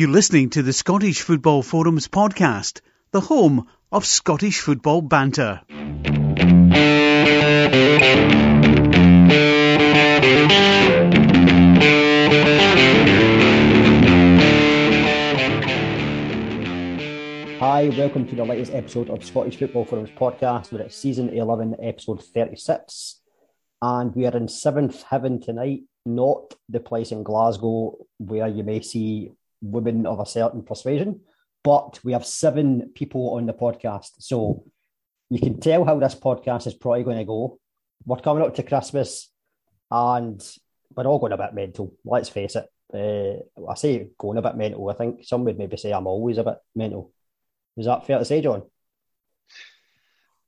You're listening to the Scottish Football Forums podcast, the home of Scottish football banter. Hi, welcome to the latest episode of Scottish Football Forums podcast. We're at season 11, episode 36, and we are in seventh heaven tonight, not the place in Glasgow where you may see women of a certain persuasion, but we have seven people on the podcast, so you can tell how this podcast is probably going to go. We're coming up to Christmas and we're all going a bit mental, let's face it. I say going a bit mental, I think some would maybe say I'm always a bit mental. Is that fair to say, John?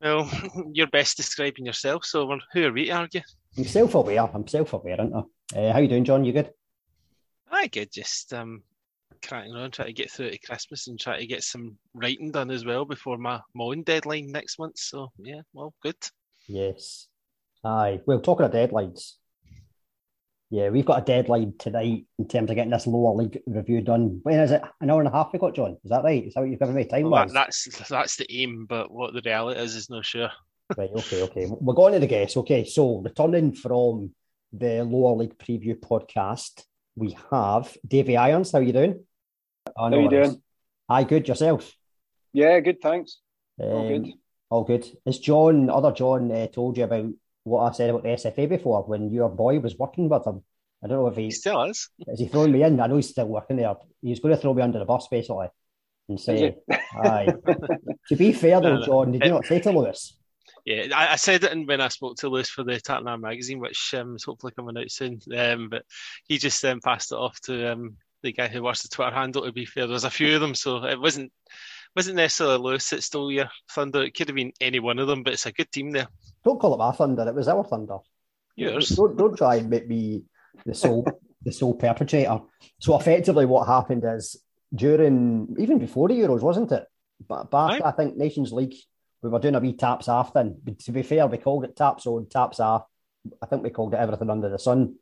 Well, you're best describing yourself, so who are we to argue? I'm self-aware, aren't I? How you doing, John? You good? I good, just cracking on, trying to get through to Christmas and try to get some writing done as well before my own deadline next month. So, yeah, well, good. Yes. Aye. Well, talking of deadlines, yeah, we've got a deadline tonight in terms of getting this lower league review done. When is it? An hour and a half we got, John? Is that right? Is that what you've given me time-wise? Well, that's the aim, but what the reality is no sure. Right, okay. We're going to the guess. Okay, so returning from the lower league preview podcast, we have Davey Irons. How are you doing? How are you doing? Hi, good. Yourself? Yeah, good, thanks. All good. It's John, other John, told you about what I said about the SFA before when your boy was working with him. I don't know if he still is. Is he throwing me in? I know he's still working there. He's going to throw me under the bus, basically, and say, aye. To be fair, though, no. John, did you not say to Lewis? Yeah, I said it when I spoke to Lewis for the Tatnam magazine, which is hopefully coming out soon. But he just passed it off to the guy who works the Twitter handle, to be fair. There's a few of them, so it wasn't necessarily Lewis that stole your thunder. It could have been any one of them, but it's a good team there. Don't call it my thunder. It was our thunder. Yours. Don't try and make me the sole perpetrator. So effectively, what happened is even before the Euros, wasn't it? But back, I think Nations League, we were doing a wee taps aft then. But to be fair, we called it taps on, taps aft. I think we called it everything under the sun.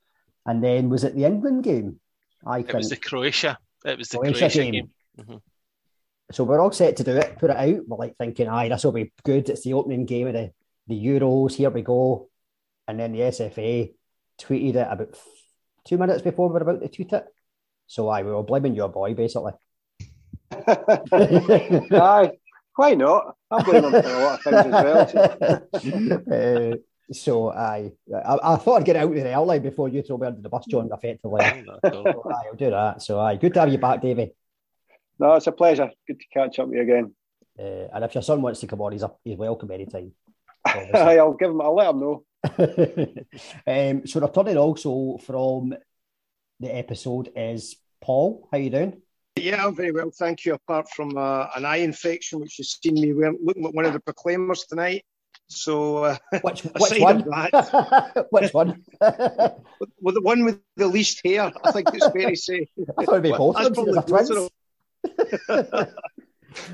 And then was it the England game? It was the Croatia. It was the Croatia game. Mm-hmm. So we're all set to do it, put it out. We're like thinking, this will be good. It's the opening game of the Euros. Here we go. And then the SFA tweeted it about 2 minutes before we were about to tweet it. So we were blaming your boy, basically. Aye, why not? I'm blaming him for a lot of things as well. So I thought I'd get it out of the airline before you throw me under the bus, John, effectively. I'll do that. So good to have you back, Davey. No, it's a pleasure. Good to catch up with you again. And if your son wants to come on, he's welcome anytime. I'll let him know. So returning also from the episode is Paul. How you doing? Yeah, I'm very well, thank you. Apart from an eye infection, which has seen me looking at one of the Proclaimers tonight. So which one? Which one? Well, the one with the least hair. I think it's fair to say. I thought it'd be both of them. Twins.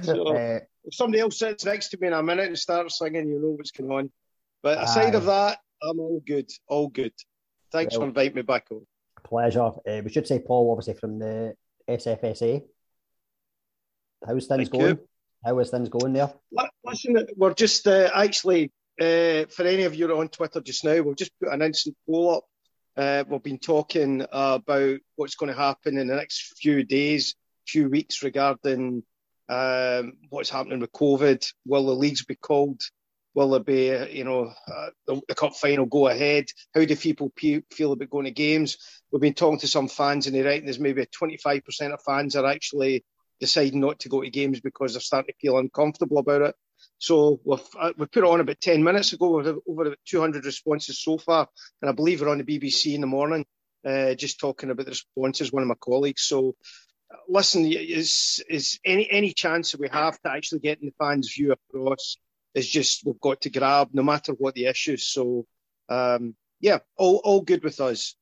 So, if somebody else sits next to me in a minute and starts singing, you know what's going on. But aside of that, I'm all good. Thanks for inviting me back on. Pleasure. We should say Paul, obviously, from the SFSA. How is things going there? Listen, we're just for any of you on Twitter just now, we'll just put an instant poll up. We've been talking about what's going to happen in the next few weeks regarding what's happening with COVID. Will the leagues be called? Will there be, the cup final go ahead? How do people feel about going to games? We've been talking to some fans and they reckon there's maybe 25% of fans are actually deciding not to go to games because they're starting to feel uncomfortable about it. So we put it on about 10 minutes ago. We've had over 200 responses so far. And I believe we're on the BBC in the morning just talking about the responses, one of my colleagues. So, listen, is any chance that we have to actually getting the fans' view across is just we've got to grab no matter what the issue. So, all good with us.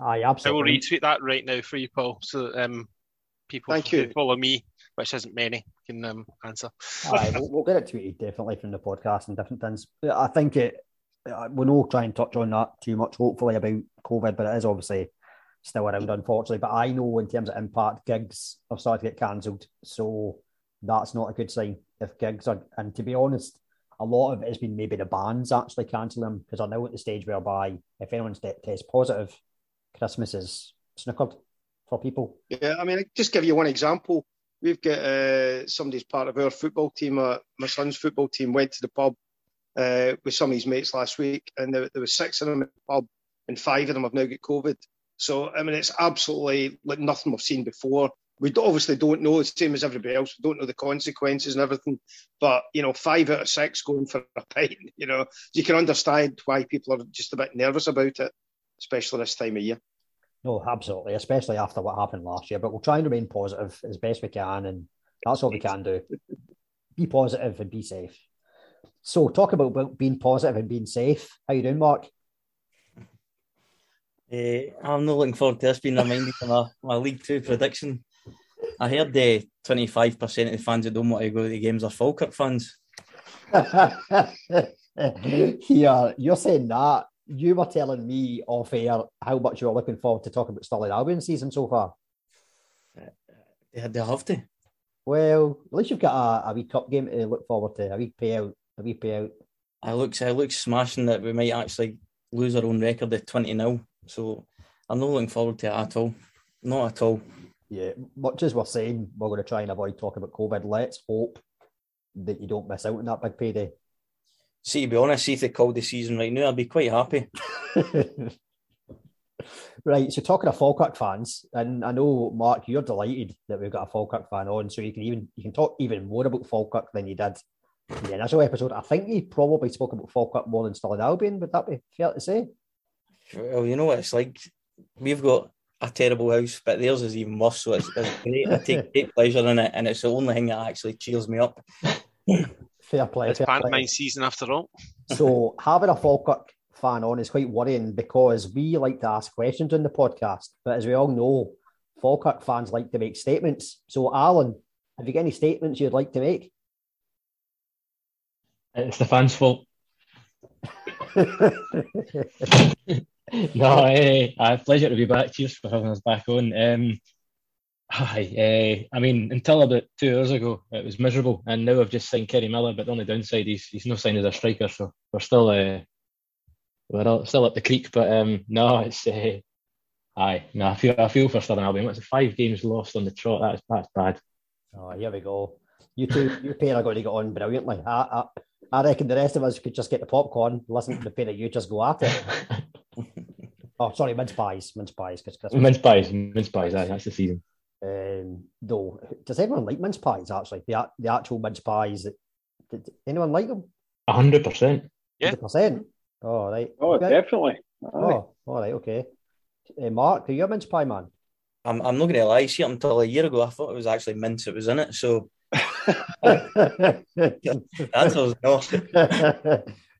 Aye, absolutely. I will retweet that right now for you, Paul. So people who follow me, which isn't many, can answer. Aye, we'll get it tweeted definitely from the podcast and different things. I think we'll not try and touch on that too much, hopefully, about COVID, but it is obviously still around, unfortunately. But I know in terms of impact, gigs have started to get cancelled. So that's not a good sign if gigs are... And to be honest, a lot of it has been maybe the bands actually cancelling them, because I'm now at the stage whereby if anyone's test positive, Christmas is snookered for people. Yeah, I mean, just give you one example. We've got somebody's part of our football team, my son's football team, went to the pub with some of his mates last week, and there were six of them at the pub, and five of them have now got COVID. So, I mean, it's absolutely like nothing we've seen before. We obviously don't know, the same as everybody else, we don't know the consequences and everything, but, you know, 5 out of 6 going for a pint, you know, you can understand why people are just a bit nervous about it, especially this time of year. No, absolutely, especially after what happened last year. But we'll try and remain positive as best we can, and that's all we can do. Be positive and be safe. So, talk about being positive and being safe. How you doing, Mark? I'm not looking forward to this being reminded of my League 2 prediction. I heard 25% of the fans that don't want to go to the games are Falkirk fans. Yeah, you're saying that. You were telling me off air how much you were looking forward to talking about Stirling Albion season so far. They have to. Well, at least you've got a wee cup game to look forward to, a wee payout. I look smashing that we might actually lose our own record at 20-0. So I'm not looking forward to it at all. Not at all. Yeah, much as we're saying we're going to try and avoid talking about COVID, let's hope that you don't miss out on that big payday. See, to be honest, if they called the season right now, I'd be quite happy. Right, so talking of Falkirk fans, and I know, Mark, you're delighted that we've got a Falkirk fan on, so you can talk even more about Falkirk than you did in the initial episode. I think you probably spoke about Falkirk more than Stirling Albion, would that be fair to say? Well, you know what it's like. We've got a terrible house, but theirs is even worse, so it's great. I take great pleasure in it, and it's the only thing that actually cheers me up. Fair play. It's pantomime season after all. So having a Falkirk fan on is quite worrying, because we like to ask questions on the podcast, but as we all know, Falkirk fans like to make statements. So Alan, have you got any statements you'd like to make? It's the fans' fault. No, a pleasure to be back. Cheers for having us back on. I mean, until about 2 hours ago, it was miserable, and now I've just signed Kerry Miller. But the only downside, he's not signed as a striker, so we're still up the creek. But I feel for Stirling Albion. What's 5 games lost on the trot? That's bad. Oh, here we go. You pair are going to get on brilliantly. I reckon the rest of us could just get the popcorn, listen to the pair of you just go at it. Oh, sorry, mince pies. Mince pies. That's the season. Though, does everyone like mince pies? Actually, the actual mince pies. Did anyone like them? 100%. Yeah. 100%. All right. Oh, okay. Definitely. Oh, all right. Okay. Mark, are you a mince pie man? I'm not going to lie. See, until a year ago, I thought it was actually mince that was in it. So that's what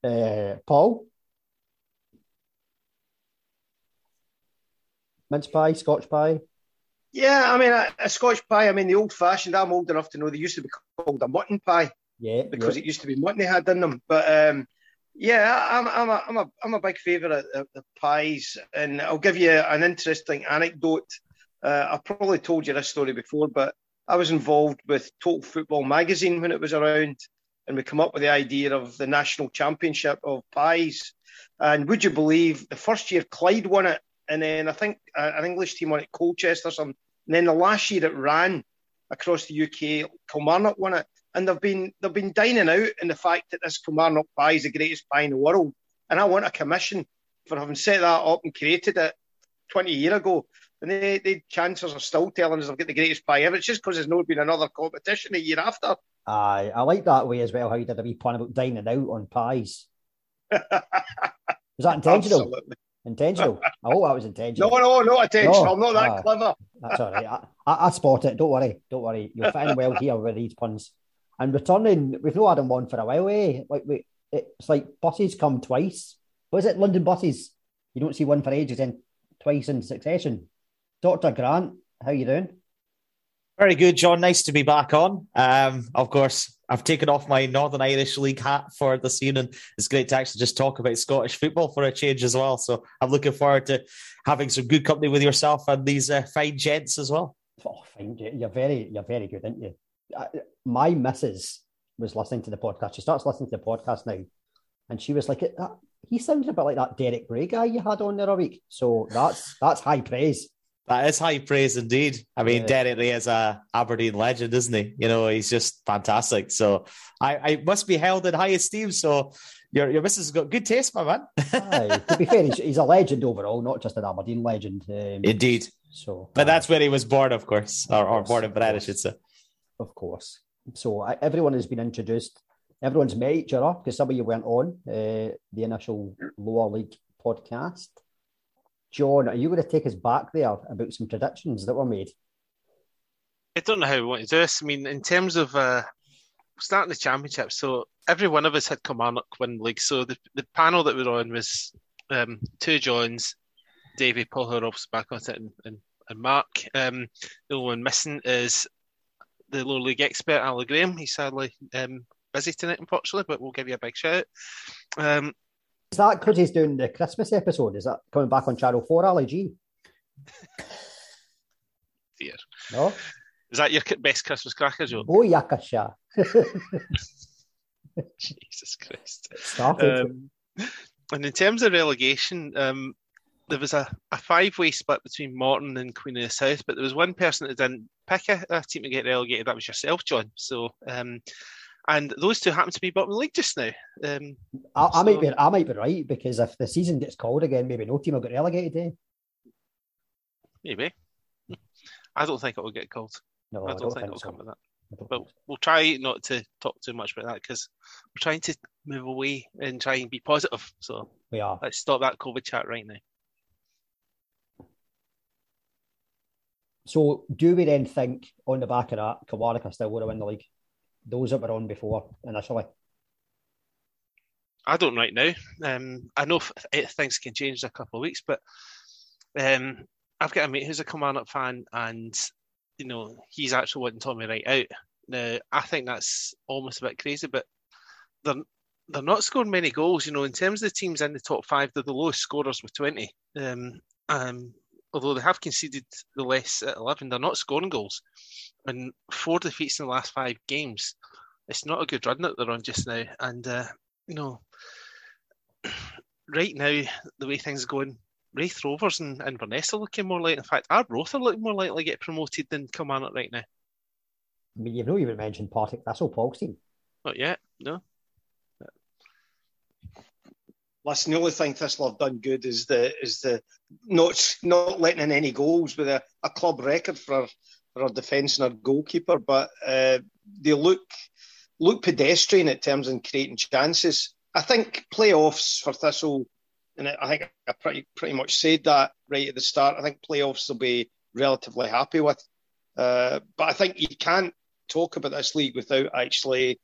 was Paul. Mince pie, Scotch pie. Yeah, I mean, a Scotch pie, I mean, the old-fashioned, I'm old enough to know they used to be called a mutton pie. Yeah. Because It used to be mutton they had in them. But, I'm a big favourite of pies. And I'll give you an interesting anecdote. I probably told you this story before, but I was involved with Total Football magazine when it was around, and we come up with the idea of the National Championship of Pies. And would you believe, the first year Clyde won it, and then I think an English team won at Colchester or something. And then the last year it ran across the UK, Kilmarnock won it. And they've been dining out in the fact that this Kilmarnock pie is the greatest pie in the world. And I want a commission for having set that up and created it 20 years ago. And the chancers are still telling us they've got the greatest pie ever. It's just because there's not been another competition the year after. Aye, I like that way as well, how you did a wee pun about dining out on pies. Was that intentional? Absolutely. Intentional. I hope that was intentional. No, not intentional. No. I'm not that clever. That's all right. I spot it. Don't worry. You're fitting well here with these puns. And returning, we've not had him on for a while, eh? Like it's like buses come twice. What is it? London buses. You don't see one for ages, then twice in succession. Dr. Grant, how you doing? Very good, John. Nice to be back on. Of course, I've taken off my Northern Irish League hat for the scene, and it's great to actually just talk about Scottish football for a change as well. So I'm looking forward to having some good company with yourself and these fine gents as well. Oh, fine, you're very good, aren't you? My missus was listening to the podcast. She starts listening to the podcast now, and she was like, he sounds a bit like that Derek Bray guy you had on there a week. So that's high praise. That is high praise indeed. I mean, yeah. Derek Ray is a Aberdeen legend, isn't he? You know, he's just fantastic. So I must be held in high esteem. So your missus has got good taste, my man. Aye. To be fair, he's a legend overall, not just an Aberdeen legend. Indeed. So, but that's where he was born, of course, or born and bred, I should say. Of course. So everyone has been introduced. Everyone's met each other because some of you weren't on the initial lower league podcast. John, are you going to take us back there about some predictions that were made? I don't know how we want to do this. I mean, in terms of starting the championship, so every one of us had Kilmarnock win league. So the panel that we're on was two Johns, Davey, Paul, who are obviously back on it, and Mark. The only one missing is the lower league expert, Ali Graham. He's sadly busy tonight, unfortunately, but we'll give you a big shout out. Is that because he's doing the Christmas episode? Is that coming back on Channel 4, Ali G? Dear. No? Is that your best Christmas cracker joke? Oh, yakasha. Jesus Christ. And in terms of relegation, there was a five-way split between Morton and Queen of the South, but there was one person that didn't pick a team to get relegated. That was yourself, John. So... and those two happen to be bottom of the league just now. I might be right, because if the season gets called again, maybe no team will get relegated, eh? Maybe. I don't think it will get called. No, I don't think it will come to that. But we'll try not to talk too much about that, because we're trying to move away and try and be positive. So we are. Let's stop that COVID chat right now. So do we then think, on the back of that, Kilmarnock are still going to win the league? Those that were on before initially? I don't right now. I know things can change in a couple of weeks, but I've got a mate who's a Kilmarnock fan, and you know he's actually wanting Tommy Wright out. Now I think that's almost a bit crazy, but they're not scoring many goals. You know, in terms of the teams in the top five, they're the lowest scorers with 20. Although they have conceded the less at 11, they're not scoring goals. And 4 defeats in the last 5 games. It's not a good run that they're on just now. And, you know, right now, the way things are going, Raith Rovers and Inverness are looking more likely. In fact, Arbroath are looking more likely to get promoted than Kilmarnock right now. I mean, you've not even mentioned Partick Thistle, Paul's team. Not yet, no. Listen, the only thing Thistle have done good is the not letting in any goals, with a club record for our defence and our goalkeeper. But they look pedestrian in terms of creating chances. I think playoffs for Thistle, and I think I pretty much said that right at the start, I think playoffs will be relatively happy with. But I think you can't talk about this league without actually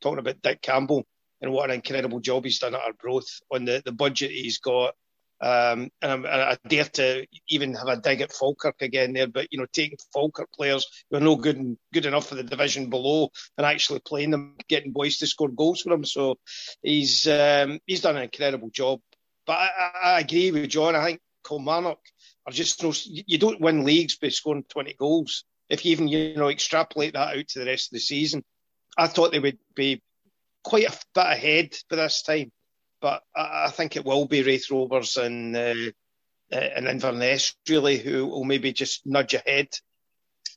talking about Dick Campbell and what an incredible job he's done at Arbroath on the budget he's got. And I dare to even have a dig at Falkirk again there, but, you know, taking Falkirk players who are no good enough for the division below and actually playing them, getting boys to score goals for them. So he's done an incredible job. But I agree with John. I think Kilmarnock are just, you don't win leagues by scoring 20 goals. If you even, extrapolate that out to the rest of the season, I thought they would be quite a bit ahead by this time, but I think it will be Raith Rovers and Inverness really who will maybe just nudge ahead.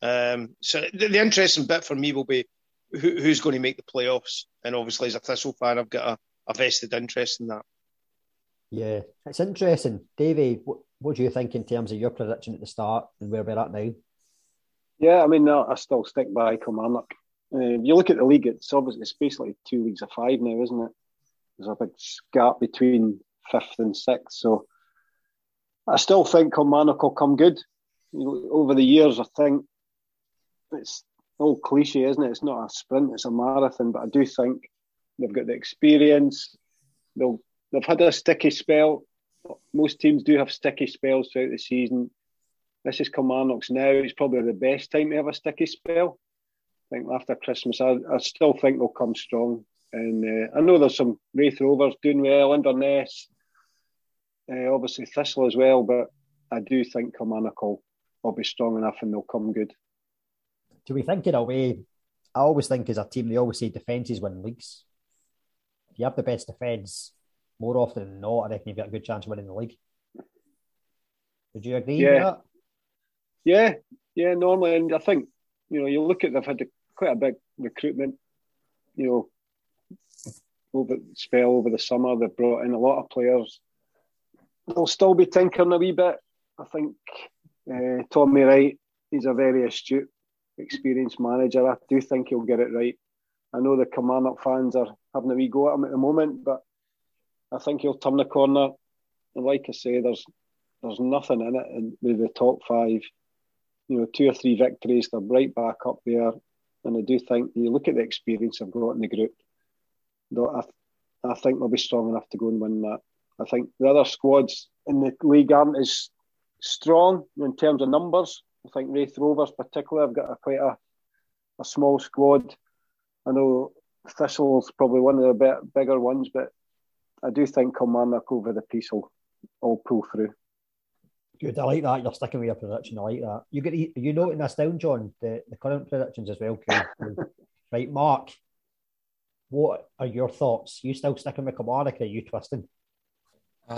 So the interesting bit for me will be who's going to make the playoffs, and obviously as a Thistle fan, I've got a vested interest in that. Yeah, it's interesting, Davey. What do you think in terms of your prediction at the start and where we're at now? Yeah, I mean, I still stick by Kilmarnock. You look at the league, it's basically 2 leagues of 5 now, isn't it? There's a big gap between 5th and 6th. So I still think Kilmarnock will come good. Over the years, I think it's all cliche, isn't it? It's not a sprint, it's a marathon. But I do think they've got the experience. They've had a sticky spell. Most teams do have sticky spells throughout the season. This is Kilmarnock's now. It's probably the best time to have a sticky spell. I think after Christmas, I still think they'll come strong. And I know there's some Raith Rovers doing well, Inverness, obviously Thistle as well, but I do think Kilmarnock will be strong enough and they'll come good. Do we think in a way, I always think as a team, they always say defences win leagues. If you have the best defence, more often than not, I reckon you've got a good chance of winning the league. Would you agree with that? Yeah, normally. And I think, you look at, they've had quite a big recruitment, over the spell over the summer. They've brought in a lot of players. They'll still be tinkering a wee bit. I think Tommy Wright, he's a very astute, experienced manager. I do think he'll get it right. I know the Kilmarnock fans are having a wee go at him at the moment, but I think he'll turn the corner. And like I say, there's nothing in it with the top five. 2 or 3 victories, they're right back up there. And I do think, you look at the experience they've got in the group, I think they'll be strong enough to go and win that. I think the other squads in the league aren't as strong in terms of numbers. I think Raith Rovers particularly have got quite a small squad. I know Thistle's probably one of the bigger ones, but I do think Kilmarnock over the piece will all pull through. Good, I like that. You're sticking with your prediction. I like that. Are you noting this down, John? The current predictions as well. Right, Mark, what are your thoughts? Are you still sticking with Kilmarnock, or are you twisting?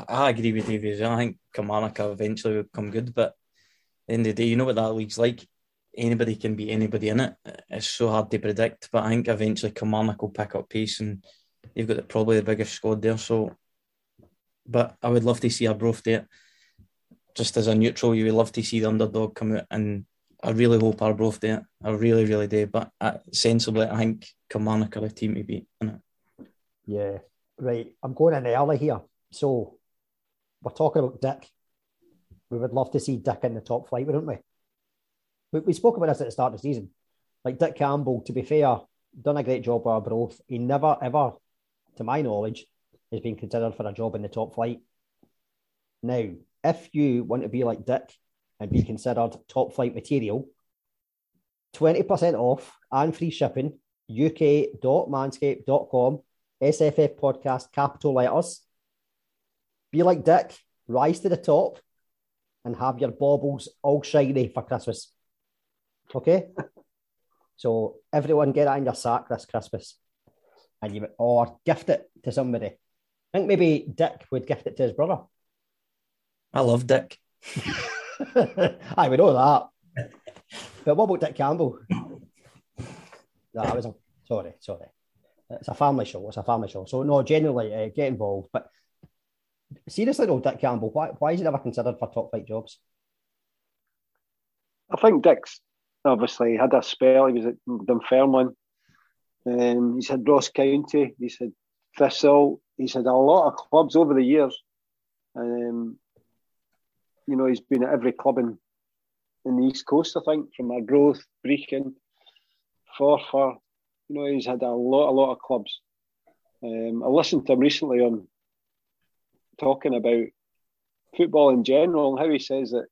I agree with Davies. I think Kilmarnock eventually will come good, but at the end of the day, you know what that league's like. Anybody can beat anybody in it. It's so hard to predict, but I think eventually Kilmarnock will pick up pace, and you've got probably the biggest squad there. So, but I would love to see Arbroath do it. Just as a neutral, you would love to see the underdog come out, and I really hope Arbroath do it. I really, really do. But sensibly, I think Kilmarnock are a team to beat, isn't it? Yeah, right. I'm going in early here. So we're talking about Dick. We would love to see Dick in the top flight, wouldn't we? We spoke about this at the start of the season. Like Dick Campbell, to be fair, done a great job with Arbroath. He never, ever, to my knowledge, has been considered for a job in the top flight. Now, if you want to be like Dick and be considered top flight material, 20% off and free shipping, uk.manscaped.com, SFF podcast, capital letters. Be like Dick, rise to the top, and have your baubles all shiny for Christmas. Okay? So everyone get that in your sack this Christmas, and or gift it to somebody. I think maybe Dick would gift it to his brother. I love Dick. I would know that. But what about Dick Campbell? Sorry. It's a family show. So no, generally get involved. But seriously though, Dick Campbell, why is he never considered for top flight jobs? I think Dick's obviously had a spell. He was at Dunfermline. He's had Ross County. He's had Thistle. He's had a lot of clubs over the years. He's been at every club in the East Coast, I think, from Arbroath, Brechin, Forfar. He's had a lot of clubs. I listened to him recently on talking about football in general and how he says that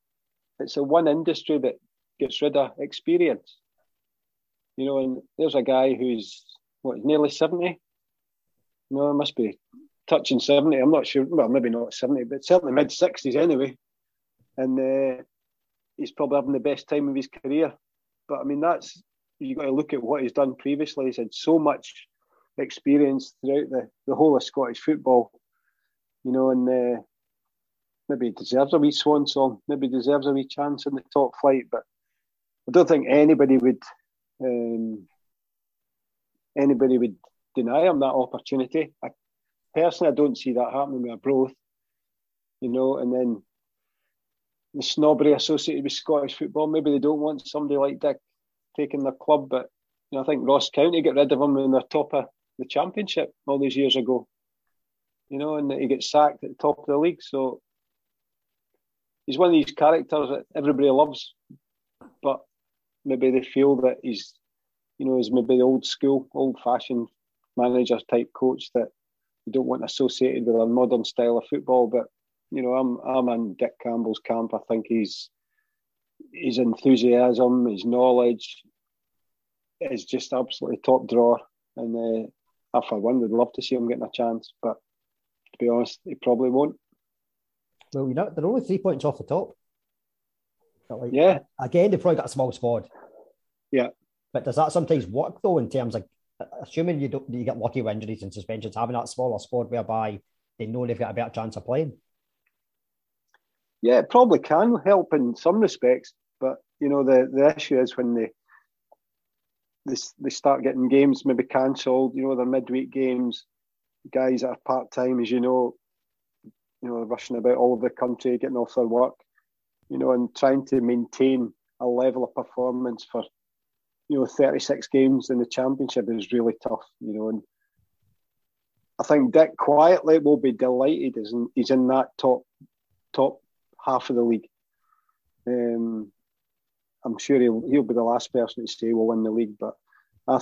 it's the one industry that gets rid of experience. And there's a guy who's, nearly 70? No, it must be touching 70. I'm not sure. Well, maybe not 70, but certainly mid-60s anyway. And he's probably having the best time of his career. But I mean, you've got to look at what he's done previously. He's had so much experience throughout the whole of Scottish football, and maybe he deserves a wee swan song, maybe he deserves a wee chance in the top flight. But I don't think anybody would deny him that opportunity. Personally, I don't see that happening with Arbroath, and then the snobbery associated with Scottish football. Maybe they don't want somebody like Dick taking their club, but I think Ross County got rid of him when they're top of the championship all these years ago, and he gets sacked at the top of the league. So he's one of these characters that everybody loves, but maybe they feel that he's, he's maybe the old school, old-fashioned manager type coach that they don't want associated with a modern style of football, but I'm in Dick Campbell's camp. I think his enthusiasm, his knowledge, is just absolutely top drawer, and I for one would love to see him getting a chance, but to be honest, he probably won't. Well, you know, they're only 3 points off the top. Like, yeah. Again, they've probably got a small squad. Yeah. But does that sometimes work though, in terms of assuming you get lucky with injuries and suspensions, having that smaller squad whereby they know they've got a better chance of playing? Yeah, it probably can help in some respects, but you know the issue is when they start getting games maybe cancelled. You know, their midweek games, guys that are part time, as you know, rushing about all over the country, getting off their work, you know, and trying to maintain a level of performance for, you know, 36 games in the championship is really tough, you know. And I think Dick quietly will be delighted as he's in that top half of the league. I'm sure he'll be the last person to say we'll win the league, but I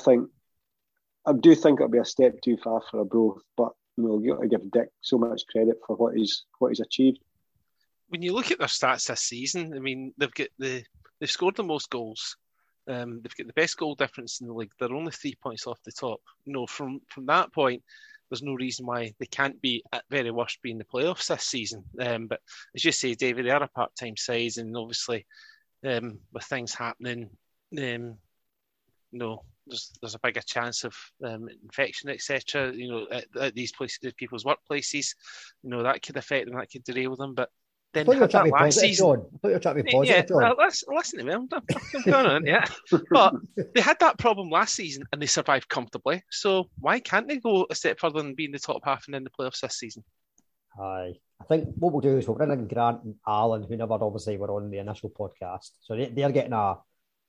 do think it'll be a step too far for Arbroath. But you know, you've got to give Dick so much credit for what he's achieved. When you look at their stats this season, I mean, they've scored the most goals. They've got the best goal difference in the league. They're only 3 points off the top. You know, from that point, there's no reason why they can't be, at very worst, be in the playoffs this season. But as you say, David, they are a part-time side, and obviously with things happening, you know, there's a bigger chance of infection, etc. You know, at these places, people's workplaces, you know, that could affect them, that could derail them, but. Then I thought you were trying to be positive, John. Yeah, listen to me. I'm going on, yeah. But they had that problem last season and they survived comfortably. So why can't they go a step further than being the top half and in the playoffs this season? Aye. I think what we'll do is we'll bring in Grant and Alan, who never obviously were on the initial podcast. So they're getting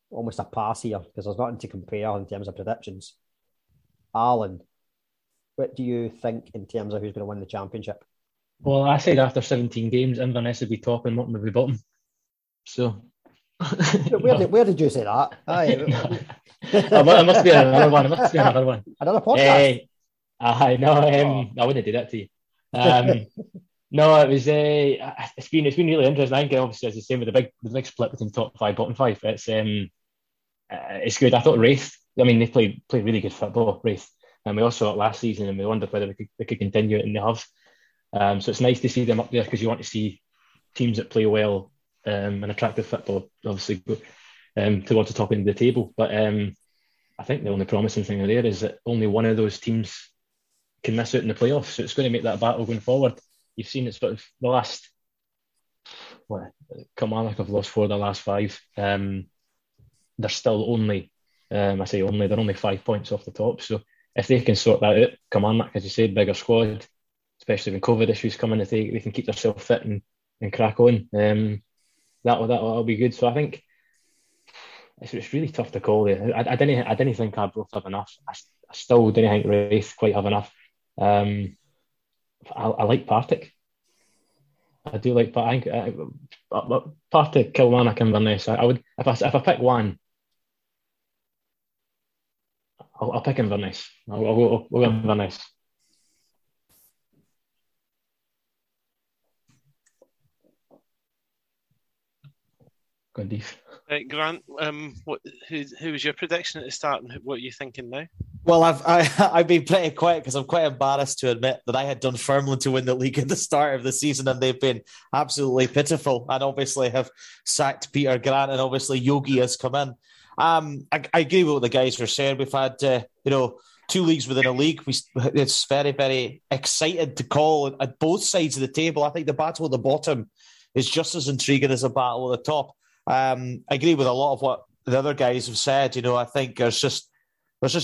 almost a pass here because there's nothing to compare in terms of predictions. Alan, what do you think in terms of who's going to win the championship? Well, I said after 17 games, Inverness would be top and Morton would be bottom. So, where did you say that? I must be another one. Another podcast. I wouldn't do that to you. No, it was. It's been really interesting. I think obviously it's the same with the big split between top five, bottom five. It's good. I thought Raith. I mean, they played really good football, Raith, and we all saw it last season, and we wondered whether we could continue it, and they have. So it's nice to see them up there because you want to see teams that play well and attractive football obviously go towards the top end of the table. But I think the only promising thing there is that only one of those teams can miss out in the playoffs. So it's going to make that battle going forward. You've seen it's sort of the last... Kilmarnock have lost 4 of the last 5. They're still only... they're only 5 points off the top. So if they can sort that out, Kilmarnock, as you say, bigger squad... especially when COVID issues come in, if they can keep themselves fit and crack on, that'll be good. So I think it's really tough to call there. I didn't think Arbroath have enough. I still didn't think Raith quite have enough. I like Partick. I do like Partick. Partick, Kilmarnock, Inverness. If I pick one, I'll pick Inverness. I'll go Inverness. Grant, who was your prediction at the start, and what are you thinking now? Well, I've been pretty quiet because I'm quite embarrassed to admit that I had Dunfermline to win the league at the start of the season, and they've been absolutely pitiful, and obviously have sacked Peter Grant, and obviously Yogi has come in. I agree with what the guys were saying. We've had 2 leagues within a league. It's very, very exciting to call at both sides of the table. I think the battle at the bottom is just as intriguing as the battle at the top. I agree with a lot of what the other guys have said. You know, I think there's just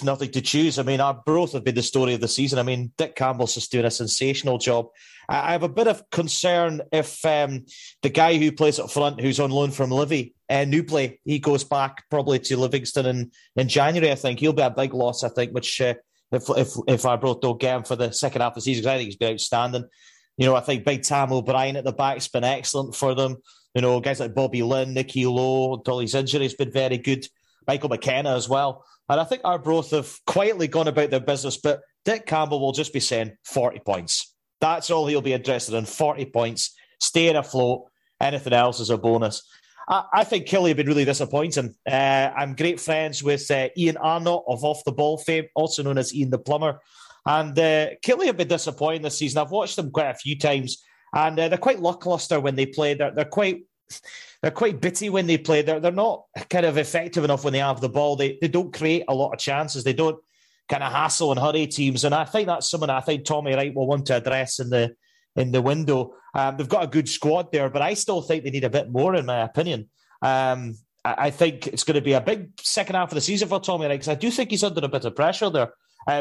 nothing to choose. I mean, Arbroath have been the story of the season. I mean, Dick Campbell's just doing a sensational job. I have a bit of concern if the guy who plays up front, who's on loan from Livy, Newplay, he goes back probably to Livingston in January. I think he'll be a big loss. I think which if Arbroath don't get him for the second half of the season, because I think he's been outstanding. You know, I think Big Tam O'Brien at the back's been excellent for them. You know, guys like Bobby Lynn, Nicky Lowe, until his injury has been very good. Michael McKenna as well. And I think Arbroath have quietly gone about their business, but Dick Campbell will just be saying 40 points. That's all he'll be interested in, 40 points, staying afloat. Anything else is a bonus. I think Kelly have been really disappointing. I'm great friends with Ian Arnott of Off the Ball fame, also known as Ian the Plumber. And Kelly have been disappointing this season. I've watched them quite a few times, and they're quite lacklustre when they play. They're quite bitty when they play. They're not kind of effective enough when they have the ball. They don't create a lot of chances. They don't kind of hassle and hurry teams. And I think that's something I think Tommy Wright will want to address in the window. They've got a good squad there, but I still think they need a bit more, in my opinion. I think it's going to be a big second half of the season for Tommy Wright, because I do think he's under a bit of pressure there.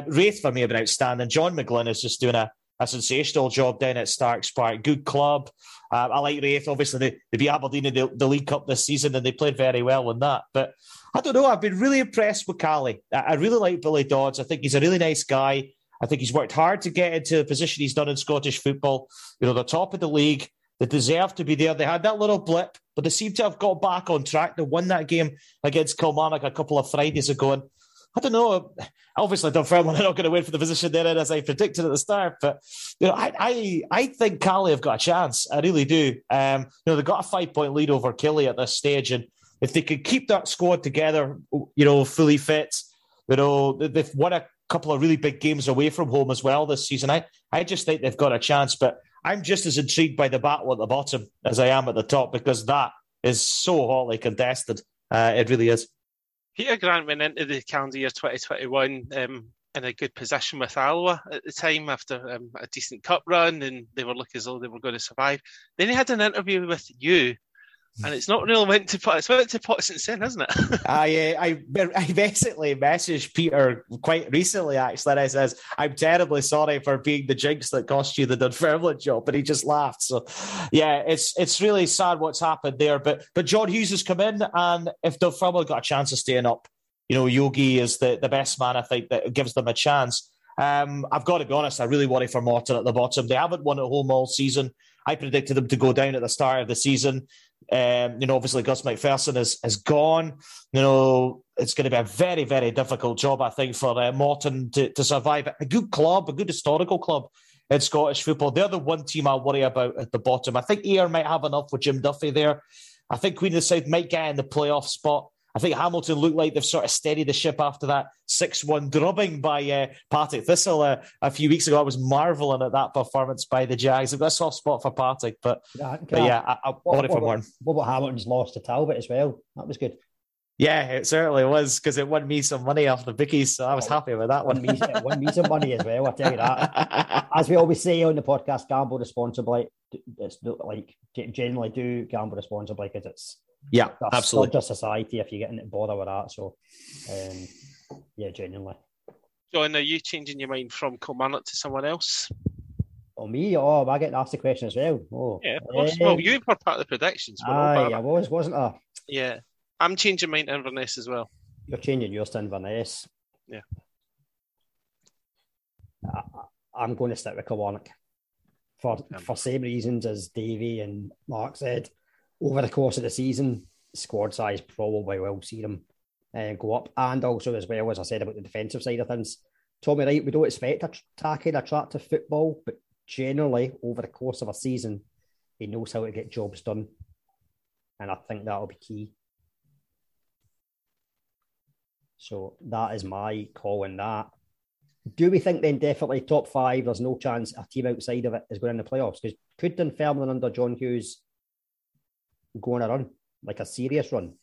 Raith, for me, have been outstanding. John McGlynn is just doing a sensational job down at Starks Park. Good club. I like Raith. Obviously, they beat Aberdeen in the League Cup this season, and they played very well in that. But I don't know. I've been really impressed with Cali. I really like Billy Dodds. I think he's a really nice guy. I think he's worked hard to get into the position he's done in Scottish football. You know, they're top of the league. They deserve to be there. They had that little blip, but they seem to have got back on track. They won that game against Kilmarnock a couple of Fridays ago. And I don't know. Obviously, Dunfermline are not going to win for the position they're in, as I predicted at the start. But you know, I think Cali have got a chance. I really do. You know, they've got a 5-point lead over Killy at this stage, and if they could keep that squad together, you know, fully fit, you know, they've won a couple of really big games away from home as well this season. I just think they've got a chance, but I'm just as intrigued by the battle at the bottom as I am at the top, because that is so hotly contested. It really is. Peter Grant went into the calendar year 2021 in a good position with Alloa at the time, after a decent cup run, and they were looking as though they were going to survive. Then he had an interview with you, and it's not really meant to, it's meant to pot since then, isn't it? I basically messaged Peter quite recently, actually, and I says, I'm terribly sorry for being the jinx that cost you the Dunfermline job, but he just laughed. So, yeah, it's really sad what's happened there. But John Hughes has come in, and if Dunfermline got a chance of staying up, you know, Yogi is the best man, I think, that gives them a chance. I've got to be honest, I really worry for Morton at the bottom. They haven't won at home all season. I predicted them to go down at the start of the season. You know, obviously Gus McPherson is gone. You know, it's going to be a very, very difficult job, I think, for Morton to survive. A good club, a good historical club in Scottish football. They're the one team I worry about at the bottom. I think Ayr might have enough with Jim Duffy there. I think Queen of the South might get in the playoff spot. I think Hamilton looked like they've sort of steadied the ship after that 6-1 drubbing by Partick Thistle a few weeks ago. I was marvelling at that performance by the Jags. I've got a soft spot for Partick, but I worry for Morton. What about Hamilton's loss to Talbot as well? That was good. Yeah, it certainly was, because it won me some money off the bookies, so I was happy with that one. It won me some money as well, I tell you that. As we always say on the podcast, gamble responsibly. It's not like, generally do gamble responsibly, because it's... Yeah, absolutely. It's not just society if you get into bother with that. So, yeah, genuinely. John, are you changing your mind from Kilmarnock to someone else? Oh, me? Oh, I get asked the question as well. Oh, yeah, of course. Well, you were part of the predictions. Aye, I was, wasn't I? Yeah. I'm changing mine to Inverness as well. You're changing yours to Inverness. Yeah. I'm going to stick with Kilmarnock for same reasons as Davey and Mark said. Over the course of the season, squad size probably will see them go up. And also, as well, as I said about the defensive side of things, Tommy Wright, we don't expect attacking, attractive football, but generally, over the course of a season, he knows how to get jobs done. And I think that'll be key. So that is my call on that. Do we think then definitely top five, there's no chance a team outside of it is going in the playoffs? Because could Dunfermline under John Hughes go on a run, like a serious run?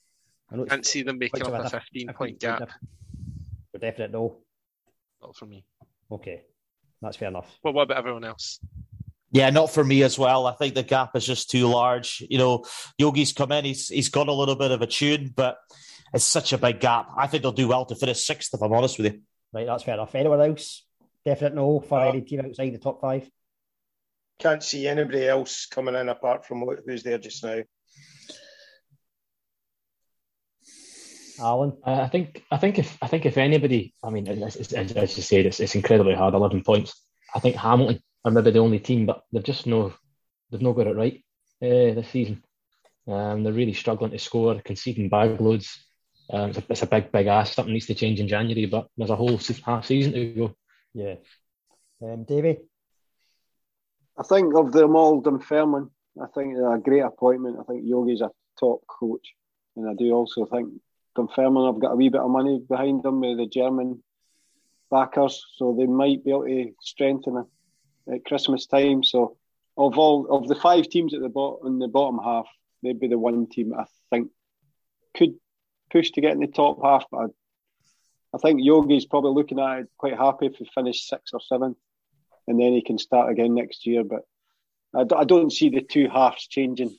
I can't see them making up a 15-point gap. We're definite no. Not for me. Okay, that's fair enough. Well, what about everyone else? Yeah, not for me as well. I think the gap is just too large. You know, Yogi's come in, he's got a little bit of a tune, but it's such a big gap. I think they'll do well to finish sixth, if I'm honest with you. Right, that's fair enough. Anyone else? Definite no for any team outside the top five? Can't see anybody else coming in apart from who's there just now. Alan, I think if anybody, I mean, as you said, it's incredibly hard. 11 points. I think Hamilton are maybe the only team, but they've not got it right this season. They're really struggling to score, conceding bag loads. It's a big ask. Something needs to change in January, but there's a whole half season to go. Yeah, Davey, I think of them all, Dunfermline. I think they're a great appointment. I think Yogi's a top coach. And I do also think Dunfermline have got a wee bit of money behind them with the German backers, so they might be able to strengthen at Christmas time. So of all of the five teams at the in the bottom half, they'd be the one team I think could push to get in the top half. But I think Yogi's probably looking at it quite happy if he finished 6th or 7th, and then he can start again next year. But I don't see the two halves changing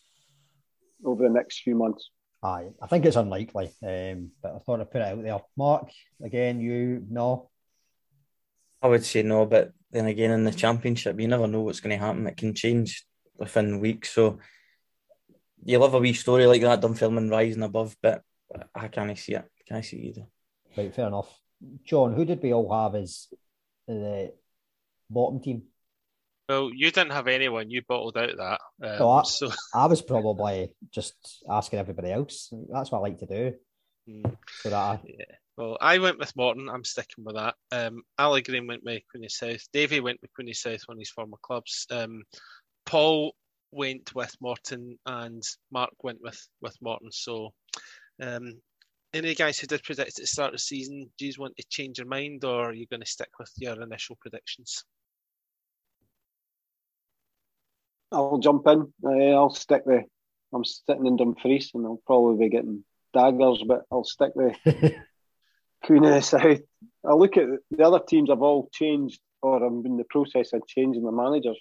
over the next few months. Aye, I think it's unlikely, but I thought I'd put it out there. Mark, again, you, no? I would say no, but then again, in the Championship, you never know what's going to happen. It can change within weeks, so you love a wee story like that, Dunfermline rising above, but I can't see it. Can't see it either. Right, fair enough. John, who did we all have as the bottom team? Well, you didn't have anyone. You bottled out that. I was probably just asking everybody else. That's what I like to do. So yeah. Well, I went with Morton. I'm sticking with that. Ali Green went with Queen of South. Davey went with Queen of South, one of his former clubs. Paul went with Morton, and Mark went with Morton. So, any guys who did predict at the start of the season, do you want to change your mind, or are you going to stick with your initial predictions? I'll jump in. I'm sitting in Dumfries, and I'll probably be getting daggers, but I'll stick with Queen of the South. I look at the other teams have all changed, or I'm in the process of changing the managers.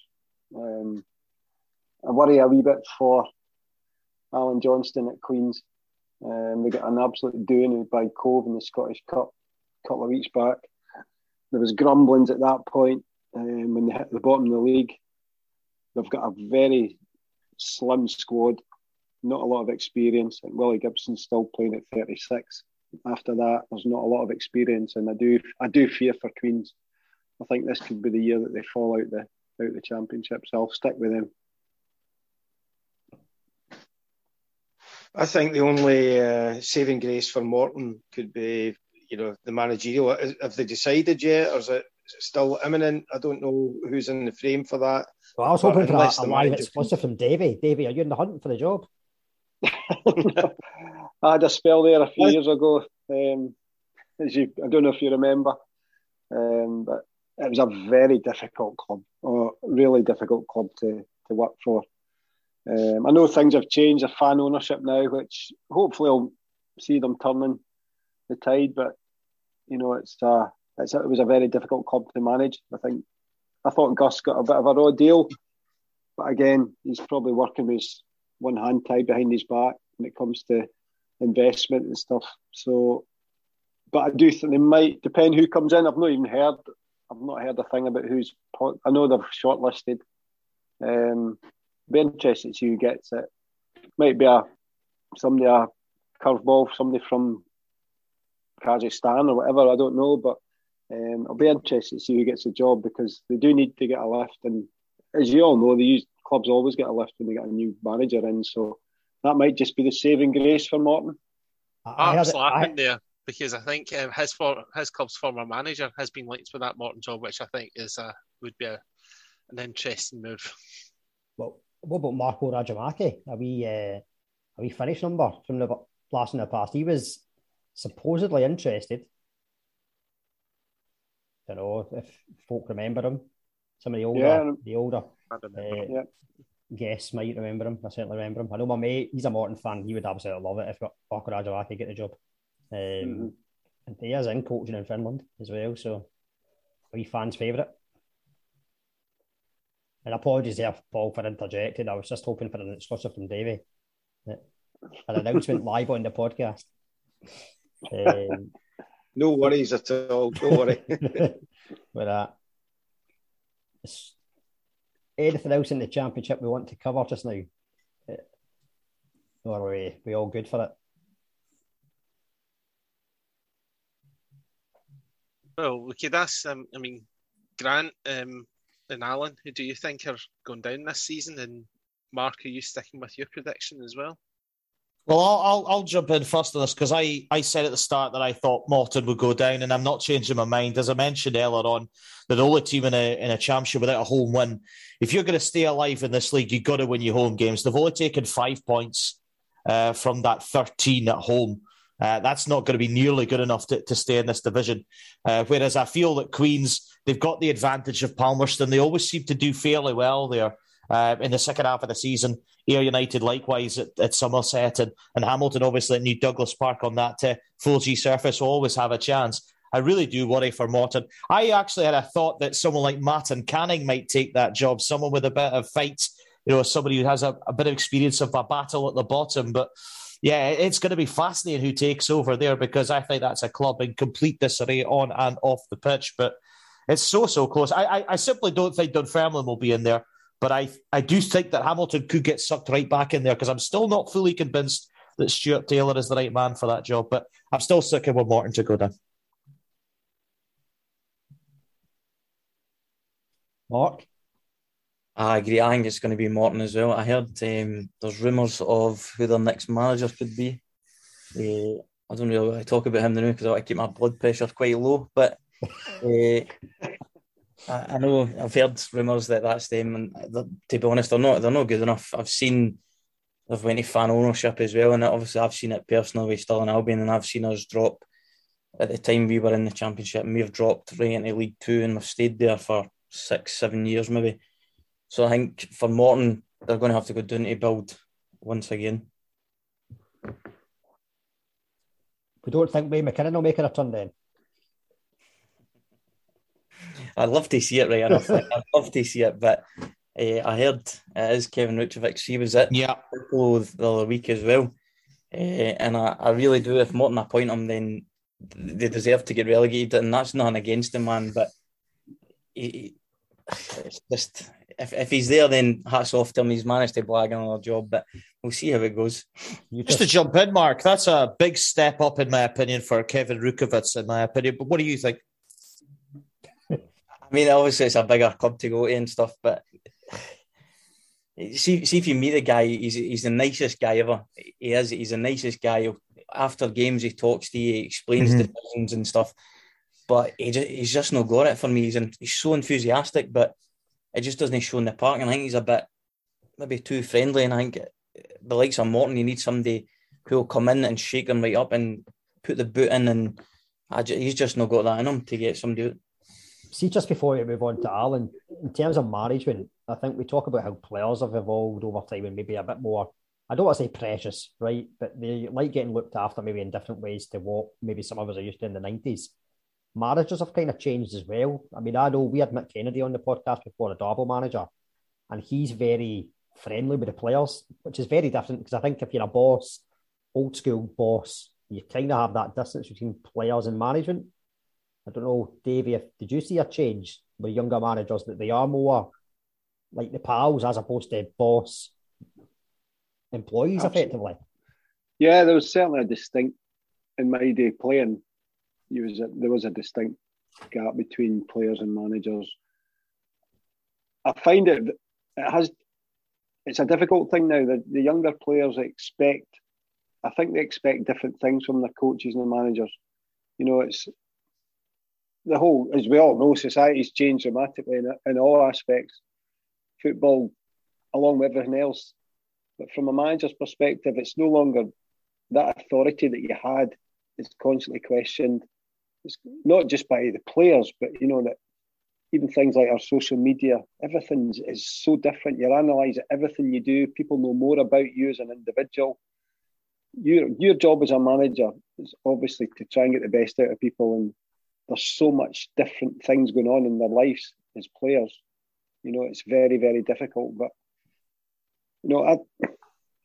I worry a wee bit for Alan Johnston at Queen's. They got an absolute doing by Cove in the Scottish Cup a couple of weeks back. There was grumblings at that point when they hit the bottom of the league. They've got a very slim squad, not a lot of experience. And Willie Gibson's still playing at 36. After that, there's not a lot of experience, and I do fear for Queens. I think this could be the year that they fall out the Championship, so I'll stick with them. I think the only saving grace for Morton could be, the managerial. Have they decided yet, or is it still imminent? I don't know who's in the frame for that. Well, I was hoping for a live exclusive from Davey. Davey, are you in the hunt for the job? I had a spell there a few years ago. I don't know if you remember, but it was a very difficult club, or really difficult club to work for. I know things have changed, a fan ownership now, which hopefully will see them turning the tide. But it was a very difficult club to manage. I thought Gus got a bit of a raw deal, but again, he's probably working with one hand tied behind his back when it comes to investment and stuff. So, but I do think they might depend who comes in. I've not heard a thing about who's. I know they've shortlisted. Be interested to see who gets it. Might be a curveball, somebody from Kazakhstan or whatever. I don't know, but I'll be interested to see who gets the job, because they do need to get a lift. And as you all know, clubs always get a lift when they get a new manager in, so that might just be the saving grace for Morton. Mark's laughing there because I think his club's former manager has been linked with that Morton job, which I think would be an interesting move. Well, what about Marco Radjamaki? A wee Finnish number from the last in the past. He was supposedly interested. I don't know if folk remember him. Some of the older guests might remember him. I certainly remember him. I know my mate, he's a Morton fan. He would absolutely love it if Marco Radjamaki get the job. And he is in coaching in Finland as well, so a wee fan's favourite. And apologies there, Paul, for interjecting. I was just hoping for an exclusive from Davey. An announcement live on the podcast. No worries at all. Don't worry. With that. Anything else in the Championship we want to cover just now? Or are we all good for it? Well, we could ask Grant... and Alan, who do you think are going down this season? And Mark, are you sticking with your prediction as well? Well, I'll jump in first on this, because I said at the start that I thought Morton would go down, and I'm not changing my mind. As I mentioned earlier on, they're the only team in a championship without a home win. If you're going to stay alive in this league, you've got to win your home games. They've only taken 5 points from that 13 at home. That's not going to be nearly good enough to stay in this division. Whereas I feel that Queens, they've got the advantage of Palmerston. They always seem to do fairly well there in the second half of the season. Ayr United likewise at Somerset, and Hamilton obviously at New Douglas Park on that 4G surface will always have a chance. I really do worry for Morton. I actually had a thought that someone like Martin Canning might take that job, someone with a bit of fight, you know, somebody who has a bit of experience of a battle at the bottom. But yeah, it's going to be fascinating who takes over there, because I think that's a club in complete disarray on and off the pitch. But it's so close. I simply don't think Dunfermline will be in there, but I do think that Hamilton could get sucked right back in there, because I'm still not fully convinced that Stuart Taylor is the right man for that job. But I'm still sticking with Morton to go down. Mark? I agree. I think it's going to be Morton as well. I heard there's rumours of who their next manager could be. I don't really want to talk about him now because I keep my blood pressure quite low. But I know I've heard rumours that that's them. And to be honest, they're not good enough. I've seen they've went to fan ownership as well, and obviously I've seen it personally with Stirling Albion, and I've seen us drop. At the time we were in the Championship, and we've dropped right into League Two, and we've stayed there for 6-7 years maybe. So I think for Morton, they're going to have to go down to build once again. We don't think Wayne McKinnon will make it a turn then. I'd love to see it, right enough. I'd love to see it, but I heard it is Kevin Ruchevich. He was at the other week as well. And I really do, if Morton appoint him, then they deserve to get relegated, and that's nothing against the man, but it's just if he's there, then hats off to him. He's managed to blag another job, but we'll see how it goes. Just to jump in, Mark, that's a big step up in my opinion for Kevin Ruchevich, in my opinion. But what do you think? I mean, obviously it's a bigger club to go to and stuff, but see if you meet the guy, he's the nicest guy ever. He is. He's the nicest guy. After games, he talks to you, he explains decisions and stuff. But he's just not got it for me. He's so enthusiastic, but it just doesn't show in the park. And I think he's a bit maybe too friendly. And I think the likes of Morton, you need somebody who will come in and shake them right up and put the boot in. And he's just not got that in him to get somebody. See, just before we move on to Alan, in terms of management, I think we talk about how players have evolved over time and maybe a bit more, I don't want to say precious, right? But they like getting looked after maybe in different ways to what maybe some of us are used to in the 90s. Managers have kind of changed as well. I mean, I know we had Mick Kennedy on the podcast before, a Darbo manager, and he's very friendly with the players, which is very different, because I think if you're a boss, old school boss, you kind of have that distance between players and management. I don't know, Davey, did you see a change with younger managers that they are more like the pals as opposed to boss employees, effectively? Yeah, there was certainly a distinct, in my day playing, there was a distinct gap between players and managers. I find it's a difficult thing now. The younger players expect different things from their coaches and their managers. You know, it's the whole, as we all know, society's changed dramatically in all aspects, football, along with everything else. But from a manager's perspective, it's no longer that authority that you had. It's constantly questioned. It's not just by the players, but you know that even things like our social media, everything is so different. You're analysing everything you do. People know more about you as an individual. Your job as a manager is obviously to try and get the best out of people, and there's so much different things going on in their lives as players. You know, it's very, very difficult. But you know,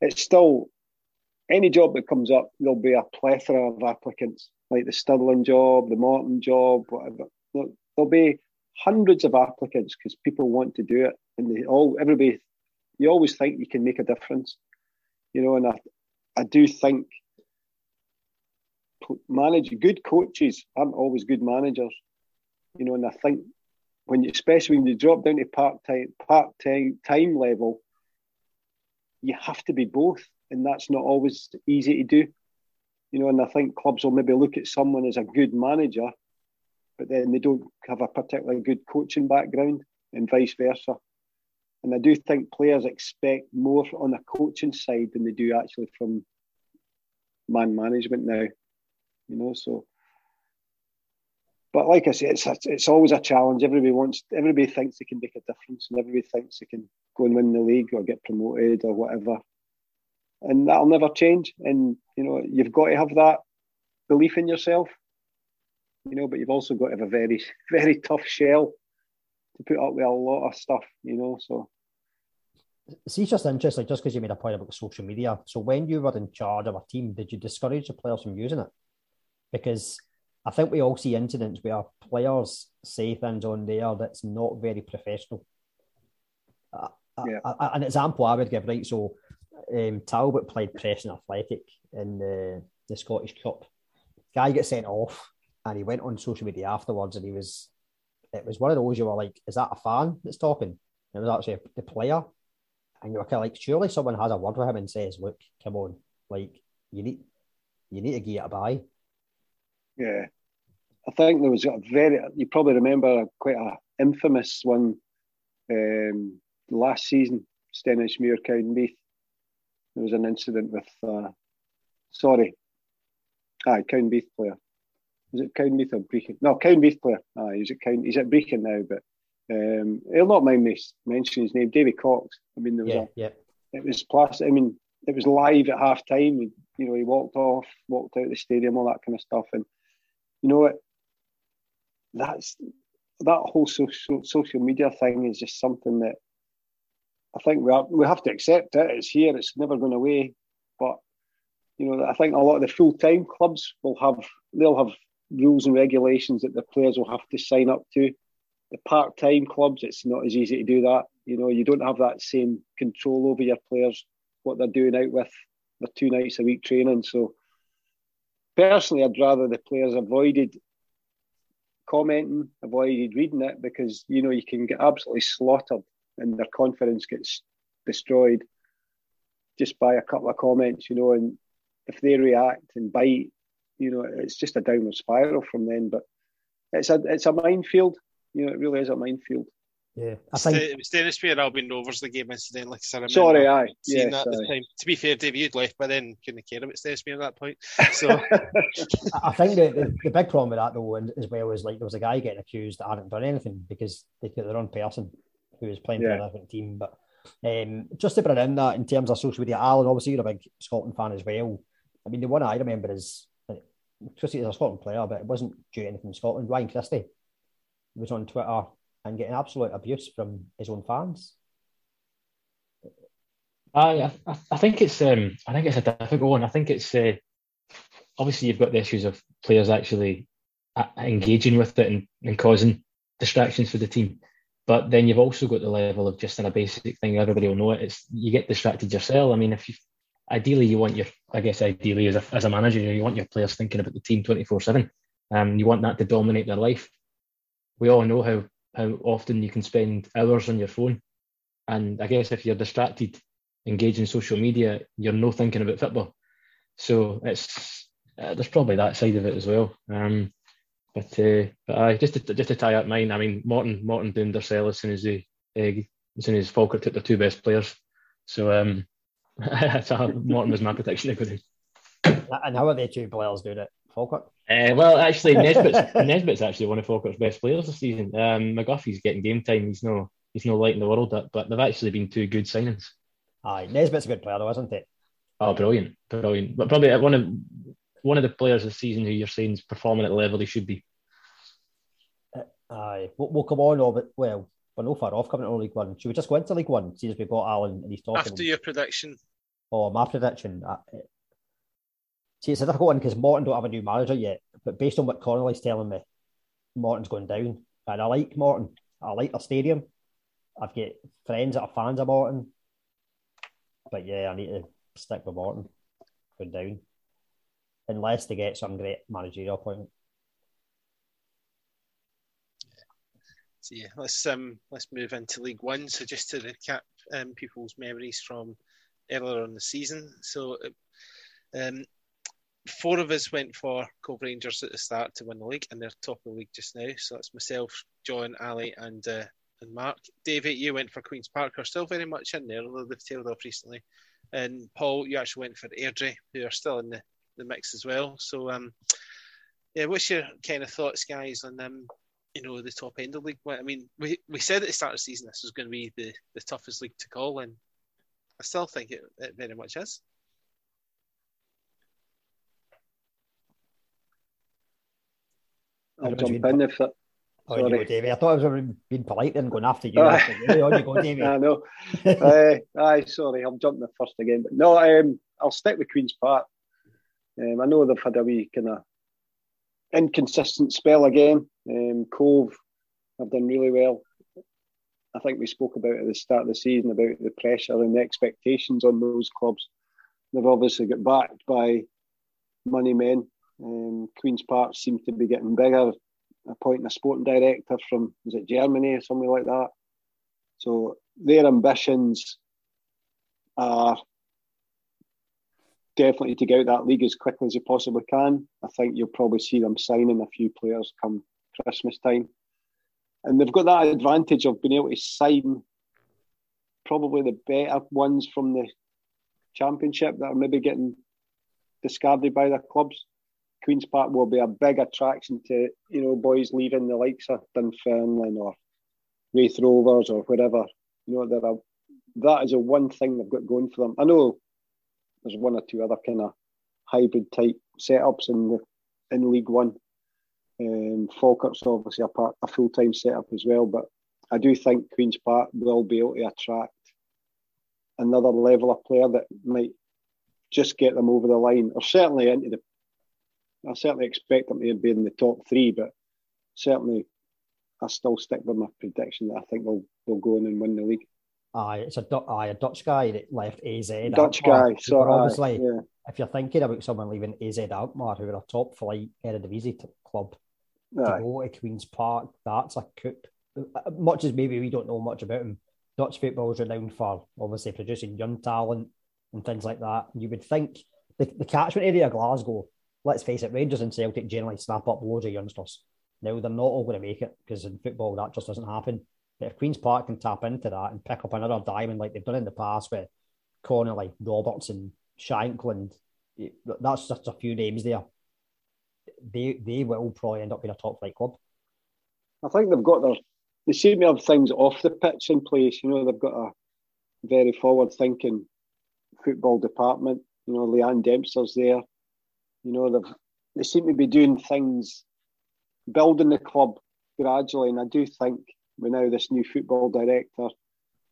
it's still. Any job that comes up, there'll be a plethora of applicants, like the Stirling job, the Morton job, whatever. There'll be hundreds of applicants because people want to do it, and everybody. You always think you can make a difference, you know. And I do think good coaches aren't always good managers, you know. And I think especially when you drop down to part-time level, you have to be both. And that's not always easy to do. You know, and I think clubs will maybe look at someone as a good manager, but then they don't have a particularly good coaching background, and vice versa. And I do think players expect more on the coaching side than they do actually from man management now, you know. So, but like I say, it's always a challenge. Everybody thinks they can make a difference, and everybody thinks they can go and win the league or get promoted or whatever, and that'll never change. And you know, you've got to have that belief in yourself, you know, but you've also got to have a very, very tough shell to put up with a lot of stuff, you know. So see, just interesting, just because you made a point about social media. So when you were in charge of a team, did you discourage the players from using it? Because I think we all see incidents where players say things on there that's not very professional. Yeah. An example I would give, right? So Talbot played Preston Athletic in the Scottish Cup. Guy gets sent off, and he went on social media afterwards, and it was one of those you were like, is that a fan that's talking? And it was actually the player. And you're kind of like, surely someone has a word with him and says, look, come on, like, you need to get a bye. Yeah. I think there was you probably remember quite an infamous one last season, Stenhousemuir, Cowdenbeath. There was an incident with, Cowdenbeath player. Is it Cowdenbeath or Brechin? No, Cowdenbeath player. He's at Brechin now, but he'll not mind me mentioning his name, Davy Cox. I mean, it was plastic. I mean, it was live at half time. You know, he walked out of the stadium, all that kind of stuff. And you know, that whole social media thing is just something that I think we have to accept. It. It's here. It's never going away. But you know, I think a lot of the full time clubs they'll have rules and regulations that the players will have to sign up to. The part-time clubs, it's not as easy to do that. You know, you don't have that same control over your players, what they're doing out with their 2 nights a week training. So personally, I'd rather the players avoided commenting, avoided reading it, because, you know, you can get absolutely slaughtered and their confidence gets destroyed just by a couple of comments, you know, and if they react and bite, you know, it's just a downward spiral from then. But it's a minefield. You know, it really is a minefield. Yeah, I think it was Stenhousemuir and Albion Rovers the game incidentally. Sorry, I seen that at the time. To be fair, Dave, you'd left by then, couldn't care about Stenhousemuir at that point. So I think the big problem with that though, as well, is like there was a guy getting accused that hadn't done anything because they got their own person who was playing for a different team. But just to bring in that in terms of social media, Alan, obviously you're a big Scotland fan as well. I mean, the one I remember is Christie is a Scotland player, but it wasn't due to anything in Scotland. Ryan Christie was on Twitter and getting absolute abuse from his own fans. I think it's a difficult one. I think it's obviously you've got the issues of players actually engaging with it and causing distractions for the team. But then you've also got the level of just in a basic thing, everybody will know it. It's you get distracted yourself. I mean, if you ideally you want your, I guess ideally as a manager, you want your players thinking about the team 24/7. You want that to dominate their life. We all know how often you can spend hours on your phone. And I guess if you're distracted, engaged in social media, you're not thinking about football. So it's there's probably that side of it as well. But just to tie up mine, I mean, Morton doomed themselves as soon as Falkirk took their 2 best players. So Morton was my prediction to go down. And how are their 2 players doing it? Falkirk? Well, actually, Nesbitt's actually one of Falkirk's best players this season. McGuffey's getting game time. He's no light in the world up, but they've actually been 2 good signings. Aye, Nesbitt's a good player though, isn't it? Oh, brilliant. But probably one of the players this season who you're saying is performing at the level he should be. Aye, we'll come on, but well, we're no far off coming to League One. Should we just go into League One? See, as we got Alan and he's talking. After your prediction. Oh, my prediction. See, it's a difficult one because Morton don't have a new manager yet. But based on what Connolly's telling me, Morton's going down. And I like Morton. I like their stadium. I've got friends that are fans of Morton. But yeah, I need to stick with Morton. Going down. Unless they get some great managerial appointment. So yeah, let's move into League One. So just to recap people's memories from earlier on the season. So... 4 of us went for Cove Rangers at the start to win the league, and they're top of the league just now. So that's myself, John, Ali, and Mark. David, you went for Queen's Park, who are still very much in there, although they've tailed off recently. And Paul, you actually went for Airdrie, who are still in the the mix as well. So, yeah, what's your kind of thoughts, guys, on you know, the top end of the league? I mean, we said at the start of the season this was going to be the toughest league to call, and I still think it very much is. I'll jump in if that... Oh, you go, Davey. I thought I was being polite then, going after you. On you go, Davey. I know. Sorry, I'm jumping at first again. But no, I'll stick with Queen's Park. I know they've had a wee kind of inconsistent spell again. Cove have done really well. I think we spoke about at the start of the season about the pressure and the expectations on those clubs. They've obviously got backed by money men. Queen's Park seems to be getting bigger, appointing a sporting director from, was it Germany or something like that? So their ambitions are definitely to get out that league as quickly as they possibly can. I think you'll probably see them signing a few players come Christmas time. And they've got that advantage of being able to sign probably the better ones from the Championship that are maybe getting discarded by their clubs. Queen's Park will be a big attraction to, you know, boys leaving the likes of Dunfermline or Raith Rovers or wherever. You know, that is the one thing they've got going for them. I know there's one or two other kind of hybrid type setups in League One. Falkirk's obviously a full time setup as well, but I do think Queen's Park will be able to attract another level of player that might just get them over the line, or certainly into the. I certainly expect them to be in the top three, but certainly I still stick with my prediction that I think they'll go in and win the league. It's a Dutch guy that left AZ. Dutch guy, so obviously, yeah. If you're thinking about someone leaving AZ Alkmaar, who are a top flight Eredivisie club, to go to Queen's Park, that's a coup. Much as maybe we don't know much about him, Dutch football is renowned for obviously producing young talent and things like that. You would think the catchment area of Glasgow. Let's face it, Rangers and Celtic generally snap up loads of youngsters. Now, they're not all going to make it, because in football, that just doesn't happen. But if Queen's Park can tap into that and pick up another diamond like they've done in the past with Connolly, Robertson, Shankland, that's just a few names there. They will probably end up being a top-flight club. I think they've got they seem to have things off the pitch in place. You know, they've got a very forward-thinking football department. You know, Leanne Dempster's there. You know, they seem to be doing things, building the club gradually. And I do think with now this new football director,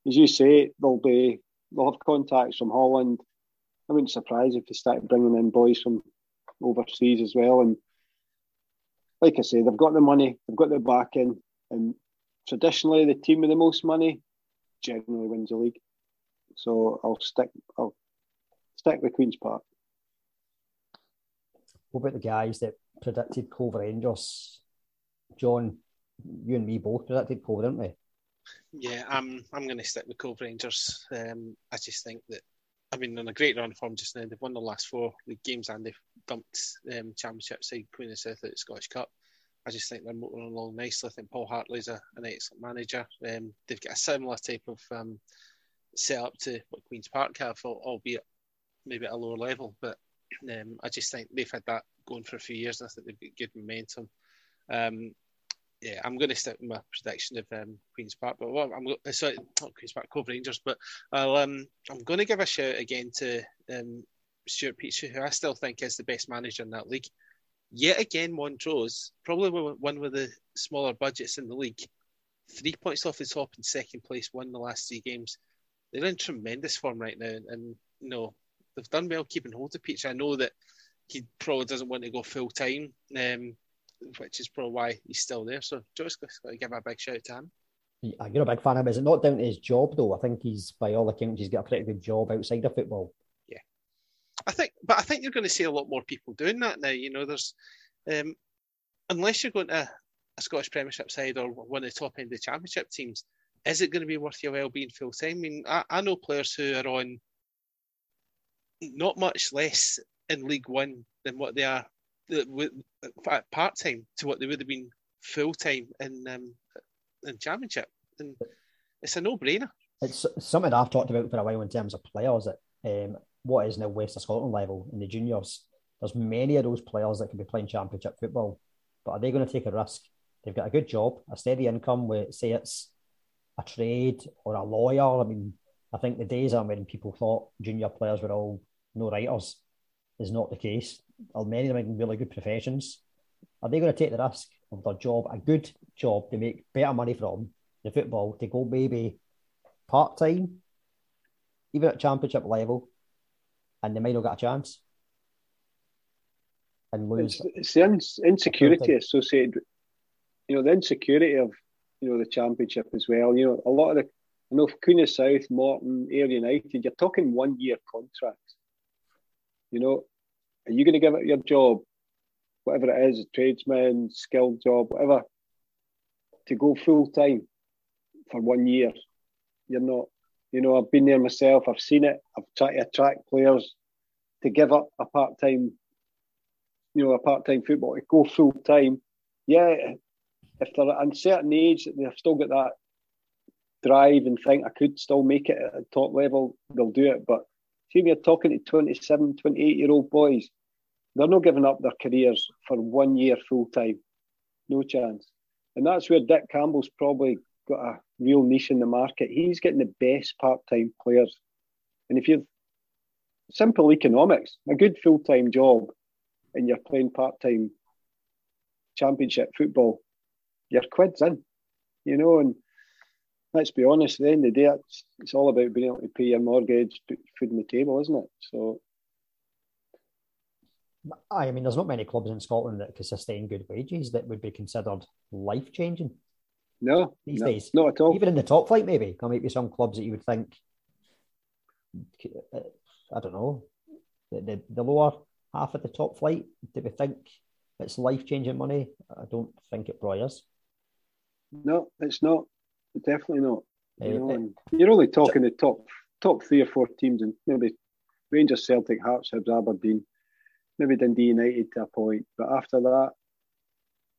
as you say, they'll have contacts from Holland. I wouldn't be surprised if they start bringing in boys from overseas as well. And like I say, they've got the money, they've got the backing. And traditionally, the team with the most money generally wins the league. So I'll stick with Queen's Park. What about the guys that predicted Cove Rangers? John, you and me both predicted Cove, didn't we? Yeah, I'm going to stick with Cove Rangers. I just think that, I mean, they're on a great run form just now. They've won the last four league games and they've dumped Championship side Queen of the South at the Scottish Cup. I just think they're motoring along nicely. I think Paul Hartley's an excellent manager. They've got a similar type of setup to what Queen's Park have, albeit maybe at a lower level, but. I just think they've had that going for a few years, and I think they've got good momentum. Yeah, I'm going to stick with my prediction of Queen's Park, but not Queen's Park, Cove Rangers. But I'm going to give a shout again to Stuart Peachtree, who I still think is the best manager in that league. Yet again, Montrose, probably one of the smaller budgets in the league, 3 points off the top in second place, won the last three games. They're in tremendous form right now, and you know. They've done well keeping hold of Peach. I know that he probably doesn't want to go full time, which is probably why he's still there. So Joe's got to give a big shout out to him. Yeah, you're a big fan of him. Is it not down to his job though? I think he's, by all accounts, he's got a pretty good job outside of football. Yeah, I think you're going to see a lot more people doing that now. You know, there's unless you're going to a Scottish Premiership side or one of the top end of the Championship teams, is it going to be worth your well being full time? I mean, I know players who are on. Not much less in League One than what they are part-time to what they would have been full-time in Championship. And it's a no-brainer. It's something I've talked about for a while in terms of players, that what is now West of Scotland level in the juniors There's many of those players that can be playing championship football, but are they going to take a risk? They've got a good job, a steady income, with, say it's a trade or a lawyer. I mean, I think the days are when people thought junior players were all no writers is not the case. Many of them are in really good professions. Are they going to take the risk of their job, a good job to make better money from the football, to go maybe part-time, even at championship level, and they might not get a chance? And lose. It's the insecurity associated with, you know, the insecurity of, you know, the championship as well. You know, a lot of the, I know Queen of South, Morton, Ayr United, you're talking 1 year contracts. You know, are you going to give up your job, whatever it is, a tradesman, skilled job, whatever, to go full time for 1 year? You're not. You know, I've been there myself. I've seen it. I've tried to attract players to give up a part-time, you know, a part-time football, to go full-time. Yeah, if they're at a certain age, they've still got that drive and think, I could still make it at a top level, they'll do it. But see, we're talking to 27, 28-year-old boys. They're not giving up their careers for 1 year full-time. No chance. And that's where Dick Campbell's probably got a real niche in the market. He's getting the best part-time players. And if you've simple economics, a good full-time job, and you're playing part-time championship football, your quid's in, you know. And let's be honest, at the end of the day, it's all about being able to pay your mortgage, put food on the table, isn't it? So, I mean, there's not many clubs in Scotland that could sustain good wages that would be considered life-changing. No, these days, not at all. Even in the top flight, maybe there might be some clubs that you would think, I don't know, the lower half of the top flight, do we think it's life-changing money? I don't think it probably is. No, it's not. Definitely not. You know, and you're only talking the top three or four teams, and maybe Rangers, Celtic, Hearts, Hibs, Aberdeen, maybe Dundee United to a point. But after that,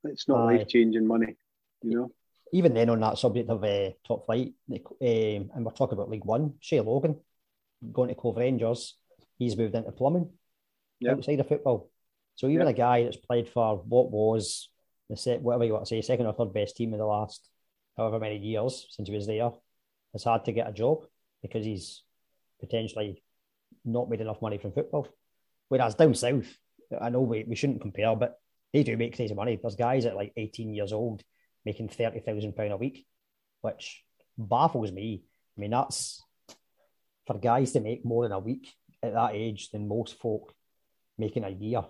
it's not life-changing money, you know. Even then, on that subject of top flight, and we're talking about League One, Shea Logan, going to Cove Rangers, he's moved into plumbing. Yep. Outside of football. So even a guy that's played for what was the whatever you want to say, second or third best team in the last however many years since he was there, has had to get a job because he's potentially not made enough money from football. Whereas down south, I know we shouldn't compare, but they do make crazy money. There's guys at like 18 years old making £30,000 a week, which baffles me. I mean, that's for guys to make more in a week at that age than most folk making a year.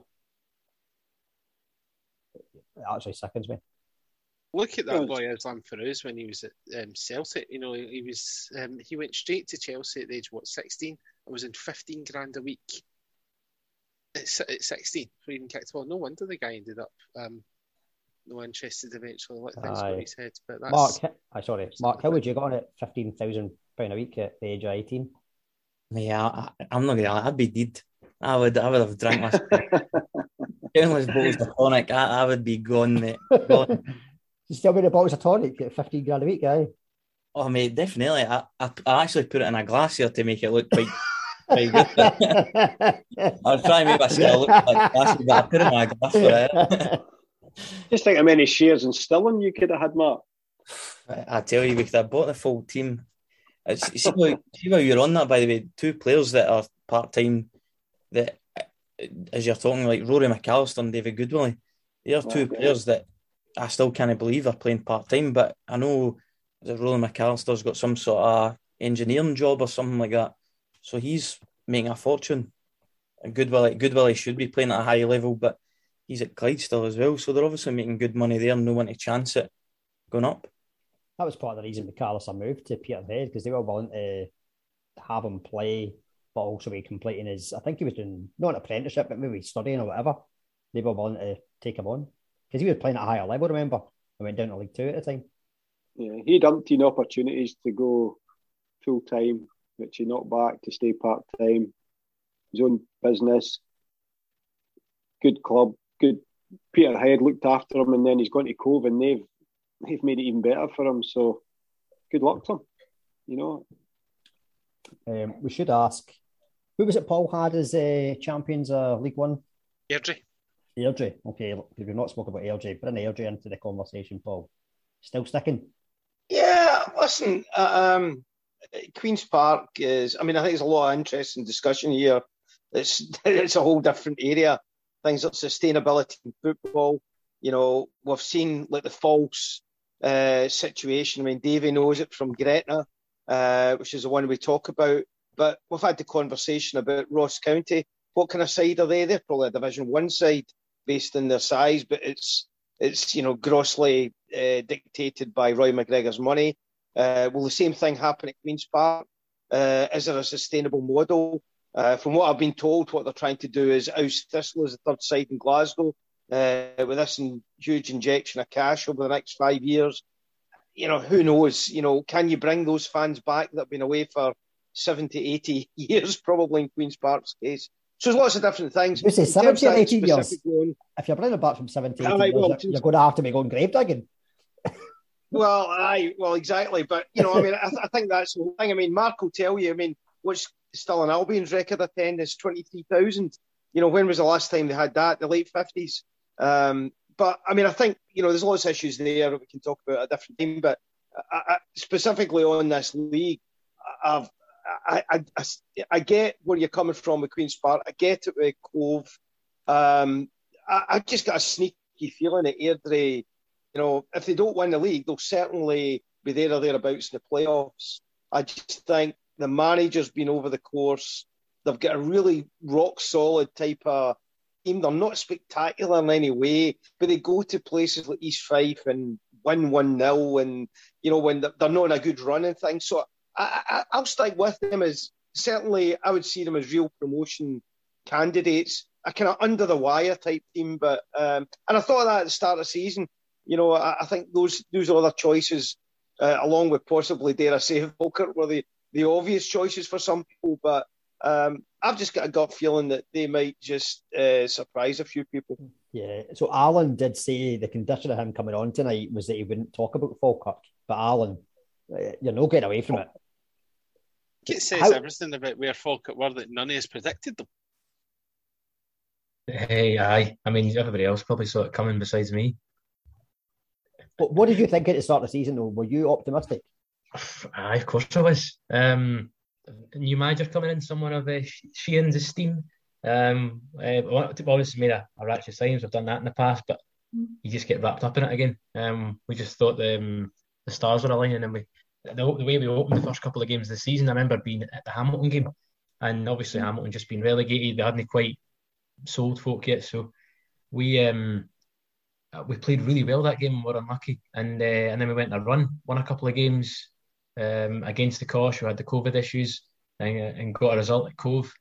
It actually sickens me. Look at that boy Islam Farouz when he was at Celtic. You know, he went straight to Chelsea at the age 16. I was in 15 grand a week at 16 before he even kicked the ball. No wonder the guy ended up no interested eventually. What things got his head? But that's Mark, how would you got on at £15,000 a week at the age of 18? Yeah, I'm not gonna lie, I'd be dead. I would have drank my countless bottles of tonic. I would be gone, mate. Gone. You still be the bottles of tonic at 15 grand a week, eh? Oh, mate, definitely. I actually put it in a glass here to make it look quite good. I'll try and make myself look like glass, but I put it in a glass for it. Just think how many shares in Stirling you could have had, Mark. I tell you, we could have bought the full team. See how you're on that, by the way. Two players that are part-time, that, as you're talking, like Rory McAllister and David Goodwillie, they are two players that I still can't believe are playing part-time, but I know that Rory McAllister's got some sort of engineering job or something like that, so he's making a fortune. And Goodwillie should be playing at a high level, but he's at Clyde still as well, so they're obviously making good money there, no one to chance it going up. That was part of the reason McAllister moved to Peterhead, because they were willing to have him play, but also he completing his, I think he was doing, not an apprenticeship, but maybe studying or whatever. They were willing to take him on. Because he was playing at a higher level, remember? I went down to League Two at the time. Yeah, he had umpteen opportunities to go full-time, which he knocked back to stay part-time. His own business, good club, good. Peterhead looked after him, and then he's gone to Cove, and they've made it even better for him, so good luck to him, you know. We should ask, who was it Paul had as champions of League One? Airdrie. Airdrie, okay, we've not spoken about Airdrie. Bring Airdrie into the conversation, Paul. Still sticking? Yeah, listen, Queen's Park is, I mean, I think there's a lot of interest and discussion here. It's a whole different area. Things like sustainability in football. You know, we've seen like the false situation. I mean, Davey knows it from Gretna, which is the one we talk about. But we've had the conversation about Ross County. What kind of side are they? They're probably a Division 1 side based on their size, but it's you know, grossly dictated by Roy McGregor's money. Will the same thing happen at Queen's Park? Is there a sustainable model? From what I've been told, what they're trying to do is oust Thistle as the third side in Glasgow with this huge injection of cash over the next 5 years. You know, who knows? You know, can you bring those fans back that have been away for 70, 80 years, probably in Queen's Park's case? So there's lots of different things. You say 70, 80 years. If you're bringing it back from 70, 80 years, you're going to have to be going grave digging. Well, exactly. But, you know, I mean, I think that's the thing. I mean, Mark will tell you, I mean, what's Stirling Albion's record attendance, 23,000. You know, when was the last time they had that? The late 50s. But, I mean, I think, you know, there's lots of issues there that we can talk about at a different time. But I, specifically on this league, I get where you're coming from with Queen's Park. I get it with Cove. I just got a sneaky feeling at Airdrie. You know, if they don't win the league, they'll certainly be there or thereabouts in the playoffs. I just think the manager's been over the course. They've got a really rock-solid type of team. They're not spectacular in any way, but they go to places like East Fife and win 1-0 and, you know, when they're not in a good run and things. So I'll stick with them as, certainly I would see them as real promotion candidates. A kind of under-the-wire type team. But and I thought that at the start of the season. You know, I think those other choices, along with possibly, dare I say, Falkirk, were the obvious choices for some people. But I've just got a gut feeling that they might just surprise a few people. Yeah, so Alan did say the condition of him coming on tonight was that he wouldn't talk about Falkirk. But Alan, you're not getting away from it. It says everything about where Falkirk were that none of us predicted them. Hey, aye. I mean, everybody else probably saw it coming besides me. But what did you think at the start of the season, though? Were you optimistic? Aye, of course I was. New manager coming in, someone of Sheehan's esteem. Obviously made a ratchet of signings. We've done that in the past, but you just get wrapped up in it again. We just thought the stars were aligning, and the way we opened the first couple of games of the season, I remember being at the Hamilton game, and obviously Hamilton just been relegated. They hadn't quite sold folk yet, so we played really well that game. We were unlucky, and then we went on a run, won a couple of games against the Cosh, who had the COVID issues, and got a result at Cove,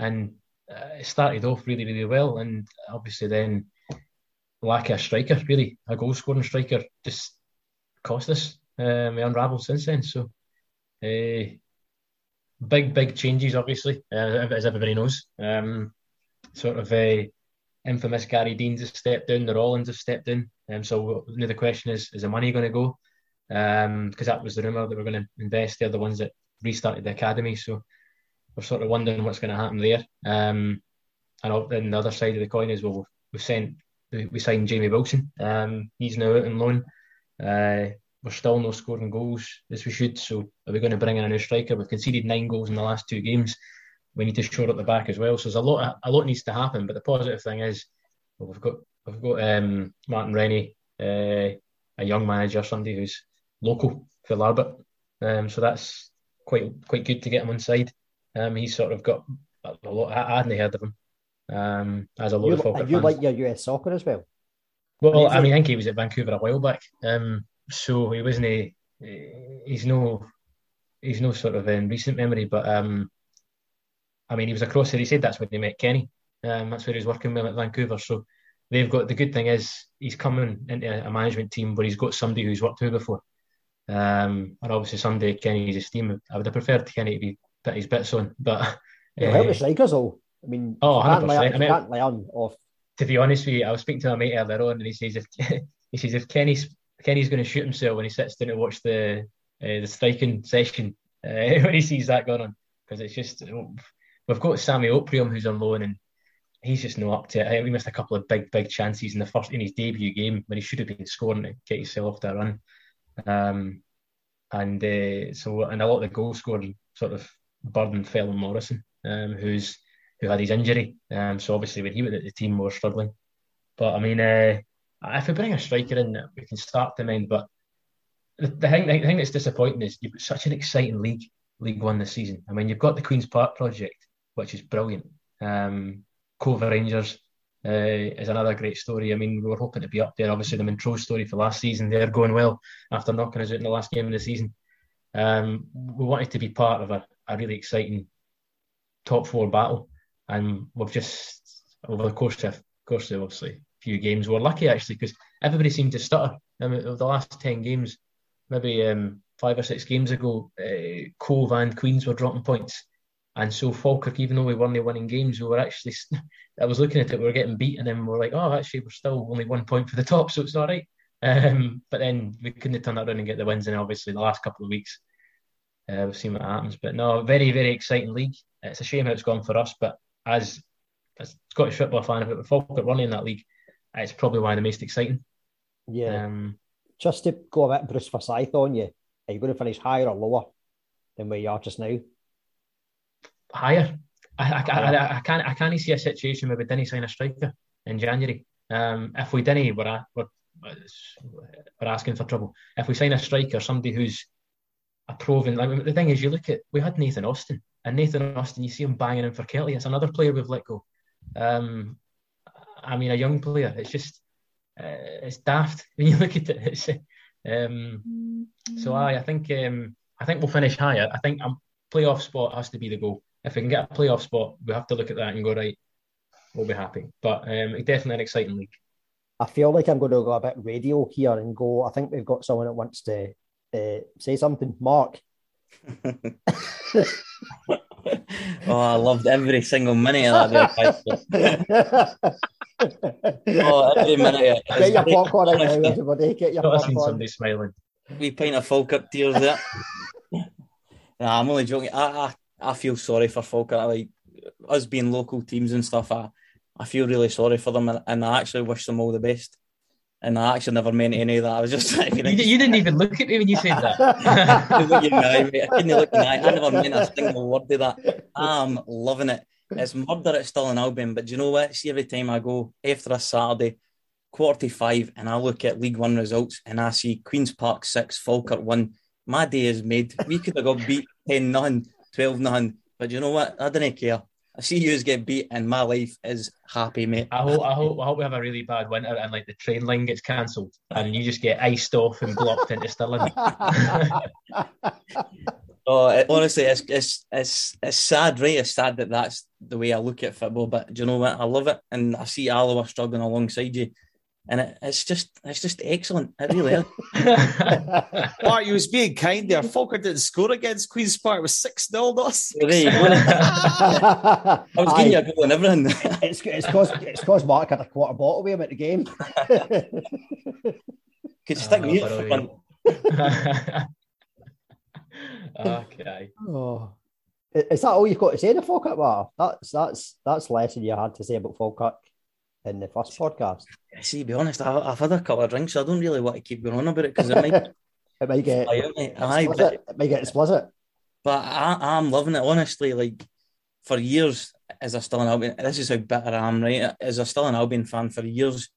and it started off really, really well, and obviously then lack of a striker, really a goal scoring striker, just cost us. We unravelled since then, so big changes, obviously, as everybody knows. Infamous Gary Deans has stepped in, the Rollins have stepped in. So now the question is the money going to go? Because that was the rumour that we're going to invest. They're the ones that restarted the academy. So we're sort of wondering what's going to happen there. And then the other side of the coin is, well, we signed Jamie Wilson. He's now out on loan. We're still not scoring goals as we should. So are we going to bring in a new striker? We've conceded 9 goals in the last 2 games. We need to shore up the back as well. So there's a lot needs to happen. But the positive thing is, well, we've got Martin Rennie, a young manager, somebody who's local for Larbert. So that's quite good to get him on side. He's sort of got a lot. I hadn't heard of him. As a lot of Falkirk fans. You like your US soccer as well? Well, I mean, I think he was at Vancouver a while back. So he wasn't a. He's no sort of in recent memory, but. I mean, he was a crosser. He said that's where they met Kenny. That's where he was working with him at Vancouver. So they've got, the good thing is he's coming into a management team where he's got somebody who's worked with before. And obviously someday Kenny's esteem. I would have preferred Kenny to be put his bits on, but it'll help the strikers all. I mean, 100%. I mean, can't learn off. To be honest with you, I was speaking to my mate earlier on, and he says if Kenny's going to shoot himself when he sits down to watch the striking session when he sees that going on, because it's just. We've got Sammy Oprium, who's on loan, and he's just not up to it. I think we missed a couple of big chances in his debut game when he should have been scoring to get himself off that run. And a lot of the goal scoring sort of burden fell on Morrison, who had his injury. So obviously when he was at the team, we were struggling. But I mean, if we bring a striker in, we can start them in. But the thing that's disappointing is you've got such an exciting League One this season. I mean, you've got the Queen's Park project, which is brilliant. Cove Rangers is another great story. I mean, we were hoping to be up there. Obviously, the Montrose story for last season, they're going well after knocking us out in the last game of the season. We wanted to be part of a really exciting top four battle, and we've just, over the course of obviously a few games, we're lucky actually because everybody seemed to stutter. I mean, of the last 10 games, maybe 5 or 6 games ago, Cove and Queen's were dropping points. And so Falkirk, even though we weren't winning games, we were actually, I was looking at it, we were getting beat, and then we were like, oh, actually, we're still only 1 point for the top, so it's all right. But then we couldn't have turned that around and get the wins, and obviously the last couple of weeks, we've seen what happens. But no, very, very exciting league. It's a shame how it's gone for us, but as a Scottish football fan, if it were Falkirk running in that league, it's probably one of the most exciting. Yeah. Just to go a bit Bruce Forsyth on you, are you going to finish higher or lower than where you are just now? Higher. I can't see a situation where we didn't sign a striker in January. If we didn't, we're asking for trouble. If we sign a striker, somebody who's a proven, like, the thing is, you look at, we had Nathan Austin, you see him banging in for Kelty. It's another player we've let go. I mean, a young player. It's just it's daft when you look at it. It's, so I think we'll finish higher. I think playoff spot has to be the goal. If we can get a playoff spot, we have to look at that and go, right, we'll be happy. But definitely an exciting league. I feel like I'm going to go a bit radio here and go, I think we've got someone that wants to say something. Mark. Oh, I loved every single minute of that. Oh, every minute. Get your popcorn out now, everybody. Get your popcorn. I've seen somebody smiling. We pint of Falkirk tears there. Nah, I'm only joking. I feel sorry for Falkirk. Like, us being local teams and stuff, I feel really sorry for them, and I actually wish them all the best. And I actually never meant any of that. I was just trying to... You didn't even look at me when you said that. I couldn't look in the eye. I never meant a single word to that. I'm loving it. It's murder at Stirling Albion, but do you know what? See, every time I go after a Saturday, 4:45, and I look at League One results, and I see Queen's Park 6, Falkirk 1, my day is made. We could have got beat 10-0, 12-0, but you know what? I didn't care. I see yous get beat, and my life is happy, mate. I hope we have a really bad winter, and like the train line gets cancelled, and you just get iced off and blocked into Stirling. Oh, honestly, it's sad, right? It's sad that that's the way I look at football, but do you know what? I love it, and I see Alloa struggling alongside you. And it's just excellent. It really is. Mark, you was being kind there. Falkirk didn't score against Queen's Park. It was 6-0, not 6. I was giving you a goal and everything. It's caused Mark had a quarter bottle with him at the game. Could stick me for one. Okay. Oh. Is that all you've got to say to Falkirk? Wow. That's less than you had to say about Falkirk in the first podcast. See, to be honest, I've had a couple of drinks, so I don't really want to keep going on about it because it might get explicit. But I'm loving it, honestly. Like, for years, as a Stirling Albion, this is how bitter I am, right? As a Stirling Albion fan, for years,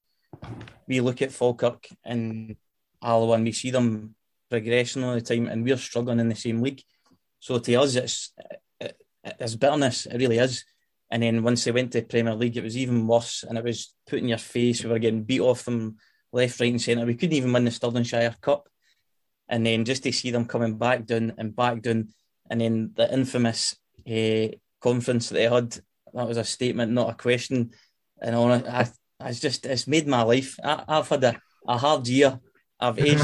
we look at Falkirk and Alloa and we see them progressing all the time, and we're struggling in the same league. So to us, it's bitterness, it really is. And then once they went to Premier League, it was even worse, and it was put in your face. We were getting beat off them left, right and centre. We couldn't even win the Stirlingshire Cup. And then just to see them coming back down, and then the infamous conference that they had, that was a statement, not a question. And it's made my life. I've had a hard year. I've aged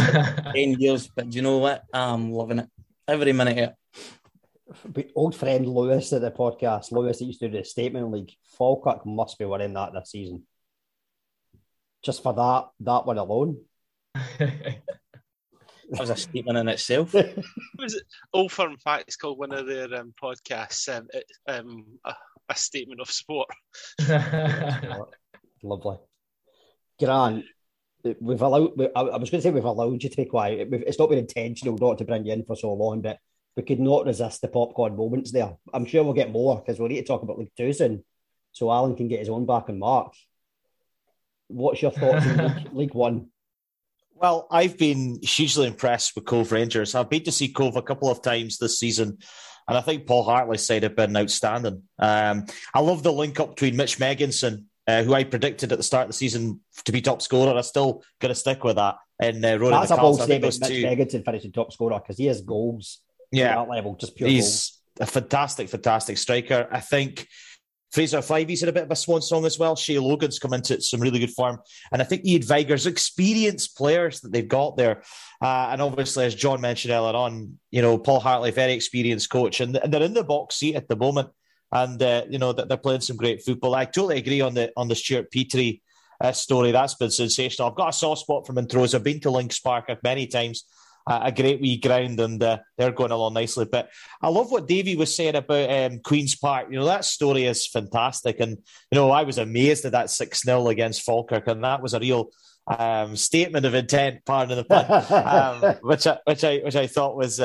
10 years, but do you know what? I'm loving it. Every minute of it. Old friend Lewis at the podcast, Lewis that used to do the Statement League, Falkirk must be winning that this season. Just for that one alone. That was a statement in itself. It was Old Firm Facts called one of their podcasts. a statement of sport. Lovely. Grant, we've allowed, I was going to say we've allowed you to be quiet. It's not been intentional not to bring you in for so long, but we could not resist the popcorn moments there. I'm sure we'll get more because we'll need to talk about League Two soon, so Alan can get his own back in March. What's your thoughts on League One? Well, I've been hugely impressed with Cove Rangers. I've been to see Cove a couple of times this season, and I think Paul Hartley said they've been outstanding. I love the link-up between Mitch Megginson, who I predicted at the start of the season to be top scorer. I'm still going to stick with that. And Ronan that's a bold statement, Mitch Megginson finishing top scorer, because he has goals at that level, just pure goals. He's a fantastic, fantastic striker. I think Fraser Fivey's had a bit of a swan song as well. Shea Logan's come into some really good form. And I think Ian Viger's experienced players that they've got there. And obviously, as John mentioned earlier on, you know, Paul Hartley, very experienced coach. And they're in the box seat at the moment. And, you know, they're playing some great football. I totally agree on the Stuart Petrie story. That's been sensational. I've got a soft spot for Montrose. I've been to Links Park many times. A great wee ground, and they're going along nicely. But I love what Davey was saying about Queen's Park. You know, that story is fantastic. And, you know, I was amazed at that 6-0 against Falkirk, and that was a real statement of intent, pardon the pun, which I thought was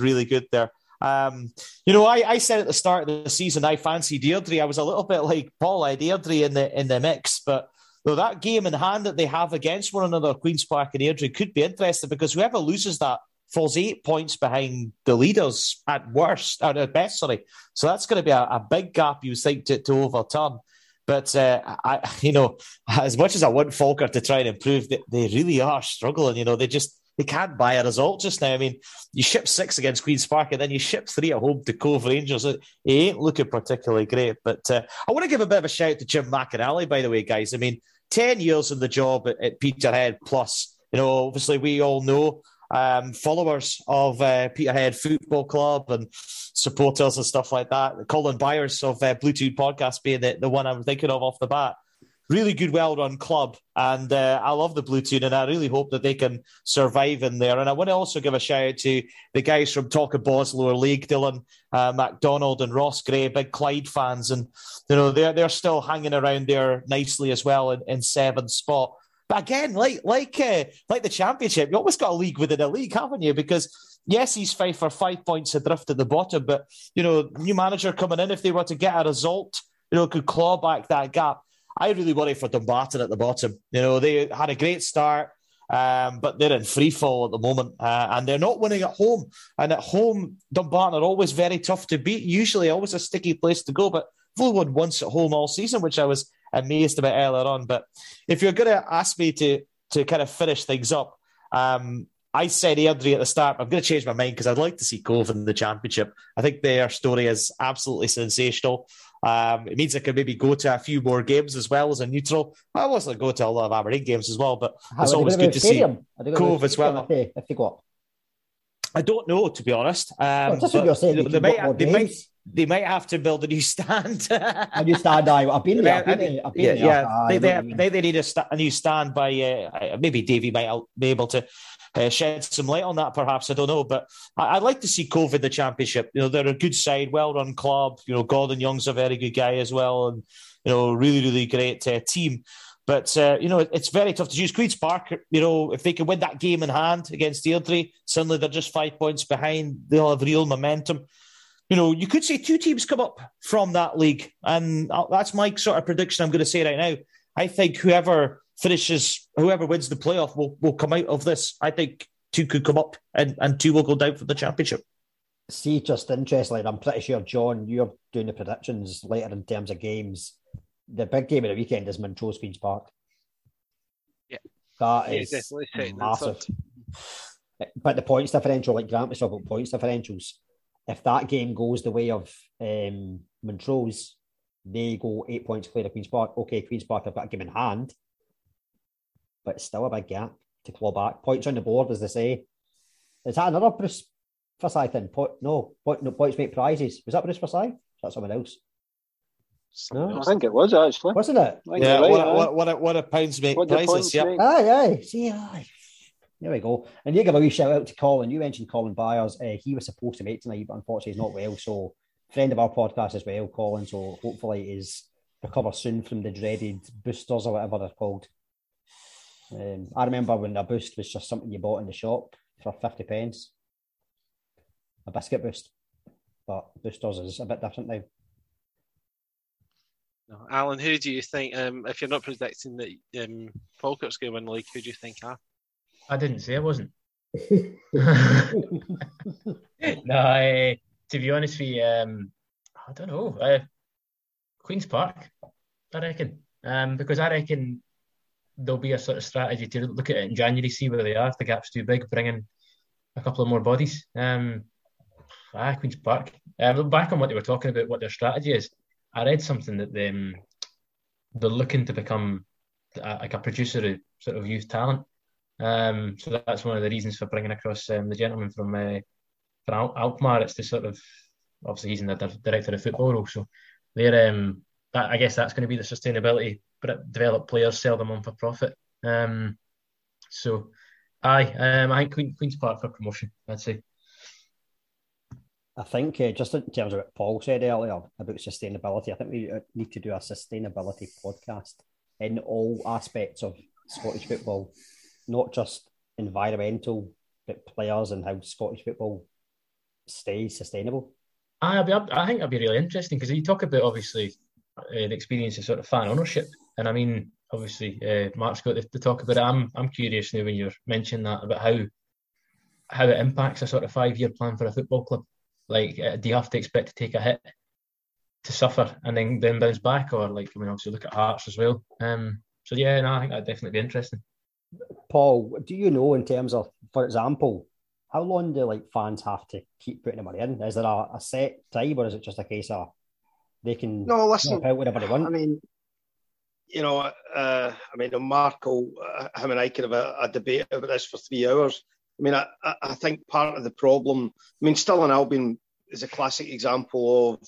really good there. You know, I said at the start of the season, I fancied Airdrie. I was a little bit like Paul, I had Airdrie in the mix, but though that game in hand that they have against one another, Queen's Park and Airdrie, could be interesting, because whoever loses that falls 8 points behind the leaders at worst, or at best, sorry. So that's going to be a big gap, you think, to overturn. But, you know, as much as I want Falkirk to try and improve, they really are struggling. You know, they can't buy a result just now. I mean, you ship 6 against Queen's Park and then you ship 3 at home to Cove Rangers. It ain't looking particularly great. But I want to give a bit of a shout to Jim McAnally, by the way, guys. I mean, 10 years in the job at Peterhead plus, you know, obviously we all know followers of Peterhead Football Club and supporters and stuff like that. Colin Byers of Bluetooth Podcast being the one I'm thinking of off the bat. Really good, well-run club, and I love the Blue Tune, and I really hope that they can survive in there. And I want to also give a shout-out to the guys from Talk of Boz Lower League, Dylan MacDonald and Ross Gray, big Clyde fans, and you know they're still hanging around there nicely as well in 7th spot. But again, like the Championship, you always got a league within a league, haven't you? Because yes, East Fife are 5 points adrift at the bottom, but you know, new manager coming in, if they were to get a result, you know, could claw back that gap. I really worry for Dumbarton at the bottom. You know, they had a great start, but they're in free fall at the moment, and they're not winning at home. And at home, Dumbarton are always very tough to beat. Usually, always a sticky place to go. But they've only won once at home all season, which I was amazed about earlier on. But if you're going to ask me to kind of finish things up, I said Airdrie at the start. I'm going to change my mind because I'd like to see Cove in the Championship. I think their story is absolutely sensational. It means I can maybe go to a few more games as well as a neutral. I also go to a lot of Aberdeen games as well, but it's always good to see Cove as well. If they go up, I don't know, to be honest. Just what you're saying, they might have to build a new stand. A new stand, I've been there. They need a new stand by maybe Davey might be able to shed some light on that, perhaps. I don't know, but I'd like to see Cove in the Championship. You know, they're a good side, well-run club. You know, Gordon Young's a very good guy as well, and you know, really, really great team. But you know, it's very tough to choose. Queen's Park, you know, if they can win that game in hand against Airdrie, suddenly they're just 5 points behind. They'll have real momentum. You know, you could say 2 teams come up from that league, and that's my sort of prediction. I'm going to say right now, I think whoever wins the playoff will come out of this. I think 2 could come up and 2 will go down for the Championship. See, just interestingly, I'm pretty sure, John, you're doing the predictions later in terms of games. The big game of the weekend is Montrose Queen's Park. Yeah. That is massive. But the points differential, like Grant was talking about points differentials, if that game goes the way of Montrose, they go 8 points clear of Queen's Park. Okay, Queen's Park have got a game in hand, but it's still a big gap to claw back. Points on the board, as they say. Is that another Bruce Forsyth thing? No, points make prizes. Was that Bruce Forsyth? Was that someone else? No, I think it was, actually. Wasn't it? Yeah, right, what a pounds make prizes. Yeah. Aye. See, aye. There we go. And you give a wee shout out to Colin. You mentioned Colin Byers. He was supposed to make tonight, but unfortunately he's not well, so friend of our podcast as well, Colin, so hopefully he's recovered soon from the dreaded boosters or whatever they're called. I remember when a boost was just something you bought in the shop for 50p, a biscuit boost, but boosters is a bit different now. No. Alan, who do you think, if you're not predicting that Falkirk's going to win the league, who do you think are? I didn't say I wasn't. No, to be honest with you, I don't know. Queen's Park, I reckon. Because I reckon there'll be a sort of strategy to look at it in January, see where they are. If the gap's too big, bring in a couple of more bodies. Queen's Park. Look back on what they were talking about, what their strategy is. I read something that they're looking to become a producer of sort of youth talent. So that's one of the reasons for bringing across the gentleman from Alkmaar. It's to sort of, obviously he's in the director of football role, so they're, I guess that's going to be the sustainability, but develop players, sell them on for profit. I think Queen's Park for promotion, I'd say. I think just in terms of what Paul said earlier about sustainability, I think we need to do a sustainability podcast in all aspects of Scottish football, not just environmental, but players and how Scottish football stays sustainable. I think that'd be really interesting because you talk about, obviously, the experience of sort of fan ownership. And I mean, obviously, Mark's got to talk about it. I'm curious now when you're mentioning that about how it impacts a sort of 5-year plan for a football club. Like, do you have to expect to take a hit to suffer and then bounce back? Or, like, I mean, obviously look at Hearts as well. I think that'd definitely be interesting. Paul, do you know in terms of, for example, how long do, like, fans have to keep putting the money in? Is there a set time, or is it just a case of they can help out whatever they want? I mean, you know, Marco, him and I could have a debate about this for 3 hours. I mean, I think part of the problem, I mean, Stirling Albion is a classic example of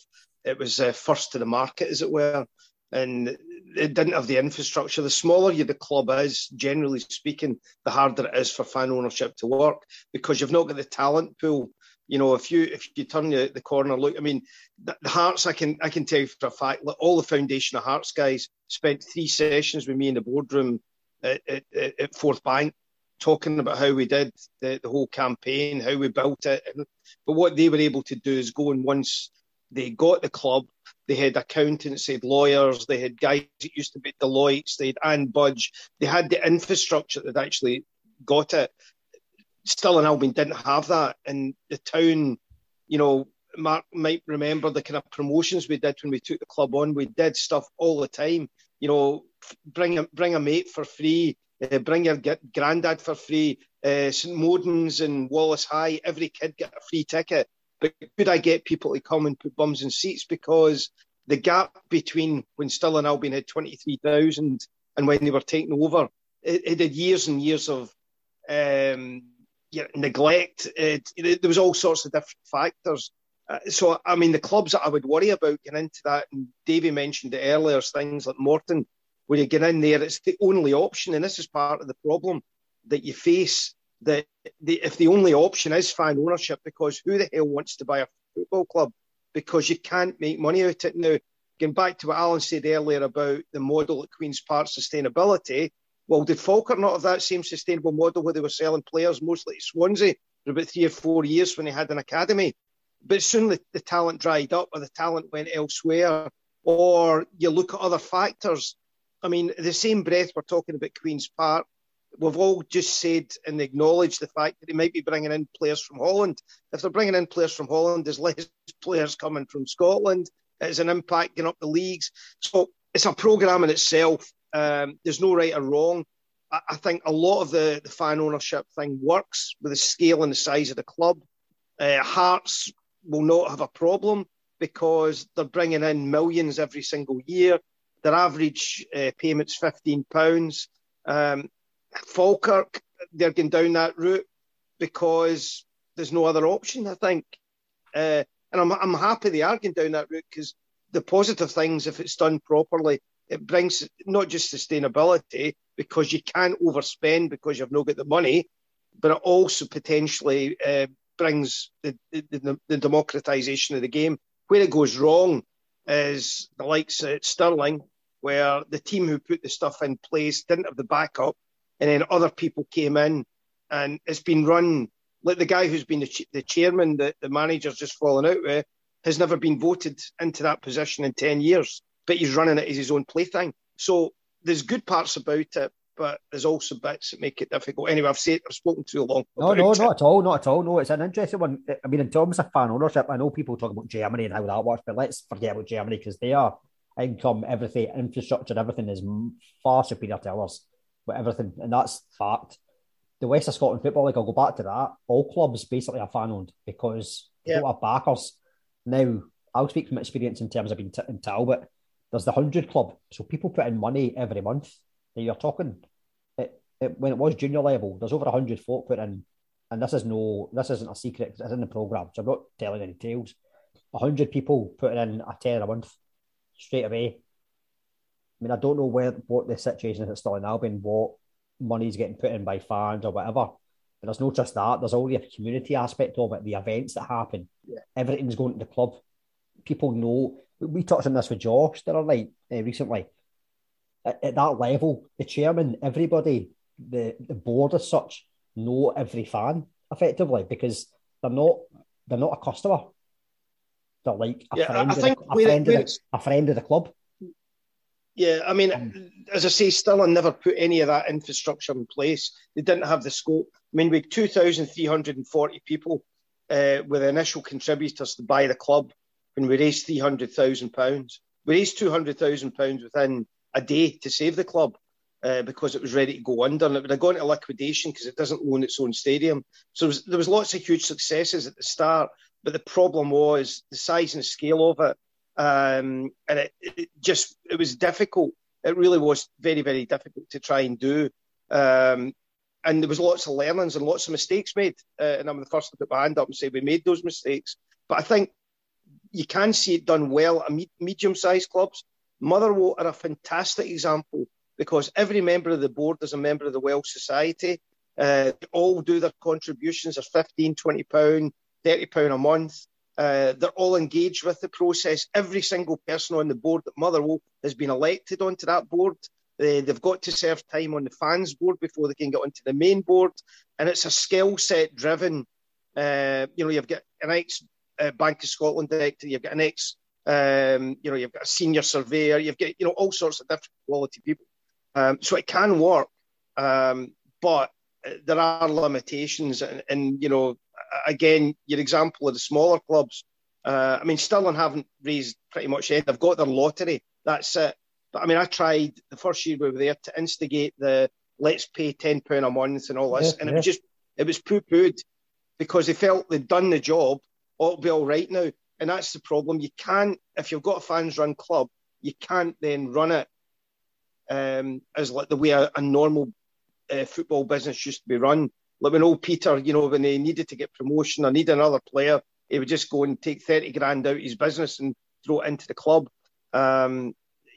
it was first to the market, as it were, and it didn't have the infrastructure. The smaller the club is, generally speaking, the harder it is for fan ownership to work because you've not got the talent pool. You know, if you turn the corner, look, I mean, the Hearts, I can tell you for a fact, all the foundation of Hearts guys spent 3 sessions with me in the boardroom at Fourth Bank, talking about how we did the whole campaign, how we built it. But what they were able to do is go, and once they got the club, they had accountants, they had lawyers, they had guys that used to be Deloitte's, they had Ann Budge, they had the infrastructure that actually got it. Stirling Albion didn't have that. And the town, you know, Mark might remember the kind of promotions we did when we took the club on. We did stuff all the time. You know, bring a mate for free, bring your granddad for free. St Modan's and Wallace High, every kid got a free ticket. But could I get people to come and put bums in seats? Because the gap between when Stirling Albion had 23,000 and when they were taken over, it had years and years of neglect. There was all sorts of different factors. So, I mean, the clubs that I would worry about getting into that, and Davey mentioned it earlier, things like Morton, when you get in there, it's the only option, and this is part of the problem that you face, that if the only option is fan ownership, because who the hell wants to buy a football club? Because you can't make money out of it. Now, going back to what Alan said earlier about the model at Queen's Park, sustainability, well, did Falkirk not have that same sustainable model where they were selling players mostly to Swansea for about 3 or 4 years when they had an academy? But soon the talent dried up, or the talent went elsewhere, or you look at other factors. I mean, the same breath we're talking about Queen's Park, we've all just said and acknowledged the fact that they might be bringing in players from Holland. If they're bringing in players from Holland, there's less players coming from Scotland. It's an impact getting up the leagues. So it's a programme in itself. There's no right or wrong. I think a lot of the fan ownership thing works with the scale and the size of the club. Hearts will not have a problem because they're bringing in millions every single year. Their average payment's £15. Falkirk, they're going down that route because there's no other option, I think. And I'm happy they are going down that route because the positive things, if it's done properly, it brings not just sustainability, because you can't overspend because you've not got the money, but it also potentially brings the democratisation of the game. Where it goes wrong is the likes at Stirling, where the team who put the stuff in place didn't have the backup, and then other people came in, and it's been run. Like the guy who's been the chairman that the manager's just fallen out with has never been voted into that position in 10 years, but he's running it as his own plaything. So there's good parts about it, but there's also bits that make it difficult. Anyway, I've spoken too long. No, not at all. No, it's an interesting one. I mean, in terms of fan ownership, I know people talk about Germany and how that works, but let's forget about Germany because their income, everything, infrastructure, everything is far superior to ours. But everything, and that's fact. The West of Scotland Football League, I'll go back to that. All clubs basically are fan-owned because they don't have backers. Now, I'll speak from experience in terms of being in Talbot. There's the 100 Club. So people put in money every month. Now, you're talking, when it was junior level, there's over 100 folk put in. And this isn't a secret. It's in the programme. So I'm not telling any tales. 100 people putting in a tenner a month straight away. I mean, I don't know what the situation is at Stirling Albion, what money's getting put in by fans or whatever. But there's not just that. There's all the community aspect of it, the events that happen. Yeah. Everything's going to the club. People know. We touched on this with Josh the other night recently. At that level, the chairman, everybody, the board as such, know every fan effectively because they're not a customer. They're like a friend of the club. Yeah, I mean, as I say, Stirling never put any of that infrastructure in place. They didn't have the scope. I mean, we had 2,340 people were the initial contributors to buy the club when we raised £300,000. We raised £200,000 within a day to save the club because it was ready to go under. And it would have gone into liquidation because it doesn't own its own stadium. So there was lots of huge successes at the start, but the problem was the size and scale of it. And it was difficult. It really was very, very difficult to try and do. And there was lots of learnings and lots of mistakes made. And I'm the first to put my hand up and say we made those mistakes. But I think you can see it done well at medium-sized clubs. Motherwell are a fantastic example because every member of the board is a member of the Welsh Society. They all do their contributions. They're £15, £20, £30 a month. They're all engaged with the process. Every single person on the board at Motherwell has been elected onto that board. They've got to serve time on the fans board before they can get onto the main board. And it's a skill set driven. You've got an ex-Bank of Scotland director, you've got an you've got a senior surveyor, you've got, all sorts of different quality people. So it can work, but there are limitations and again, your example of the smaller clubs. I mean, Stirling haven't raised pretty much anything. They've got their lottery. That's it. But I mean, I tried the first year we were there to instigate the let's pay £10 a month and all this. Yeah, and it was poo-pooed because they felt they'd done the job. Oh, it'll be all right now. And that's the problem. You can't, if you've got a fans-run club, you can't then run it as like the way a normal football business used to be run. Like when old Peter, when they needed to get promotion or need another player, he would just go and take 30 grand out of his business and throw it into the club. That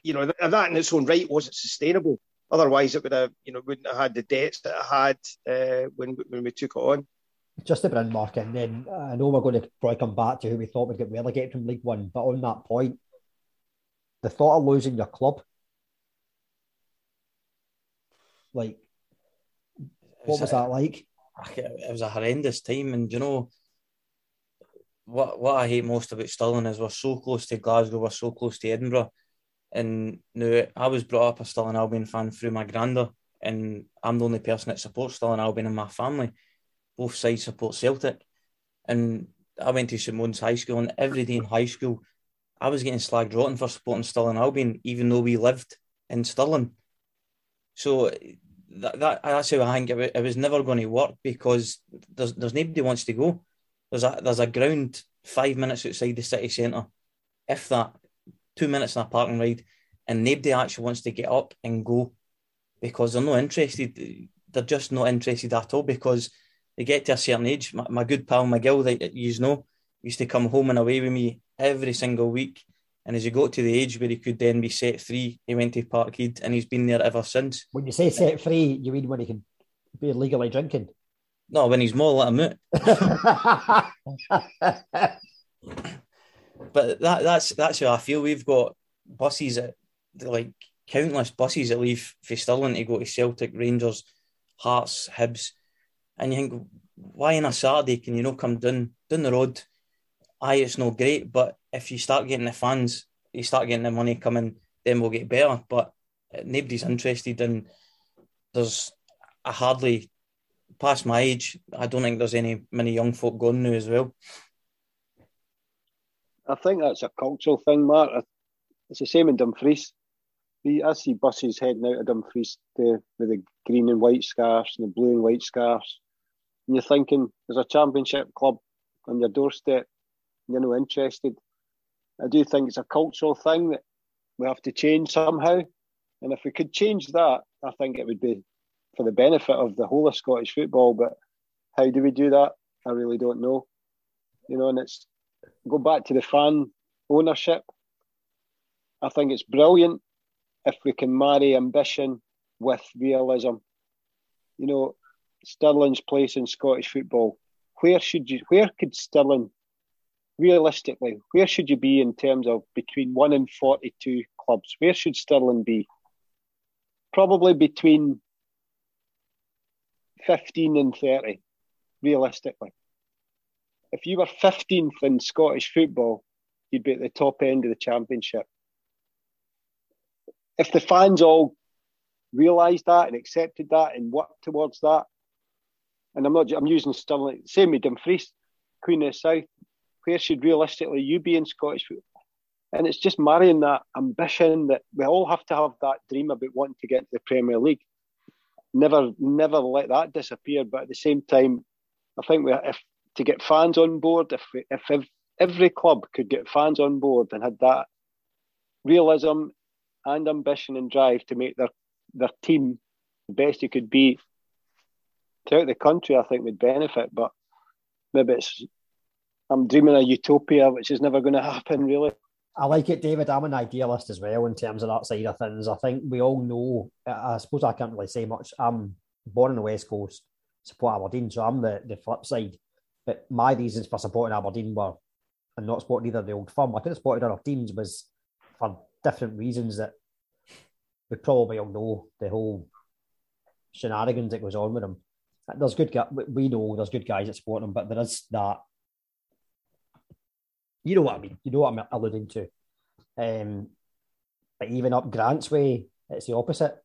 in its own right wasn't sustainable. Otherwise, it would have, wouldn't have had the debts that it had when we took it on. Just to bring Mark in, then I know we're going to probably come back to who we thought would get relegated from League One, but on that point, the thought of losing your club, like, what was that like? It was a horrendous time, and what I hate most about Stirling is we're so close to Glasgow, we're so close to Edinburgh, and now I was brought up a Stirling Albion fan through my granda, and I'm the only person that supports Stirling Albion in my family. Both sides support Celtic, and I went to St Mon's High School, and every day in high school I was getting slagged rotten for supporting Stirling Albion, even though we lived in Stirling. So that's how I think it was never going to work because there's nobody wants to go. There's a ground 5 minutes outside the city centre, if that, 2 minutes in a parking ride, and nobody actually wants to get up and go because they're not interested. They're just not interested at all because they get to a certain age. My good pal McGill, that you know, used to come home and away with me every single week. And as you got to the age where he could then be set free, he went to Partick, and he's been there ever since. When you say set free, you mean when he can be legally drinking? No, when he's more let him out. But that's how I feel. We've got buses, like countless buses that leave for Stirling to go to Celtic, Rangers, Hearts, Hibs. And you think, why on a Saturday can you not come down the road? Aye, it's not great, but if you start getting the fans, you start getting the money coming, then we'll get better. But nobody's interested, and I hardly, past my age, I don't think there's any many young folk going now as well. I think that's a cultural thing, Mark. It's the same in Dumfries. I see buses heading out of Dumfries with the green and white scarves and the blue and white scarves. And you're thinking, there's a championship club on your doorstep and you're not interested. I do think it's a cultural thing that we have to change somehow. And if we could change that, I think it would be for the benefit of the whole of Scottish football. But how do we do that? I really don't know. You know, and it's go back to the fan ownership. I think it's brilliant if we can marry ambition with realism. You know, Stirling's place in Scottish football. Where could Stirling, realistically, where should you be in terms of between 1 and 42 clubs? Where should Stirling be? Probably between 15 and 30, realistically. If you were 15th in Scottish football, you'd be at the top end of the championship. If the fans all realised that and accepted that and worked towards that, and I'm using Stirling, same with Dumfries, Queen of the South, where should realistically you be in Scottish football? And it's just marrying that ambition that we all have to have, that dream about wanting to get to the Premier League. Never let that disappear. But at the same time, I think to get fans on board, if every club could get fans on board and had that realism and ambition and drive to make their team the best it could be throughout the country, I think would benefit. But maybe I'm dreaming a utopia, which is never going to happen, really. I like it, David. I'm an idealist as well in terms of that side of things. I think we all know, I suppose I can't really say much. I'm born on the West Coast, support Aberdeen, so I'm the flip side. But my reasons for supporting Aberdeen were, and not supporting either the Old Firm, I could have supported other teams, was for different reasons that we probably all know, the whole shenanigans that goes on with them. There's good guys, we know there's good guys that support them, but there is that, you know what I mean, you know what I'm alluding to. But even up Grant's way, it's the opposite.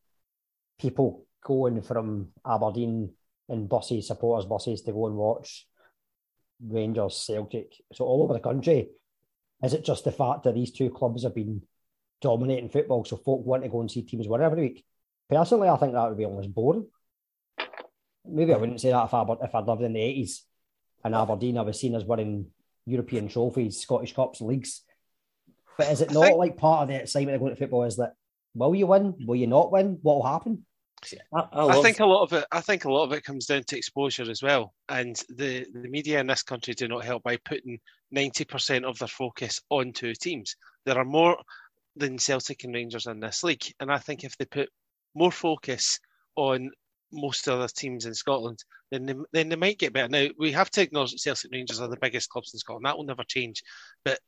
People going from Aberdeen in buses, supporters buses, to go and watch Rangers, Celtic, so all over the country. Is it just the fact that these two clubs have been dominating football, so folk want to go and see teams win every week? Personally, I think that would be almost boring. Maybe I wouldn't say that if I'd lived in the 80s and Aberdeen, I was seen as winning European trophies, Scottish Cups, leagues. But is it not like part of the excitement of going to football is that, will you win? Will you not win? What will happen? I think a lot of it comes down to exposure as well, and the media in this country do not help by putting 90% of their focus on two teams. There are more than Celtic and Rangers in this league, and I think if they put more focus on most other teams in Scotland, then they might get better. Now, we have to acknowledge that Celtic and Rangers are the biggest clubs in Scotland. That will never change, but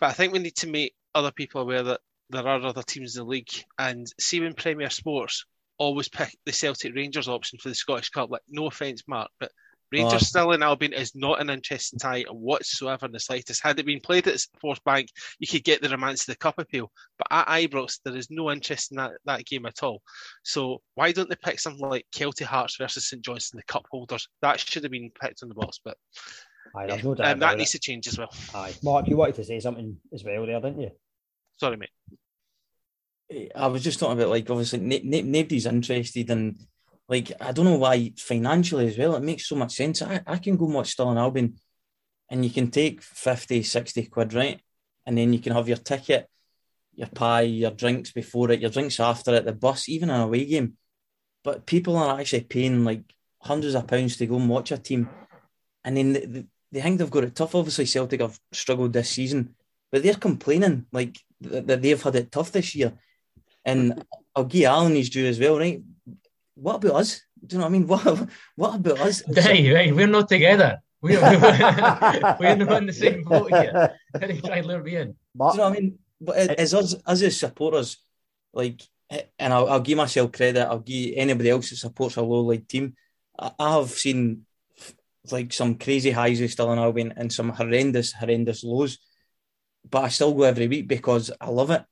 I think we need to make other people aware that there are other teams in the league, and see when Premier Sports always pick the Celtic Rangers option for the Scottish Cup. Like, no offence, Mark, but Rangers Stirling Albion is not an interesting tie whatsoever in the slightest. Had it been played at Forth Bank, you could get the romance of the cup appeal. But at Ibrox, there is no interest in that game at all. So why don't they pick something like Kelty Hearts versus St Johnstone, the cup holders? That should have been picked on the box, but no doubt that needs to change as well. Aye, Mark, you wanted to say something as well there, didn't you? Sorry, mate. I was just talking about, like, obviously nobody's interested in, like, I don't know why, financially as well, it makes so much sense. I can go and watch Stirling Albion and you can take 50, 60 quid, right? And then you can have your ticket, your pie, your drinks before it, your drinks after it, the bus, even an away game. But people are actually paying, like, hundreds of pounds to go and watch a team. And then they think they've got it tough. Obviously, Celtic have struggled this season, but they're complaining, like, that they've had it tough this year. And I'll give Alan his due as well, right? What about us? Do you know what I mean? What about us? We're not together. We're not in the same boat here. And he tried to lure me in. Mark? Do you know what I mean? But as us as supporters, like, and I'll give myself credit, I'll give anybody else that supports a low-league team. I have seen like some crazy highs with Stirling Albion and some horrendous lows, but I still go every week because I love it.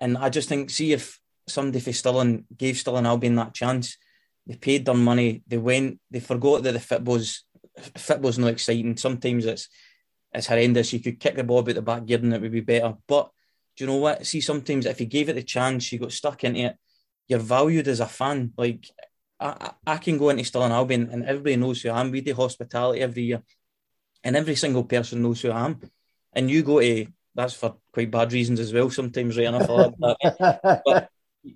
And I just think, see if somebody for Stirling gave Stirling Albion that chance, they paid their money, they went, they forgot that the football's not exciting. Sometimes it's horrendous. You could kick the ball about the back gear and it would be better. But do you know what? See, sometimes if you gave it the chance, you got stuck into it, you're valued as a fan. Like, I can go into Stirling Albion and everybody knows who I am. We do hospitality every year and every single person knows who I am. And you go to, that's for quite bad reasons as well sometimes, right enough. But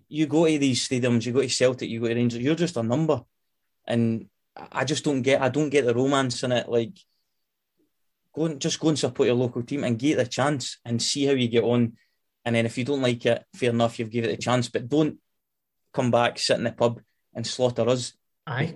you go to these stadiums, you go to Celtic, you go to Rangers, you're just a number. And I just don't get the romance in it. Like, go and support your local team and get the chance and see how you get on. And then if you don't like it, fair enough, you've given it a chance. But don't come back, sit in the pub and slaughter us. Aye.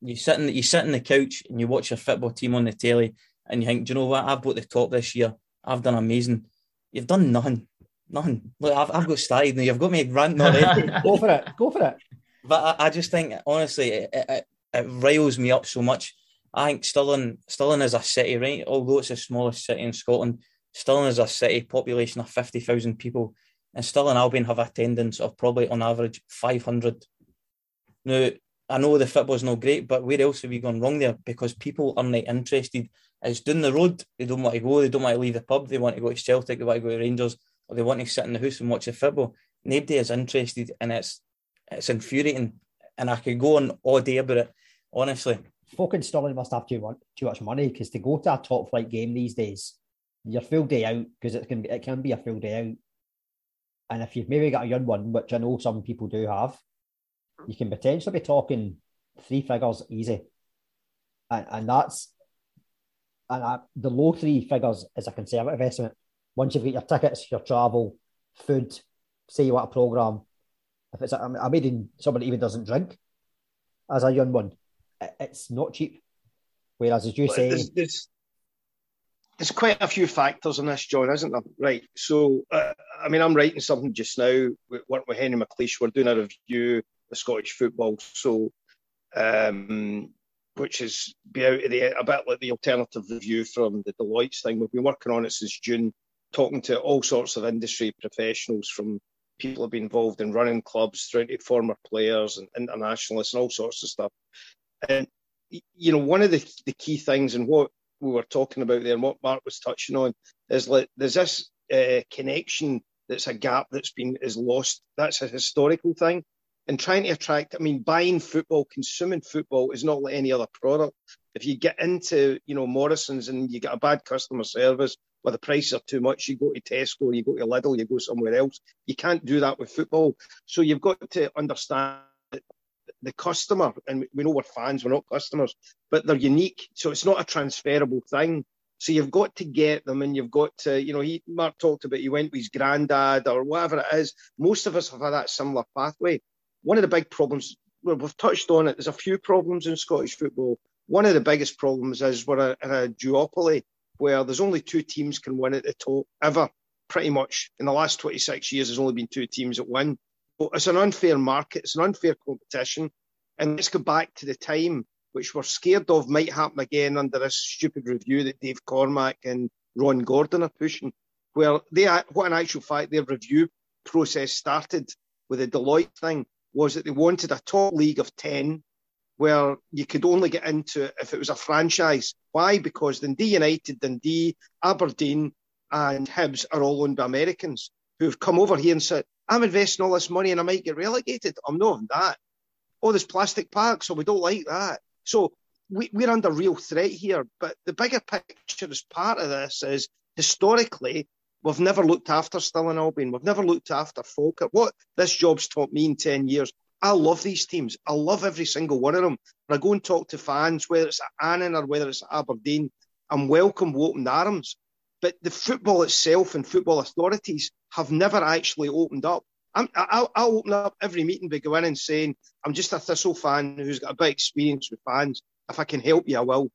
You sit in the couch and you watch your football team on the telly and you think, do you know what? I've bought the top this year. I've done amazing. You've done nothing. Look, I've got started now. You've got me ranting already. Go for it. But I just think, honestly, it riles me up so much. I think Stirling is a city, right? Although it's the smallest city in Scotland, Stirling is a city, population of 50,000 people. And Stirling Albion have attendance of probably, on average, 500. Now, I know the football's not great, but where else have we gone wrong there? Because people aren't interested. It's down the road. They don't want to go. They don't want to leave the pub. They want to go to Celtic. They want to go to Rangers. Or they want to sit in the house and watch the football. Nobody is interested, and it's infuriating. And I could go on all day about it, honestly. Fucking Stirling must have too much money, because to go to a top flight game these days, your full day out, because it can be a full day out. And if you've maybe got a young one, which I know some people do have, you can potentially be talking three figures easy. And the low three figures is a conservative estimate. Once you've got your tickets, your travel, food, say you want a programme. If it's I mean, somebody even doesn't drink as a young one, it's not cheap. Whereas, as you say, there's quite a few factors in this, John, isn't there? Right. So, I mean, I'm writing something just now. We're working with Henry McLeish. We're doing a review of Scottish football. So, which is a bit like the alternative review from the Deloitte's thing. We've been working on it since June, talking to all sorts of industry professionals, from people who have been involved in running clubs through to former players and internationalists and all sorts of stuff. And, you know, one of the key things, and what we were talking about there and what Mark was touching on, is like, there's this connection that's a gap is lost. That's a historical thing. And trying to attract, I mean, buying football, consuming football is not like any other product. If you get into, you know, Morrison's and you get a bad customer service, or the prices are too much, you go to Tesco, you go to Lidl, you go somewhere else. You can't do that with football. So you've got to understand that the customer, and we know we're fans, we're not customers, but they're unique. So it's not a transferable thing. So you've got to get them, and you've got to, you know, Mark talked about he went with his granddad or whatever it is. Most of us have had that similar pathway. One of the big problems, we've touched on it, there's a few problems in Scottish football. One of the biggest problems is we're in a duopoly where there's only two teams can win at the top ever, pretty much. In the last 26 years, there's only been two teams that win. But it's an unfair market, it's an unfair competition. And let's go back to the time, which we're scared of might happen again under this stupid review that Dave Cormack and Ron Gordon are pushing, where what in actual fact their review process started with the Deloitte thing, was that they wanted a top league of 10 where you could only get into it if it was a franchise. Why? Because Dundee United, Dundee, Aberdeen and Hibs are all owned by Americans who've come over here and said, I'm investing all this money and I might get relegated. I'm not on that. Oh, there's plastic parks, so we don't like that. So we're under real threat here. But the bigger picture as part of this is, historically, we've never looked after Stirling Albion. We've never looked after Falkirk. What this job's taught me in 10 years, I love these teams. I love every single one of them. When I go and talk to fans, whether it's at Annan or whether it's at Aberdeen, I'm welcome with open arms. But the football itself and football authorities have never actually opened up. I'll open up every meeting by going in and saying, I'm just a Thistle fan who's got a bit of experience with fans. If I can help you, I will.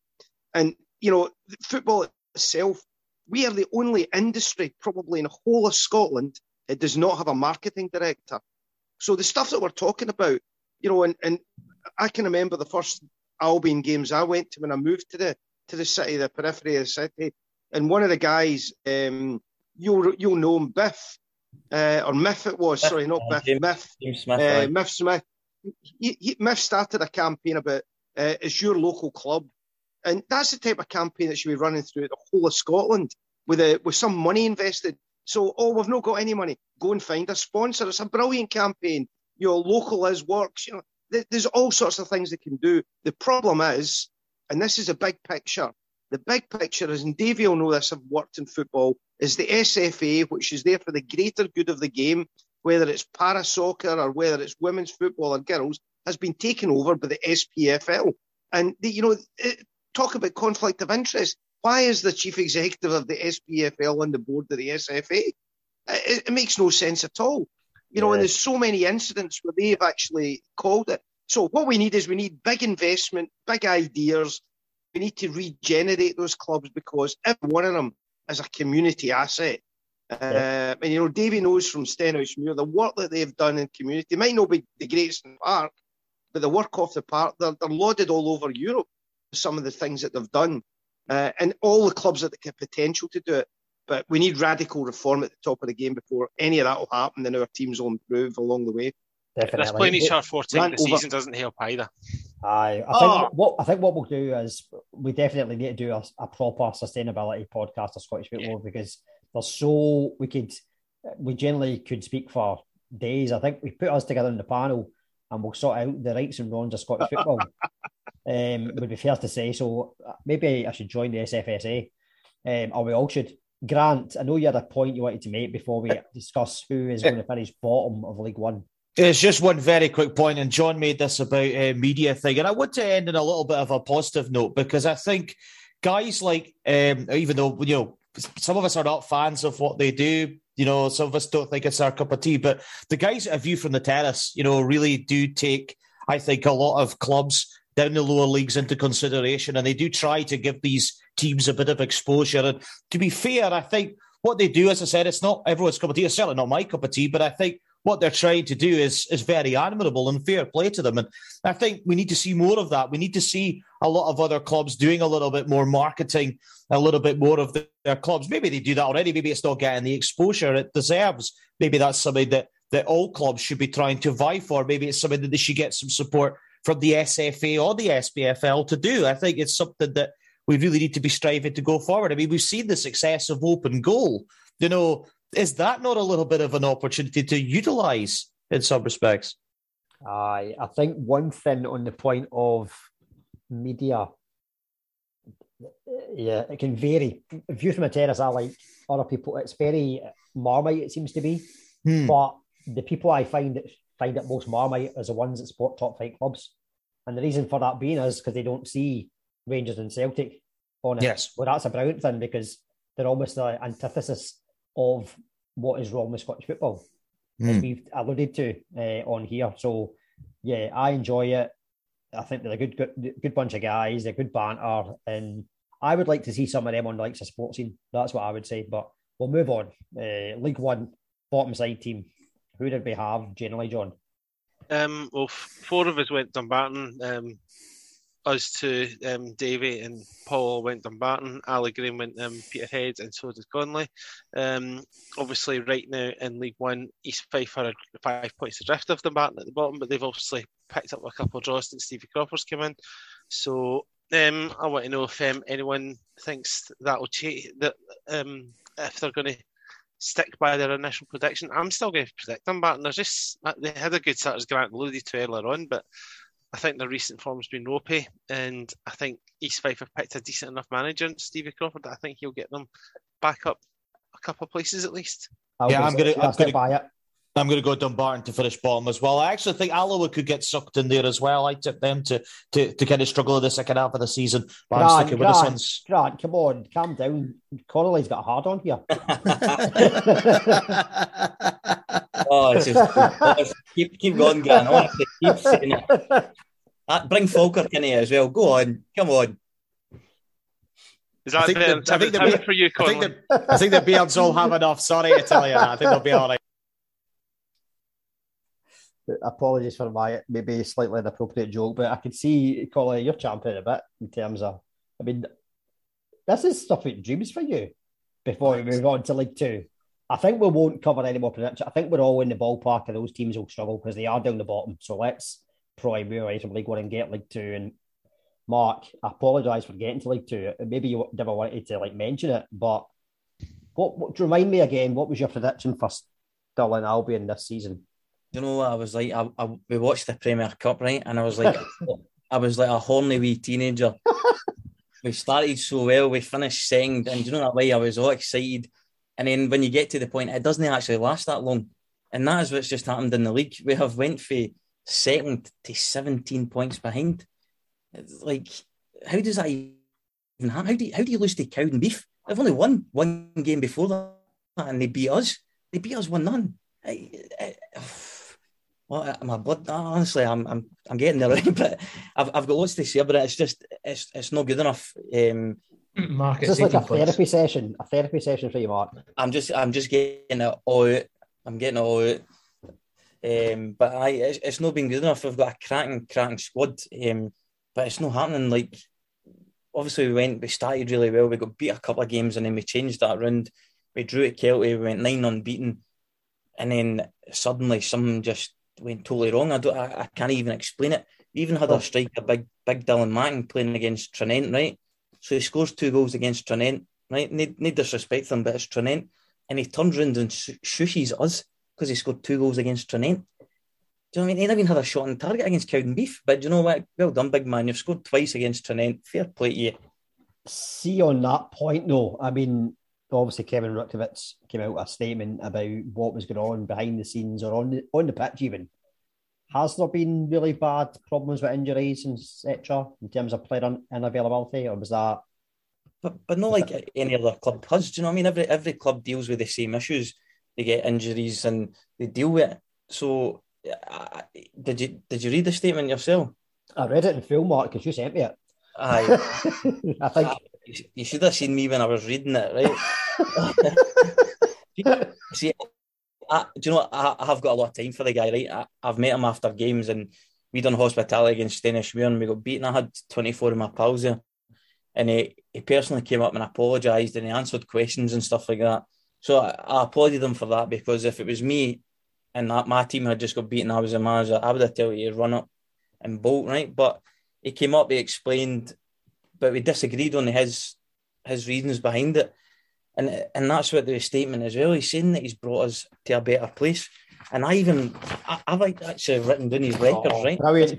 And, you know, football itself, we are the only industry probably in the whole of Scotland that does not have a marketing director. So the stuff that we're talking about, you know, and I can remember the first Albion games I went to when I moved to the city, the periphery of the city. And one of the guys, you'll know him, Biff, or Miff it was, Biff, sorry, not Biff, James, Miff. James Smith, right. Miff Smith. Miff started a campaign about, it's your local club. And that's the type of campaign that should be running through the whole of Scotland with some money invested. So, we've not got any money. Go and find a sponsor. It's a brilliant campaign. Your local is works. You know, there's all sorts of things they can do. The problem is, and this is a big picture, the big picture is, and Davey will know this, I've worked in football, is the SFA, which is there for the greater good of the game, whether it's para soccer or whether it's women's football or girls, has been taken over by the SPFL. And, talk about conflict of interest. Why is the chief executive of the SPFL on the board of the SFA? It makes no sense at all. And there's so many incidents where they've actually called it. So what we need is big investment, big ideas. We need to regenerate those clubs because every one of them is a community asset. Yeah. Davey knows from Stenhousemuir, the work that they've done in community might not be the greatest in the park, but the work off the park, they're lauded all over Europe for some of the things that they've done. And all the clubs that have potential to do it. But we need radical reform at the top of the game before any of that will happen, and our teams will improve along the way. Definitely. That's playing each other 14 this season doesn't help either. I think what we'll do is we definitely need to do a proper sustainability podcast of Scottish football because there's so we generally could speak for days. I think we put us together in the panel and we'll sort out the rights and wrongs of Scottish football. Would be fair to say. So maybe I should join the SFSA, or we all should. Grant, I know you had a point you wanted to make before we discuss who is going to finish bottom of League One. It's just one very quick point, and John made this about media thing, and I want to end on a little bit of a positive note because I think guys like, even though some of us are not fans of what they do, some of us don't think it's our cup of tea, but the guys at A View from the Terrace, really do take, I think, a lot of clubs down the lower leagues into consideration, and they do try to give these teams a bit of exposure. And to be fair, I think what they do, as I said, it's not everyone's cup of tea. It's certainly not my cup of tea, but I think what they're trying to do is very admirable, and fair play to them. And I think we need to see more of that. We need to see a lot of other clubs doing a little bit more marketing, a little bit more of their clubs. Maybe they do that already. Maybe it's not getting the exposure it deserves. Maybe that's something that all clubs should be trying to vie for. Maybe it's something that they should get some support from the SFA or the SPFL to do. I think it's something that we really need to be striving to go forward. I mean, we've seen the success of Open Goal. Is that not a little bit of an opportunity to utilise in some respects? I think one thing on the point of media, it can vary. View from a Terrace, I like other people. It's very Marmite, it seems to be. But the people I find it most Marmite is the ones that support top flight clubs. And the reason for that being is because they don't see Rangers and Celtic on it. Yes. Well, that's a brilliant thing because they're almost the antithesis of what is wrong with Scottish football, as we've alluded to on here. So, I enjoy it. I think they're a good bunch of guys. They're good banter. And I would like to see some of them on the likes of Sports Scene. That's what I would say. But we'll move on. League One, bottom side team. Who did we have generally, John? Four of us went Dumbarton. Us two, Davey and Paul went Dumbarton. Ali Graham went Peterhead, and so did Conley. Obviously, right now in League One, East Fife are 5 points adrift of Dumbarton at the bottom, but they've obviously picked up a couple of draws since Stevie Cropper's come in. So I want to know if anyone thinks that'll change, that if they're going to stick by their initial prediction. I'm still going to predict Dumbarton. They had a good start, as Grant alluded to earlier on, but I think their recent form has been ropey, and I think East Fife have picked a decent enough manager in Stevie Cropper that I think he'll get them back up a couple of places at least. I'm going to go Dumbarton to finish bottom as well. I actually think Alloa could get sucked in there as well. I took them to kind of struggle in the second half of the season. But I'm sticking with the Suns. Grant, come on, calm down. Connolly's got a hard on here. Keep going, Grant. Honestly, keep saying it. Bring Falkirk in here as well. Go on, come on. Is that a bit for you, Colin? I think the beards all have enough. Sorry to tell you that. I think they'll be all right. Apologies for my maybe slightly inappropriate joke, but I could see, Colin, you're champing a bit in terms of, I mean, this is stuff in dreams for you before we move on to League Two. I think we won't cover any more predictions. I think we're all in the ballpark and those teams will struggle because they are down the bottom. So let's probably move away from League One and get League Two. And Mark, I apologise for getting to League Two. Maybe you never wanted to mention it, but what remind me again, what was your prediction for Stirling Albion this season? You know, I was like, we watched the Premier Cup, right? And I was like, I was like a horny wee teenager. We started so well, we finished second, and you know that way I was all excited. And then when you get to the point, it doesn't actually last that long. And that is what's just happened in the league. We have went from second to 17 points behind. It's like, how does that even happen? How do you lose to Cowdenbeath? They've only won one game before that, and they beat us. They beat us 1-0. Well, my blood. Honestly, I'm getting there, right? But I've got lots to say about it. It's just it's not good enough. Mark, it's like a therapy session for you, Mark. I'm just getting it all out. But it's not been good enough. I've got a cracking squad. But it's not happening. Like, obviously we started really well. We got beat a couple of games, and then we changed that round. We drew at Kelty. We went 9 unbeaten, and then suddenly something just went totally wrong. I can't even explain it. We even had our striker, big Dylan Martin, playing against Tranent, right? So he scores 2 goals against Tranent, right? No disrespect them, but it's Tranent. And he turns round and shushes us because he scored 2 goals against Tranent. Do you know what I mean? He never even had a shot on target against Cowdenbeath. But do you know what? Well done, big man. You've scored twice against Tranent. Fair play to you. See, on that point, though, I mean, obviously Kevin Rutkowitz came out with a statement about what was going on behind the scenes or on the pitch even. Has there been really bad problems with injuries and etc. in terms of player unavailability, or was that? But not like any other club has. Do you know what I mean? Every club deals with the same issues. They get injuries and they deal with it. So, did you read the statement yourself? I read it in full, Mark, because you sent me it. I think you should have seen me when I was reading it, right? See, do you know what? I have got a lot of time for the guy, right? I've met him after games, and we done hospitality against Stenhousemuir, and we got beaten. I had 24 of my pals there, and he personally came up and apologised, and he answered questions and stuff like that. So I applauded him for that, because if it was me and that my team had just got beaten, I was a manager, I would have told you to run up and bolt, right? But he came up, he explained, but we disagreed on his reasons behind it. And that's what the statement is, really. He's saying that he's brought us to a better place. And I've actually written down his records, right? This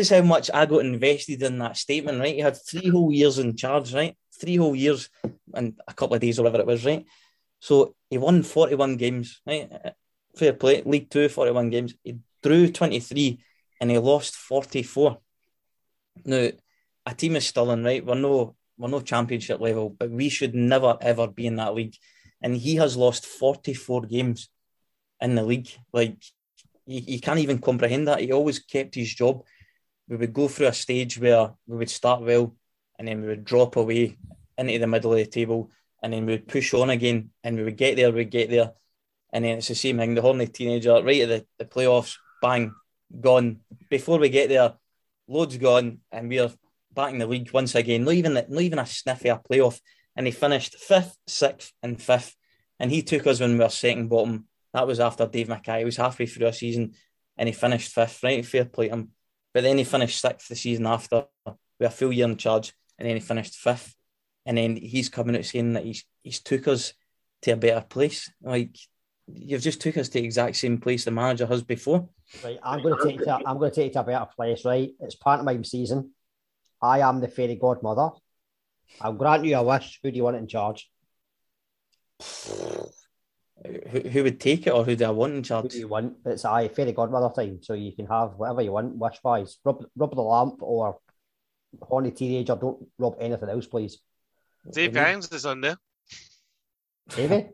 is how much I got invested in that statement, right? He had 3 whole years in charge, right? 3 whole years and a couple of days or whatever it was, right? So he won 41 games, right? Fair play. League 2, 41 games. He drew 23 and he lost 44. Now, a team is Stirling, right? We're no championship level, but we should never, ever be in that league. And he has lost 44 games in the league. Like, you can't even comprehend that. He always kept his job. We would go through a stage where we would start well and then we would drop away into the middle of the table and then we would push on again and we would get there, And then it's the same thing, the horny teenager, right at the playoffs, bang, gone. Before we get there, loads gone, and we're back in the league once again. Not even a sniff of a playoff. And he finished 5th, 6th and 5th. And he took us when we were second bottom. That was after Dave Mackay. He was halfway through a season and he finished 5th, right? Fair play to him. But then he finished 6th the season after with a full year in charge, and then he finished 5th. And then he's coming out saying that he's took us to a better place. Like, you've just took us to the exact same place the manager has before. Right, I'm going to take you to a better place, right? It's pantomime season. I am the fairy godmother. I'll grant you a wish. Who do you want in charge? Who would take it, or who do I want in charge? Who do you want? It's I, fairy godmother time. So you can have whatever you want, wish-wise. Rub the lamp or horny teenager. Don't rub anything else, please. Dave Grimes is on there. Davey?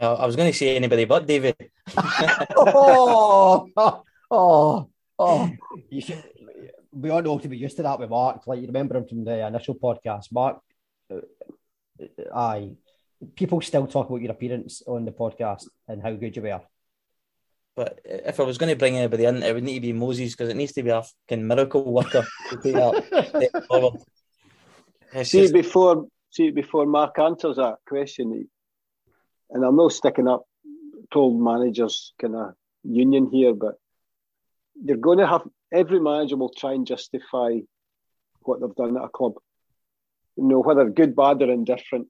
I was going to say anybody but David. Oh, you should, we all know to be used to that with Mark. Like, you remember him from the initial podcast, Mark. People still talk about your appearance on the podcast and how good you were. But if I was going to bring anybody in, it would need to be Moses, because it needs to be a fucking miracle worker to take that step forward. Before Mark answers that question, and I'm not sticking up told managers kind of union here, but they're going to have, every manager will try and justify what they've done at a club. You know, whether good, bad or indifferent.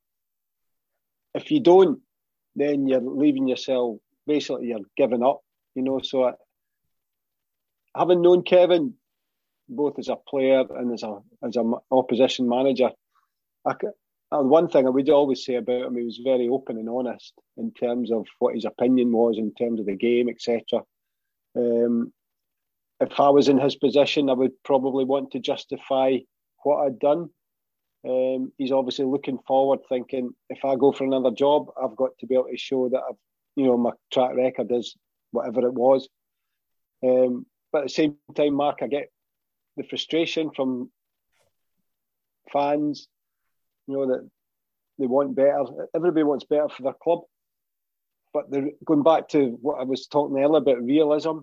If you don't, then you're leaving yourself, basically you're giving up, you know. So having known Kevin, both as a player and as a opposition manager, one thing I would always say about him, he was very open and honest in terms of what his opinion was, in terms of the game, etc. If I was in his position, I would probably want to justify what I'd done. He's obviously looking forward, thinking, if I go for another job, I've got to be able to show that I've, you know, my track record is whatever it was. But at the same time, Mark, I get the frustration from fans, you know, that they want better. Everybody wants better for their club. But they're going back to what I was talking earlier about realism.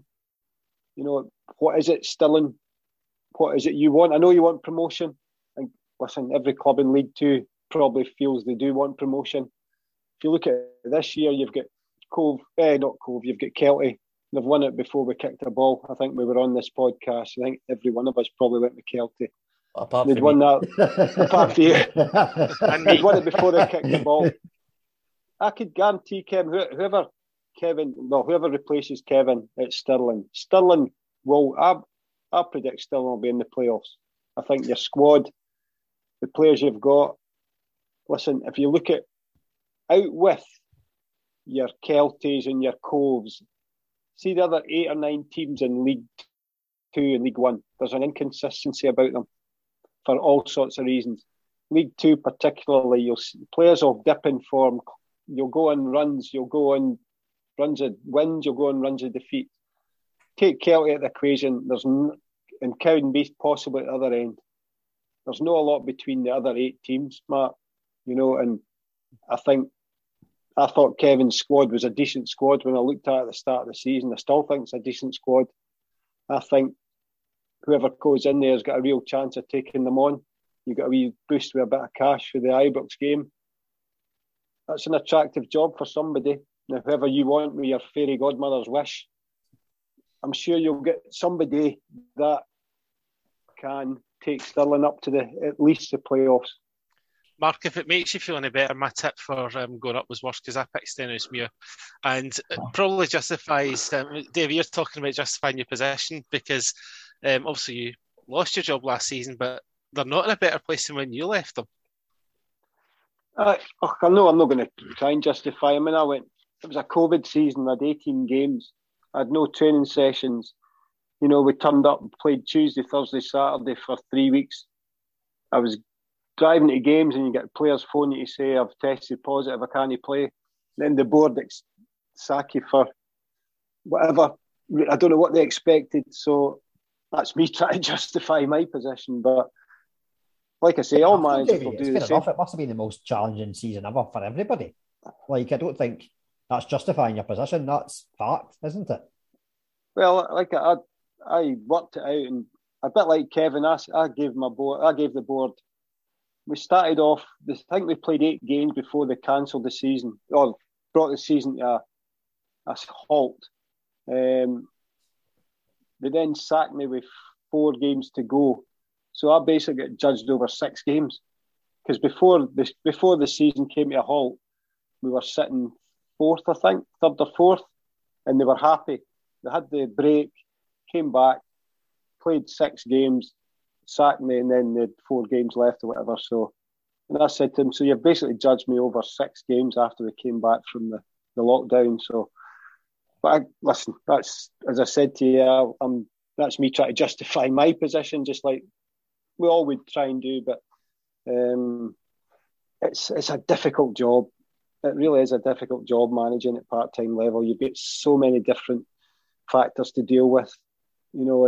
You know, what is it, Stirling? What is it you want? I know you want promotion. And listen, every club in League Two probably feels they do want promotion. If you look at it, this year, you've got you've got Kelty. They've won it before we kicked a ball. I think we were on this podcast. I think every one of us probably went with Kelty. Apart they'd won that. Apart from you. They'd won it before they kicked the ball. I could guarantee whoever replaces Kevin at Stirling will, I predict Stirling will be in the playoffs. I think your squad, the players you've got, listen, if you look at, out with your Kelties and your Coves, see the other 8 or 9 teams in League 2 and League 1, there's an inconsistency about them for all sorts of reasons. League 2 particularly, you'll see players will dip in form, you'll go on runs, you'll go on runs of wins, you'll go on runs of defeat. Take Kelty at the equation, and Cowdenbeath possibly at the other end. There's not a lot between the other 8 teams, Mark, you know, and I thought Kevin's squad was a decent squad when I looked at the start of the season. I still think it's a decent squad. I think whoever goes in there has got a real chance of taking them on. You've got a wee boost with a bit of cash for the Ibrox game. That's an attractive job for somebody. Now, whoever you want with your fairy godmother's wish, I'm sure you'll get somebody that can take Stirling up to at least the playoffs. Mark, if it makes you feel any better, my tip for going up was worse, because I picked Stenhousemuir, and it probably justifies, Dave, you're talking about justifying your possession, because obviously you lost your job last season, but they're not in a better place than when you left them. I know I'm not going to try and justify. I mean, it was a COVID season, I had 18 games, I had no training sessions. You know, we turned up and played Tuesday, Thursday, Saturday for 3 weeks. I was driving to games and you get players phoning to say, I've tested positive, I can't play. Then the board sack you for whatever. I don't know what they expected. So that's me trying to justify my position. But like I say, all managers will do the same. It must have been the most challenging season ever for everybody. Like, I don't think that's justifying your position. That's fact, isn't it? Well, like I worked it out, and a bit like Kevin, I gave the board. We started off, I think we played 8 games before they cancelled the season, or brought the season to a halt. They then sacked me with 4 games to go. So I basically got judged over 6 games. Because before the season came to a halt, we were sitting 3rd or 4th, and they were happy. They had the break, came back, played 6 games, sacked me, and then they had 4 games left or whatever. So, and I said to him, so you've basically judged me over 6 games after we came back from the lockdown. So, but listen, that's, as I said to you, that's me trying to justify my position, just like we all would try and do. But it's a difficult job. It really is a difficult job managing at part-time level. You get so many different factors to deal with, you know,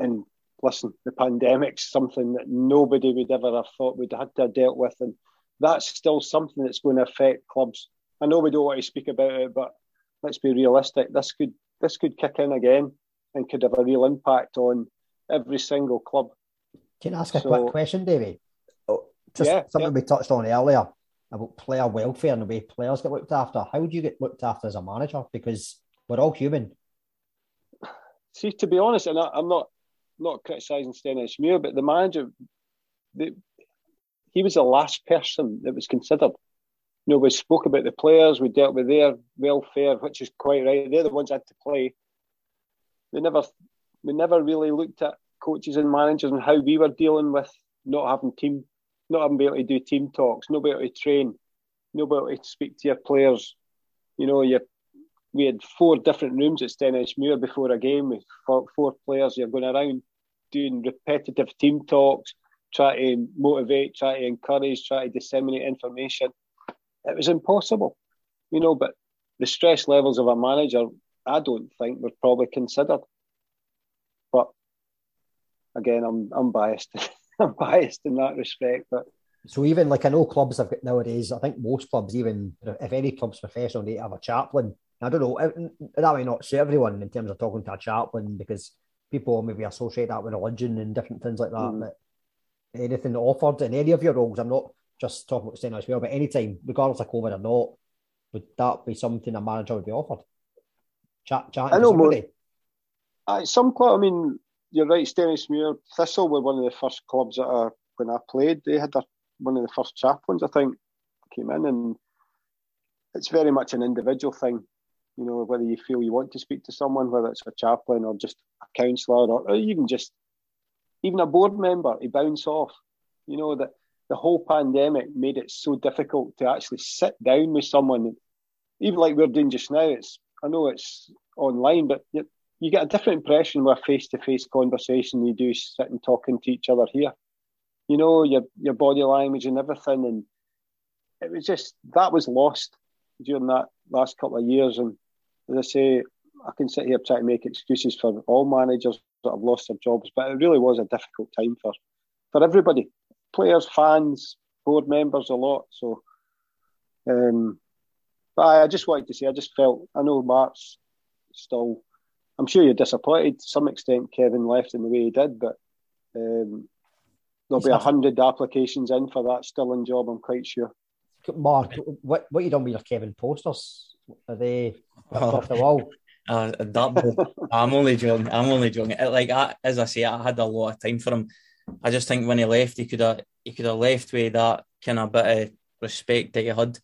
and listen, the pandemic's something that nobody would ever have thought we'd had to have dealt with, and that's still something that's going to affect clubs. I know we don't want to speak about it, but let's be realistic. This could kick in again and could have a real impact on every single club. Can I ask a quick question, Davey? We touched on earlier about player welfare and the way players get looked after. How do you get looked after as a manager? Because we're all human. See, to be honest, and I'm not criticising Stenhousemuir, but the manager, he was the last person that was considered. You know, we spoke about the players, we dealt with their welfare, which is quite right. They're the ones that had to play. We never really looked at coaches and managers and how we were dealing with not having to do team talks, not being able to train, not being able to speak to your players. You know, we had 4 different rooms at Stenhousemuir before a game with 4 players. You're going around doing repetitive team talks, try to motivate, try to encourage, try to disseminate information. It was impossible, you know, but the stress levels of a manager, I don't think, were probably considered. But again, I'm biased. I'm biased in that respect. But so even like I know clubs have got nowadays, I think most clubs, even if any club's professional, they have a chaplain. I don't know, that may not suit everyone in terms of talking to a chaplain, because people maybe associate that with religion and different things like that. But anything offered in any of your roles, I'm not just talking about Stenhousemuir as well, but anytime, regardless of COVID or not, would that be something a manager would be offered? Chat I know somebody. Some club, I mean, you're right, Stenhousemuir, Thistle were one of the first clubs that when I played, they had one of the first chaplains, I think, came in, and it's very much an individual thing, you know, whether you feel you want to speak to someone, whether it's a chaplain or just a counsellor or even a board member, you bounce off. You know, that the whole pandemic made it so difficult to actually sit down with someone, even like we're doing just now. I know it's online, but you get a different impression with a face-to-face conversation you do sitting talking to each other here. You know, your body language and everything, and it was just, that was lost during that last couple of years. And as I say, I can sit here trying to make excuses for all managers that have lost their jobs, but it really was a difficult time for everybody. Players, fans, board members, a lot. So, but I just wanted to say, I know Mark's still, I'm sure you're disappointed to some extent Kevin left in the way he did, but there'll be 100 applications in for that Stirling job, I'm quite sure. Mark, what you done with your Kevin posters? Are they off the wall? I'm only joking. As I say, I had a lot of time for him. I just think when he left, he could have left with that kind of bit of respect that he had.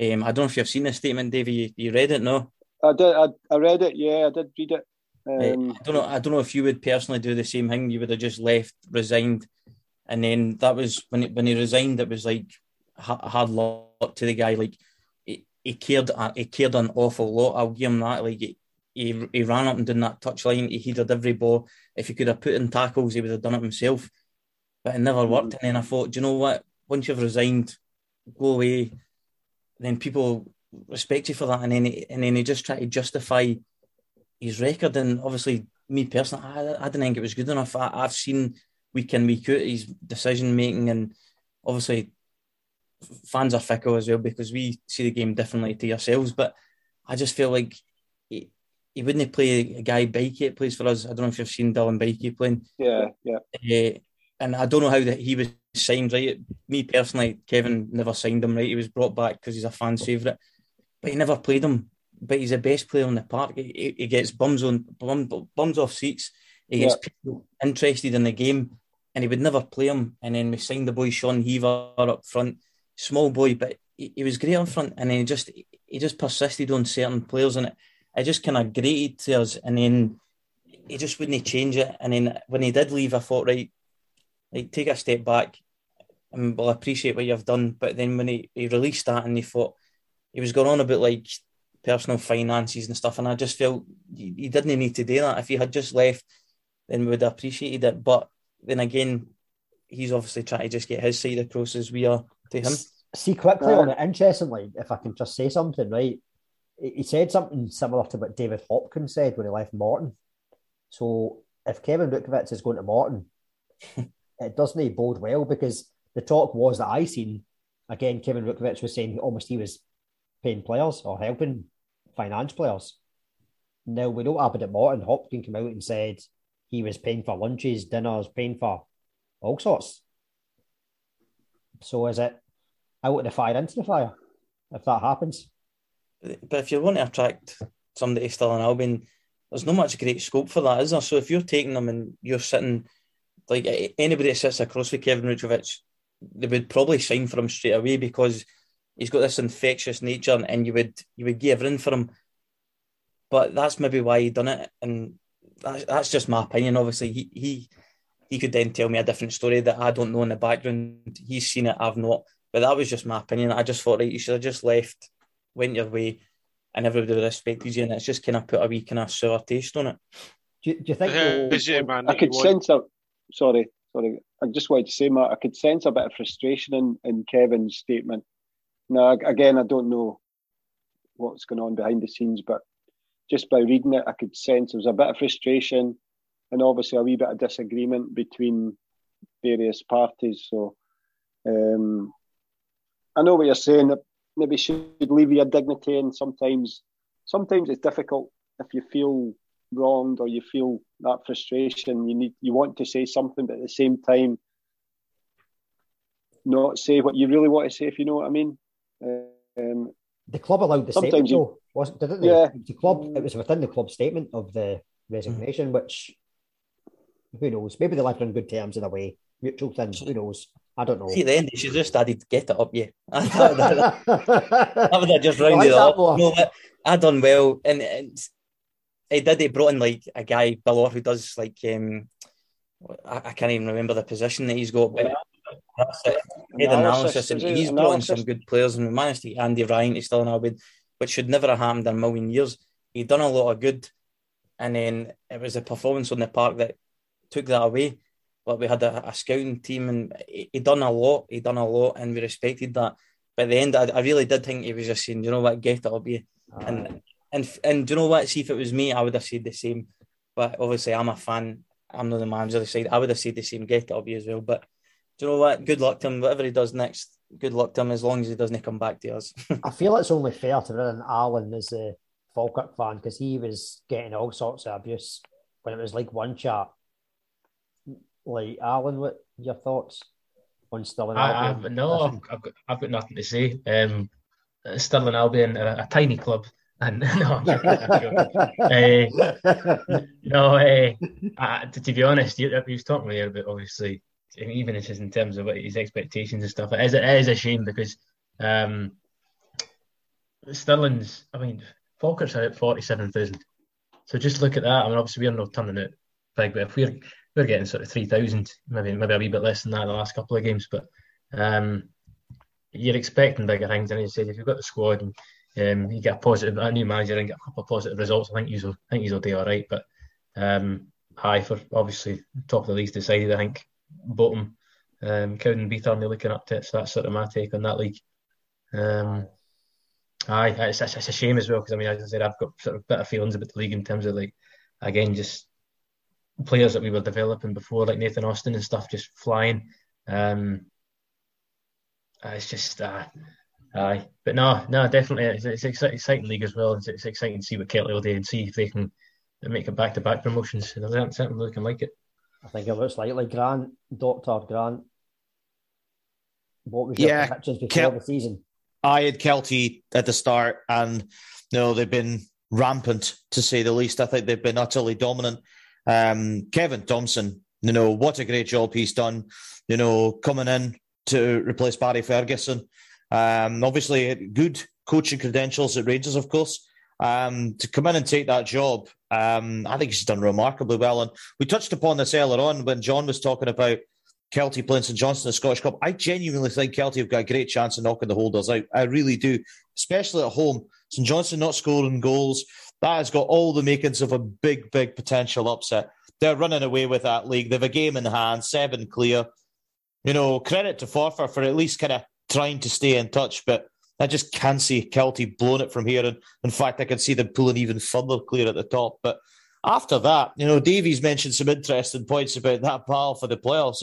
I don't know if you've seen the statement, Davey. You read it, no? I did. I read it. Yeah, I did read it. I don't know if you would personally do the same thing. You would have just left, resigned, and then that was when he resigned. It was like hard luck to the guy. Like he cared an awful lot. I'll give him that. Like he ran up and did that touchline. He headed every ball. If he could have put in tackles, he would have done it himself. But it never worked. And then I thought, do you know what? Once you've resigned, go away. Then people respect you for that, and then he just tried to justify his record. And obviously, me personally, I didn't think it was good enough. I've seen week in, week out his decision making, and obviously, fans are fickle as well because we see the game differently to yourselves. But I just feel like he wouldn't play a guy Bikey plays for us. I don't know if you've seen Dylan Bikey playing. Yeah. And I don't know how he was signed, right? Me personally, Kevin never signed him, right? He was brought back because he's a fan favourite. But he never played him. But he's the best player on the park. He gets bums off seats. He gets people interested in the game. And he would never play him. And then we signed the boy Sean Heaver up front. Small boy, but he was great up front. And then he just persisted on certain players. And it just kind of grated to us. And then he just wouldn't change it. And then when he did leave, I thought, right, like, take a step back and we'll appreciate what you've done. But then when he released that and he thought, he was going on about like personal finances and stuff. And I just felt he didn't need to do that. If he had just left, then we would have appreciated it. But then again, he's obviously trying to just get his side across as we are to him. See, quickly on it, interestingly, if I can just say something, right? He said something similar to what David Hopkins said when he left Morton. So if Kevin Rutkowitz is going to Morton, it doesn't bode well, because the talk was that I seen, again, Kevin Rutkowitz was saying almost he was paying players or helping finance players. Now, we know what happened at Morton. Hopkin came out and said he was paying for lunches, dinners, paying for all sorts. So is it out of the fire into the fire, if that happens? But if you want to attract somebody to Stirling Albion, there's not much great scope for that, is there? So if you're taking them and you're sitting, like anybody that sits across with Kevin Rutkowitz, they would probably sign for him straight away, because he's got this infectious nature and you would give everything for him. But that's maybe why he done it, and that's just my opinion. Obviously, he could then tell me a different story that I don't know in the background. He's seen it, I've not. But that was just my opinion. I just thought, right, you should have just left, went your way, and everybody respected you, and it's just kind of put a wee kind of sour taste on it. Do you think... Sorry. I just wanted to say, Matt, I could sense a bit of frustration in Kevin's statement. Now, again, I don't know what's going on behind the scenes, but just by reading it, I could sense there was a bit of frustration and obviously a wee bit of disagreement between various parties. So I know what you're saying. Maybe should leave your dignity, and sometimes it's difficult if you feel wronged or you feel that frustration. You want to say something, but at the same time, not say what you really want to say. If you know what I mean. The club allowed the statement, though, wasn't it? Yeah, the club. It was within the club statement of the resignation, which who knows? Maybe they left on good terms in a way, mutual things. Who knows? I don't know. See, at the end, she just added, get it up, yeah. that would have just rounded it up. No, I done well. And he did, he brought in like a guy, Bill Orr, who does like, I can't even remember the position that he's got. But analysis, and he's brought in some good players, and we managed to get Andy Ryan to Stirling Albion, which should never have happened in a million years. He'd done a lot of good, and then it was the performance on the park that took that away. But we had a scouting team, and he done a lot, and we respected that. But at the end, I really did think he was just saying, you know what, get it up you. And do you know what, see, if it was me, I would have said the same. But obviously, I'm a fan. I'm not the manager of the side. I would have said the same, get it up you as well. But do you know what, good luck to him. Whatever he does next, good luck to him, as long as he doesn't come back to us. I feel it's only fair to run Alan as a Falkirk fan, because he was getting all sorts of abuse when it was like one chat. Like, Alan, what your thoughts on Stirling Albion? I've got nothing to say. Stirling Albion are a tiny club, and no, to be honest, he was talking earlier about, obviously, even just in terms of what his expectations and stuff. It is a shame, because Stirling's, I mean, Falkirk's are at 47,000. So just look at that. I mean, obviously, we're not turning it big, but if we're getting sort of 3,000, maybe a wee bit less than that the last couple of games, but you're expecting bigger things. And he said, if you've got the squad and you get a new manager and get a couple of positive results, I think you'll do all right. But high for, obviously, top of the league decided, I think, bottom, Cowdenbeath are looking up to it, so that's sort of my take on that league. It's a shame as well, because, I mean, as I said, I've got sort of better feelings about the league in terms of, like, again, just players that we were developing before, like Nathan Austin and stuff, just flying. It's just, aye. But no, definitely, it's an exciting league as well. It's exciting to see what Kelty will do and see if they can make it back-to-back promotions. They're certainly looking like it. I think it looks slightly Grant, Dr. Grant. What was your predictions before the season? I had Kelty at the start, and no, they've been rampant, to say the least. I think they've been utterly dominant. Kevin Thompson, what a great job he's done, coming in to replace Barry Ferguson. Obviously, good coaching credentials at Rangers, of course. To come in and take that job, I think he's done remarkably well. And we touched upon this earlier on when John was talking about Kelty playing St Johnstone in the Scottish Cup. I genuinely think Kelty have got a great chance of knocking the holders out. I really do, especially at home. St Johnstone not scoring goals. That has got all the makings of a big, big potential upset. They're running away with that league. They've a game in hand, 7 clear. Credit to Forfar for at least kind of trying to stay in touch, but I just can't see Kelty blowing it from here. And in fact, I can see them pulling even further clear at the top. But after that, you know, Davies mentioned some interesting points about that battle for the playoffs.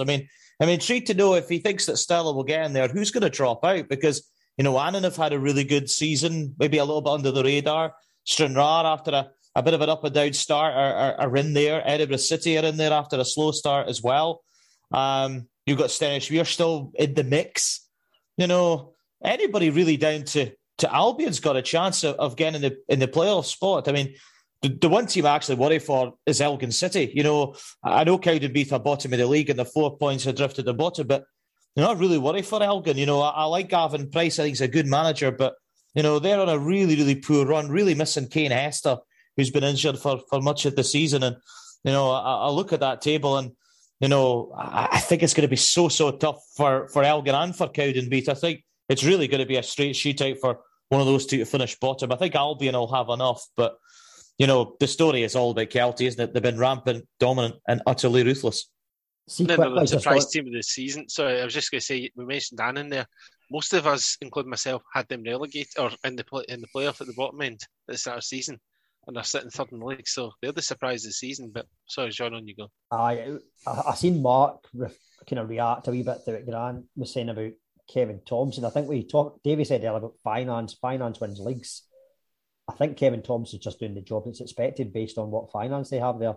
I'm intrigued to know if he thinks that Stella will get in there, who's going to drop out? Because, you know, Annan have had a really good season, maybe a little bit under the radar. Stranraer, after a bit of an up-and-down start, are in there. Edinburgh City are in there after a slow start as well. You've got Stenhousemuir still in the mix. You know, anybody really down to Albion's got a chance of getting in the playoff spot. I mean, the one team I actually worry for is Elgin City. You know, I know Cowdenbeath are bottom of the league and the 4 points have drifted to the bottom, but you know, I really worry for Elgin. You know, I like Gavin Price. I think he's a good manager, but you know, they're on a really, really poor run, really missing Kane Hester, who's been injured for much of the season. And, you know, I look at that table and, you know, I think it's going to be so tough for Elgin and for Cowdenbeath. I think it's really going to be a straight shootout for one of those two to finish bottom. I think Albion will have enough, but, you know, the story is all about Kelty, isn't it? They've been rampant, dominant and utterly ruthless. The surprise team of the season. Sorry, I was just going to say, we mentioned Annan there. Most of us, including myself, had them relegated or in the playoff at the bottom end at the start of the season. And they're sitting third in the league, so they're the surprise of the season. But sorry, John, on you go. I seen Mark kind of react a wee bit to it. Grant was saying about Kevin Thompson. I think Davey said earlier about finance wins leagues. I think Kevin Thompson's just doing the job that's expected based on what finance they have there.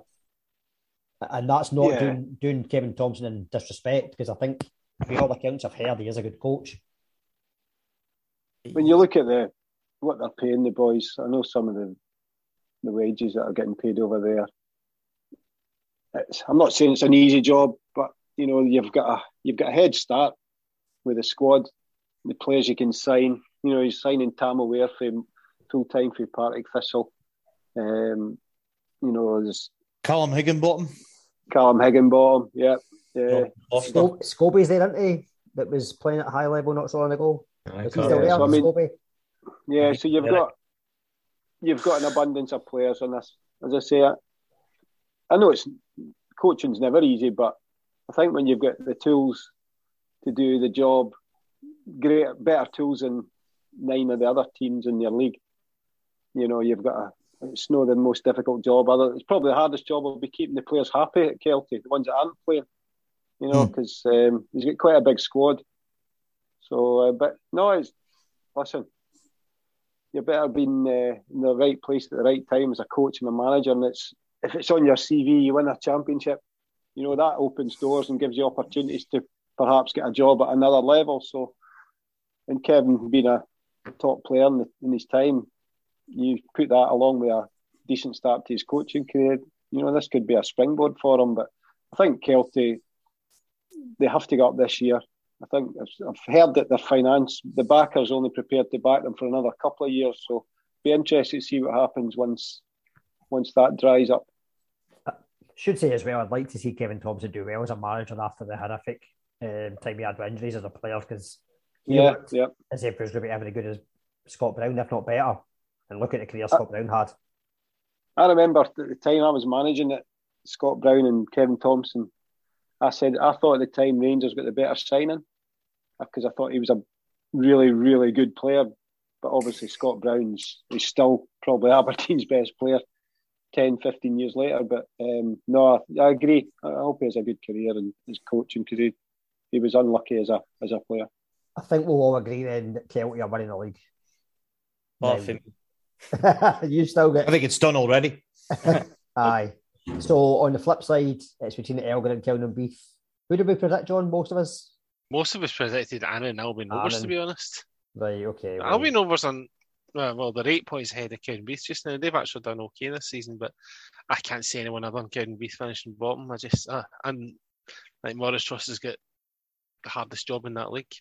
And that's not doing Kevin Thompson in disrespect, because I think by all accounts I've heard he is a good coach. When you look at what they're paying the boys, I know some of the wages that are getting paid over there. I'm not saying it's an easy job, but you know, you've got a head start with the squad, the players you can sign. You know, he's signing Tam O'Ware for full time for Partick Thistle. You know, there's Callum Higginbottom, yeah. Scobie's there, isn't he? That was playing at high level not so long ago. So you've got an abundance of players on this. As I say, I know coaching's never easy, but I think when you've got the tools to do the job, better tools than 9 of the other teams in their league. You know, it's not the most difficult job. It's probably the hardest job will be keeping the players happy at Kelty, the ones that aren't playing. You know, because he's got quite a big squad. So, but no, listen, you better be in the right place at the right time as a coach and a manager. And if it's on your CV, you win a championship, you know, that opens doors and gives you opportunities to perhaps get a job at another level. So, and Kevin being a top player in his time, you put that along with a decent start to his coaching career. You know, this could be a springboard for him. But I think Kelty, they have to go up this year. I think I've heard that the backers only prepared to back them for another couple of years. So be interested to see what happens once that dries up. I should say as well, I'd like to see Kevin Thompson do well as a manager after the horrific time he had with injuries as a player, because as if he was going to be every good as Scott Brown, if not better. And look at the career Scott Brown had. I remember at the time I was managing it, Scott Brown and Kevin Thompson, I thought at the time Rangers got the better signing, because I thought he was a really, really good player. But obviously Scott Brown's is still probably Aberdeen's best player 10, 15 years later. But no, I agree. I hope he has a good career and his coaching career. He was unlucky as a player. I think we'll all agree then that Kelty are winning the league. Well, I think you still get. I think it's done already. Aye. So on the flip side, it's between Elgin and Cowdenbeath. Who did we predict, John? Most of us. Most of us predicted Annan and Albion Rovers, to be honest. Right. Okay. Right. Albion Rovers on. Well, they're 8 points ahead of Cowdenbeath just now. They've actually done okay this season, but I can't see anyone other than Cowdenbeath finishing bottom. I just and like Maurice Truss has got the hardest job in that league.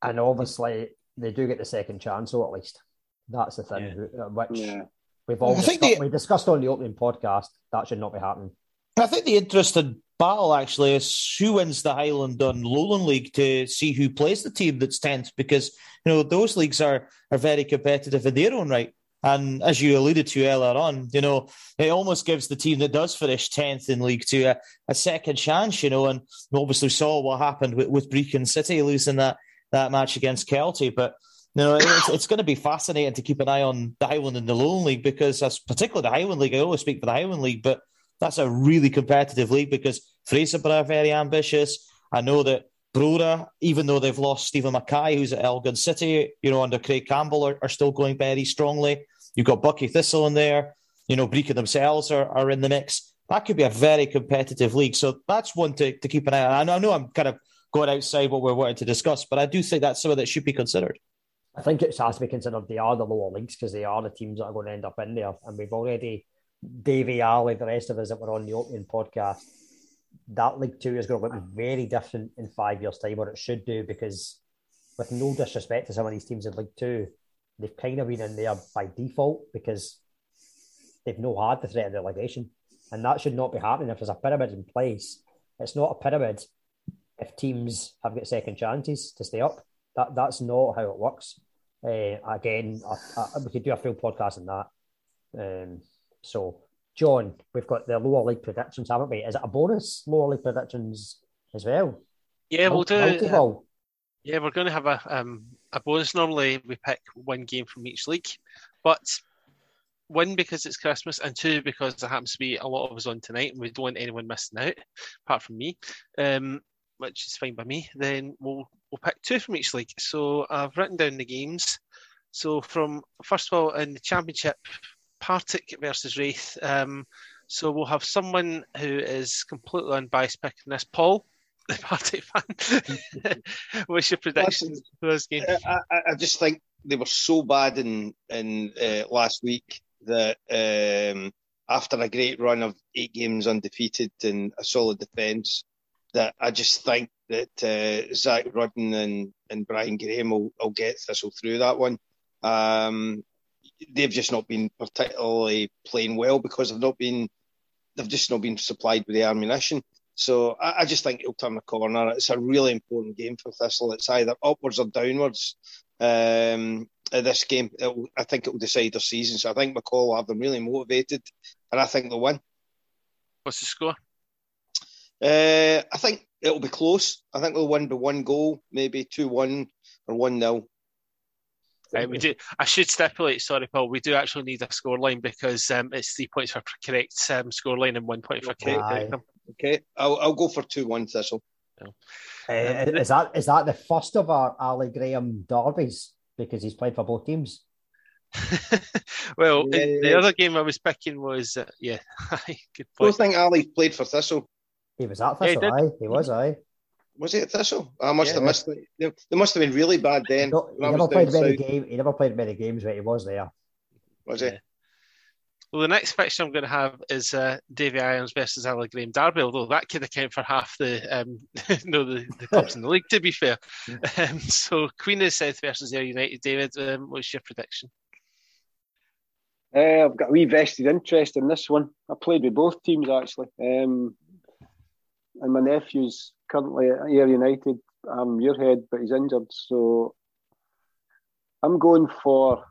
And obviously, they do get the second chance, so at least that's the thing, which we've all we discussed on the opening podcast. That should not be happening. I think the interesting battle actually is who wins the Highland and Lowland League to see who plays the team that's 10th, because you know those leagues are very competitive in their own right. And as you alluded to earlier on, you know, it almost gives the team that does finish 10th in League 2 a second chance, you know, and we obviously saw what happened with Brechin City losing that match against Kelty. But No, it's going to be fascinating to keep an eye on the Highland and the Lowland League, because that's particularly the Highland League. I always speak for the Highland League, but that's a really competitive league because Fraserburgh are very ambitious. I know that Brora, even though they've lost Stephen Mackay, who's at Elgin City, you know, under Craig Campbell, are still going very strongly. You've got Bucky Thistle in there. You know, Brechin themselves are in the mix. That could be a very competitive league. So that's one to keep an eye on. I know I'm kind of going outside what we're wanting to discuss, but I do think that's something that should be considered. I think it has to be considered. They are the lower leagues because they are the teams that are going to end up in there. And we've already, Davey, Ali, the rest of us that were on the opening podcast, that League Two is going to look very different in 5 years' time, or it should do, because with no disrespect to some of these teams in League Two, they've kind of been in there by default because they've not had the threat of relegation. And that should not be happening if there's a pyramid in place. It's not a pyramid if teams have got second chances to stay up. That's not how it works. Again, we could do a full podcast on that. So, John, we've got the lower league predictions, haven't we? Is it a bonus lower league predictions as well? Yeah, we'll do. Yeah, we're going to have a bonus. Normally, we pick one game from each league, but one, because it's Christmas, and two, because there happens to be a lot of us on tonight, and we don't want anyone missing out, apart from me, which is fine by me. Then we'll pick two from each league. So I've written down the games. So from, first of all, in the Championship, Partick versus Raith. So we'll have someone who is completely unbiased picking this. Paul, the Partick fan, what's your predictions for this game? I just think they were so bad in last week that after a great run of 8 games undefeated and a solid defence, that I just think that Zach Rudden and Brian Graham will get Thistle through that one. They've just not been particularly playing well because they've just not been supplied with the ammunition. So I just think it'll turn the corner. It's a really important game for Thistle. It's either upwards or downwards. This game, I think it will decide their season. So I think McCall will have them really motivated, and I think they'll win. What's the score? I think it'll be close. I think they'll win by 1 goal, maybe 2-1 or 1-0. I should stipulate, sorry, Paul, we do actually need a scoreline because it's 3 points for correct scoreline and 1 point for correct outcome. Okay, I'll go for 2-1 Thistle. No. Is that the first of our Ali Graham derbies because he's played for both teams? Well, the other game I was picking was good point. I don't think Ali played for Thistle. He was at Thistle, he was. Was he at Thistle? I must have missed it. They must have been really bad then. He never played many games where he was there. Was he? Yeah. Well, the next fixture I'm going to have is Davy Irons versus Ali Graham derby, although that could account for half the clubs in the league, to be fair. So Queen of the South versus Ayr United. David, what's your prediction? I've got a wee vested interest in this one. I played with both teams, actually. And my nephew's currently at Ayr United. I'm Muirhead, but he's injured. So I'm going for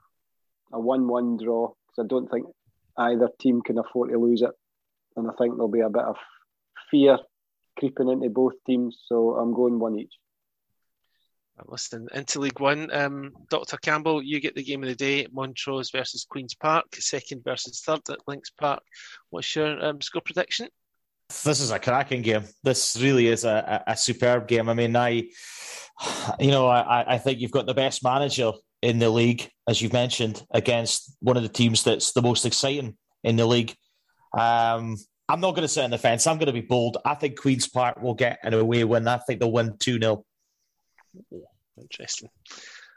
a 1-1 draw because I don't think either team can afford to lose it. And I think there'll be a bit of fear creeping into both teams. So I'm going 1 each. Listen, into League One, Dr. Campbell, you get the game of the day, Montrose versus Queen's Park, second versus third at Links Park. What's your score prediction? This is a cracking game. This really is a superb game. I mean, I think you've got the best manager in the league, as you've mentioned, against one of the teams that's the most exciting in the league. I'm not going to sit on the fence. I'm going to be bold. I think Queen's Park will get an away win. I think they'll win 2-0. Interesting.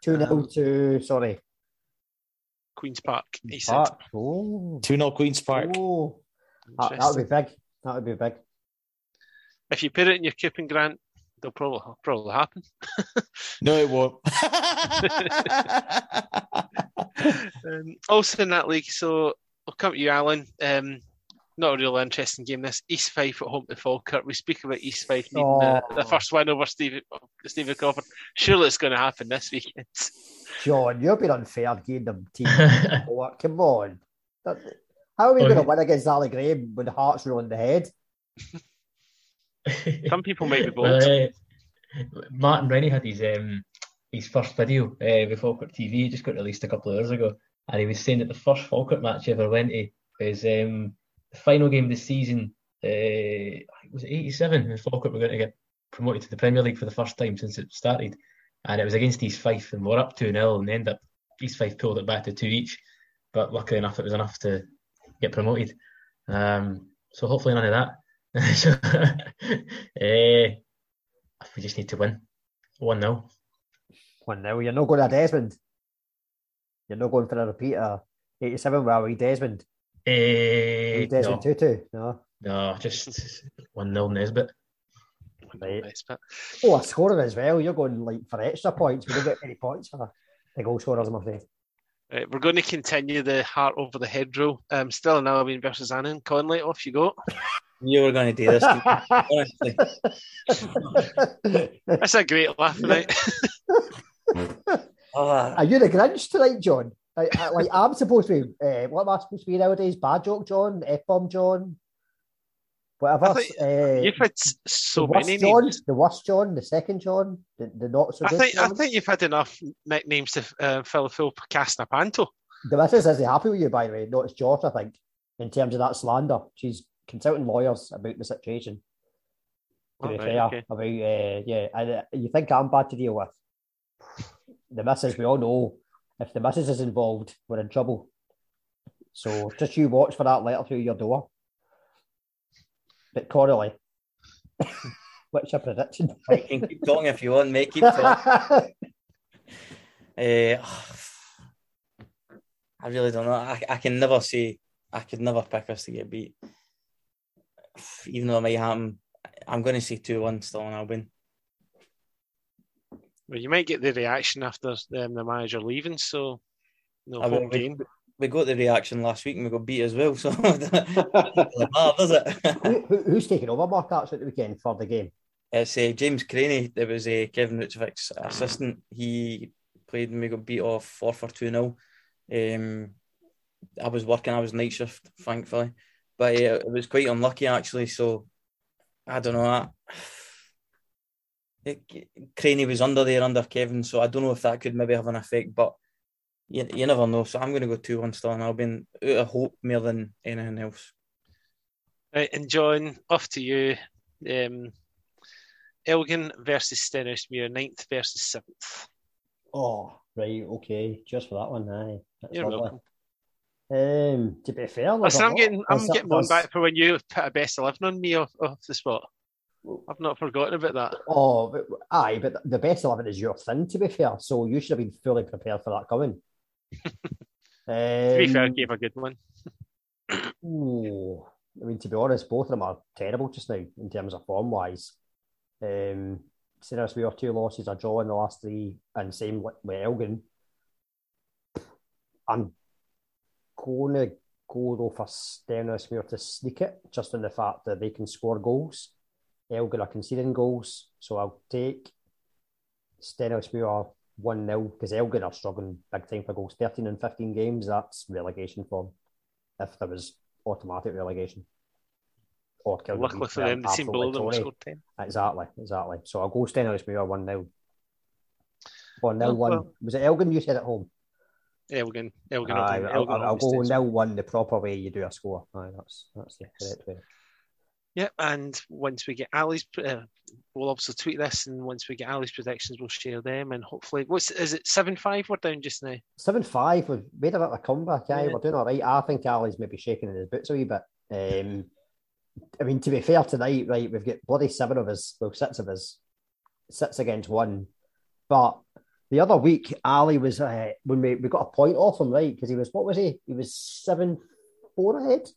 2-0 to Queen's Park. He said. 2-0 Queen's Park. Oh. That would be big. That would be big. If you put it in your coupon grant, they'll probably happen. No, it won't. Also in that league, so I'll come to you, Alan. Not a real interesting game, this. East Fife at home to Falkirk. We speak about East Fife needing the first win over Stevie Crawford. Surely it's going to happen this weekend. John, you're being unfair getting them team. Come on. How are we going to win against Ali Graham when the Hearts are on the head? Some people might be bold. Martin Rennie had his his first video with Falkirk TV. It just got released a couple of hours ago, and he was saying that the first Falkirk match he ever went to was the final game of the season. It was 87 when Falkirk were going to get promoted to the Premier League for the first time since it started, and it was against East Fife, and we were up 2-0 and ended up East Fife pulled it back to 2 each, but luckily enough it was enough to get promoted. So hopefully none of that. So, we just need to win 1-0. 1-0. You're not going to Desmond. You're not going for a repeat of 87. Well, we Desmond. Desmond 2-2. No, just 1-0 Nesbitt. Right. Oh, a scorer as well. You're going like for extra points. We don't get any points for the goal scorers, I'm afraid. Right, we're going to continue the heart over the head rule. Still an Albion versus Annan. Conley, off you go. You were going to do this. Honestly. That's a great laugh tonight. Are you the Grinch tonight, John? I'm supposed to be. What am I supposed to be nowadays? Bad joke, John. F-bomb, John. Whatever. You've had so many names. The worst John, the second John, the not so good. I think you've had enough nicknames to fill a full cast in a panto. The missus is happy with you, by the way. No, it's George, I think, in terms of that slander. She's consulting lawyers about the situation. You think I'm bad to deal with? The missus, we all know. If the missus is involved, we're in trouble. So just you watch for that letter through your door. But Connolly, what's your prediction? I can keep talking if you want, mate. Keep talking. I really don't know. I can never say, I could never pick us to get beat. Even though it might happen, I'm going to say 2-1 still on Albion. Well, you might get the reaction after the manager leaving, so no home game. We got the reaction last week and we got beat as well, so does it? Who's taking over Mark Arts at the weekend for the game? It's James Craney. There was Kevin Ruchovic's assistant. He played and we got beat off 4-2-0. I was working, I was night shift, thankfully. But it was quite unlucky, actually, so I don't know. Craney was under Kevin, so I don't know if that could maybe have an effect, but you never know. So I'm going to go 2-1 still, and I'll be out of hope more than anything else. Right, and John, off to you. Elgin versus Stenhousemuir, 9th versus 7th. Oh, right, okay. Just for that one, aye. That's You're lovely. Welcome. To be fair, listen, I'm getting one back for when you put a best 11 on me off the spot. I've not forgotten about that. Oh, but the best 11 is your thing, to be fair. So you should have been fully prepared for that coming. To be fair, I gave a good one. I mean, to be honest, both of them are terrible just now in terms of form-wise. Seriously, we have 2 losses, a draw in the last 3, and same with Elgin. I'm going to go for Stenhousemuir to sneak it, just on the fact that they can score goals. Elgin are conceding goals, so I'll take Stenhousemuir 1-0, because Elgin are struggling big time for goals. 13 and 15 games, that's relegation form, if there was automatic relegation. Or luckily for them, the team below them scored 10. Exactly. So I'll go Stenhousemuir 1-0. Or 0-1. Was it Elgin you said at home? Elgin. I'll go 0-1 the proper way you do a score. Aye, that's the correct way. Yeah, and once we get Ali's, we'll obviously tweet this, and once we get Ali's predictions, we'll share them, and hopefully, is it 7-5 we're down just now? 7-5, we've made a bit of a comeback, yeah. We're doing all right. I think Ali's maybe shaking in his boots a wee bit. I mean, to be fair, tonight, right, we've got bloody 7 of us, well, 6 of us, 6 against 1, but the other week, Ali was, when we got a point off him, right, because he was, what was he? He was 7-4 ahead,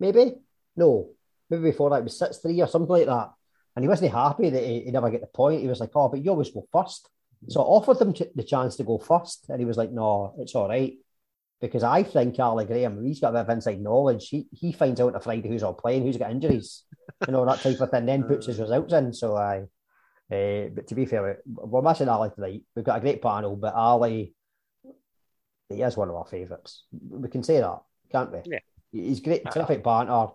maybe? No. Maybe before that, it was 6-3 or something like that. And he wasn't happy that he never got the point. He was like, oh, but you always go first. So I offered him the chance to go first. And he was like, no, it's all right. Because I think Carly Graham, he's got a bit of inside knowledge. He finds out on a Friday who's all playing, who's got injuries, and all that type of thing, then puts his results in. So but to be fair, we're missing Ali tonight. We've got a great panel, but Ali, he is one of our favourites. We can say that, can't we? Yeah. He's great, terrific banter.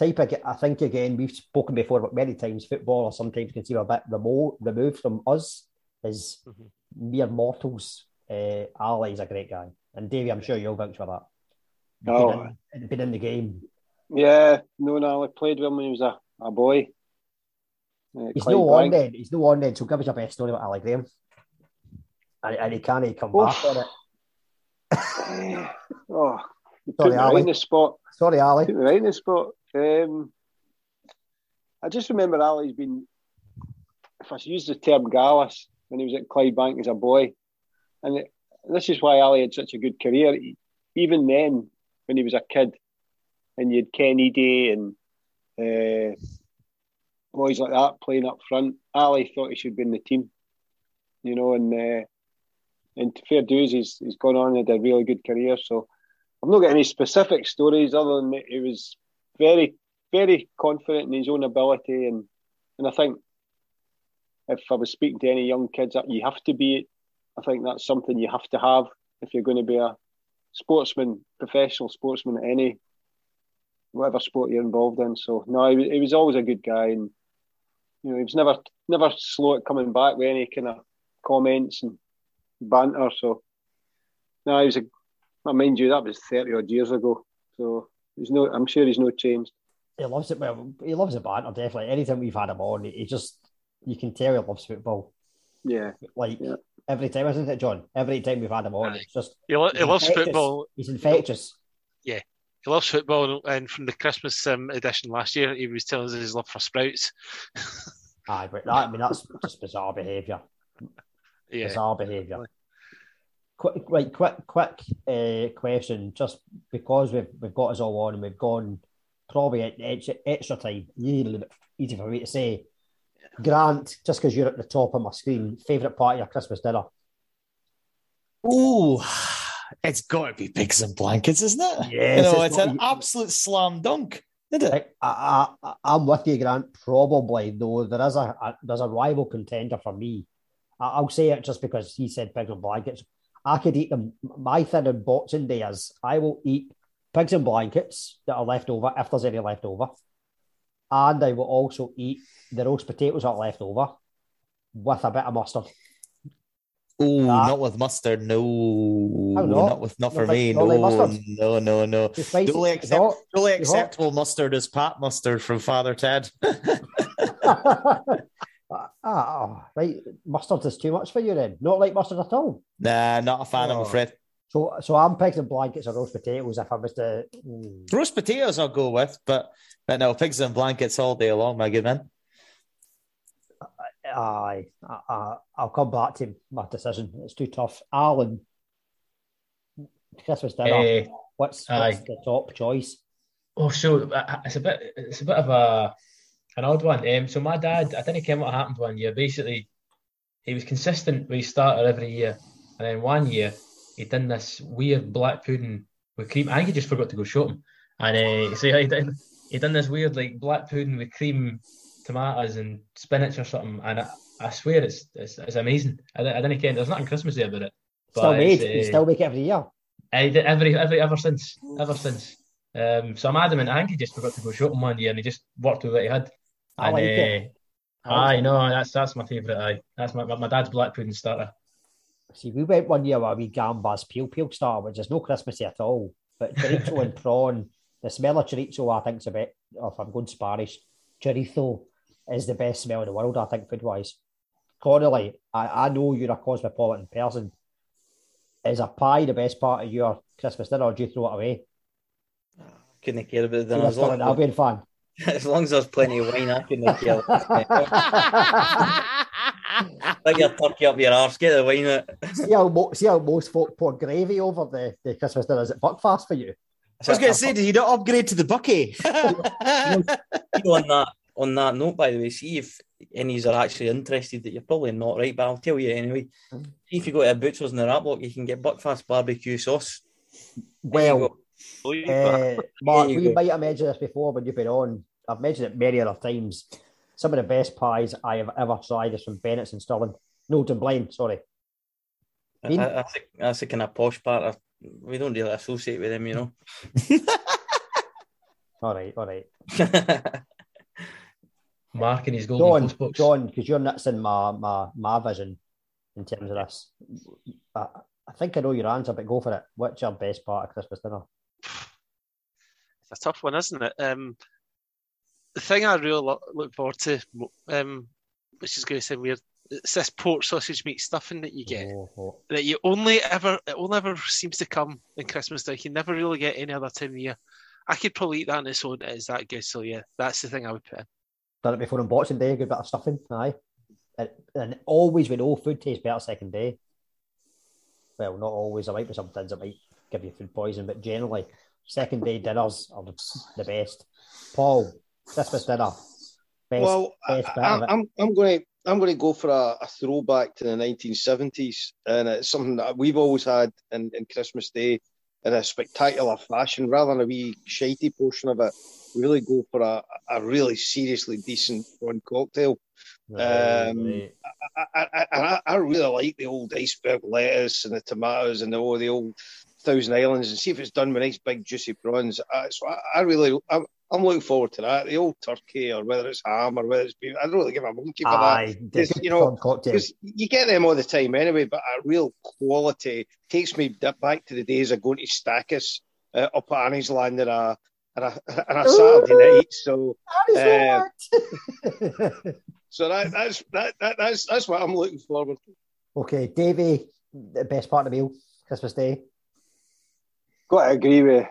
I think, again, we've spoken before about many times, footballers sometimes can seem a bit removed from us, is mere mortals, Ali's a great guy. And Davey, I'm sure you'll vouch for that. Been in the game. Yeah, known Ali, played with him when he was a boy. He's no on then, so give us your best story about Ali Graham. And he can't come back on it. Sorry, Ali. Put me right in the spot. I just remember Ali's been, if I use the term, gallus when he was at Clydebank as a boy. And this is why Ali had such a good career. Even then, when he was a kid, and you had Kenny Day and boys like that playing up front, Ali thought he should be in the team. You know, and fair dues, he's gone on and had a really good career. So I've not got any specific stories other than that he was very, very confident in his own ability. And I think if I was speaking to any young kids, you have to be, I think that's something you have to have if you're going to be a sportsman, professional sportsman at any, whatever sport you're involved in. So no, he was always a good guy, and you know, he was never slow at coming back with any kind of comments and banter. So no, he was a, I mind you, that was 30 odd years ago. So he's no, I'm sure he's no changed. He loves it. Well, he loves the banter, definitely. Anytime we've had him on, he just, you can tell he loves football. Yeah. Like every time, isn't it, John? Every time we've had him on, it's just he loves football. He's infectious. Yeah. He loves football, and from the Christmas edition last year, he was telling us his love for Sprouts. Aye, but that, I mean, that's just bizarre behaviour. Yeah. Bizarre behaviour. Quick question, just because we've got us all on and we've gone probably extra time, really easy for me to say. Grant, just because you're at the top of my screen, favourite part of your Christmas dinner? Ooh, it's got to be pigs and blankets, isn't it? Yes, you know, it's an absolute slam dunk, isn't it? I'm with you, Grant. Probably, though, there is there's a rival contender for me. I'll say it just because he said pigs and blankets. I could eat them. My thing on Boxing Day is I will eat pigs and blankets that are left over, if there's any left over. And I will also eat the roast potatoes that are left over with a bit of mustard. Oh, not with mustard, no. Not with, not for me, no, no. The only acceptable mustard is Pat mustard from Father Ted. Right, mustard is too much for you then. Not like mustard at all. Nah, not a fan, I'm afraid. So I'm pigs and blankets or roast potatoes if I was to... Roast potatoes I'll go with, but no, pigs and blankets all day long, my good man. Aye, I'll come back to my decision. It's too tough. Alan, Christmas dinner, what's the top choice? Oh, so it's a bit of an odd one. So my dad, I don't know what happened one year. Basically, he was consistent with his starter every year, and then one year he done this weird black pudding with cream. I think he just forgot to go shopping, and so he done this weird like black pudding with cream, tomatoes and spinach or something, and I swear it's amazing. I don't care. There's nothing Christmassy about it. But you still make it every year. Ever since. So I'm adamant. I think he just forgot to go shopping one year, and he just worked with what he had. I know that's my favourite. That's my dad's black pudding starter. See, we went one year where we Gambas peel starter, which is no Christmassy at all. But chorizo and prawn. The smell of chorizo, I think, is a bit. If I'm going Spanish, chorizo is the best smell in the world, I think, food-wise. Connolly, I know you're a cosmopolitan person. Is a pie the best part of your Christmas dinner, or do you throw it away? I couldn't care about that. You're still an Albion fan. As long as there's plenty of wine, I couldn't care less. Bring your turkey up your arse, get the wine out. See how most folk pour gravy over the Christmas dinner. Is it Buckfast for you? So I was going to say, did you not upgrade to the bucky? On that note, by the way, see if any are actually interested, that you're probably not right, but I'll tell you anyway. See if you go to a butcher's in the Ratlock, you can get Buckfast barbecue sauce. Well, Mark, we might have mentioned this before when you've been on. I've mentioned it many other times. Some of the best pies I have ever tried is from Bennett's in Stirling. No, Dunblane, sorry. That's the kind of posh part of... We don't really associate with them, you know. All right. Mark and his golden postbox. John, because you're nuts in my vision. in terms of this. I think I know your answer, but go for it. What's your best part of Christmas dinner? It's a tough one, isn't it? The thing I really look forward to, which is going to sound weird, it's this pork sausage meat stuffing that you get, that you only ever seems to come in Christmas time. You can never really get any other time of the year. I could probably eat that on its own. It is that good. So yeah, that's the thing I would put in. Done it before on Boxing Day, a good bit of stuffing, aye. And always with all food tastes better second day. Well, not always. I might be some things that might give you food poison, but generally, second day dinners are the best. Paul, Christmas dinner. I'm going to go for a throwback to the 1970s, and it's something that we've always had in Christmas Day in a spectacular fashion, rather than a wee shitey portion of it. We really go for a really seriously decent prawn cocktail. Right. I really like the old iceberg lettuce and the tomatoes and the old Thousand Islands, and see if it's done with nice big juicy prawns. I'm looking forward to that. The old turkey, or whether it's ham or whether it's beef, I don't really give a monkey for that. You know, you get them all the time anyway. But a real quality takes me back to the days of going to Stackus up at Annie's Land on a Saturday night. So so that's what I'm looking forward to. Okay, Davey, the best part of the meal, Christmas Day. Got to agree with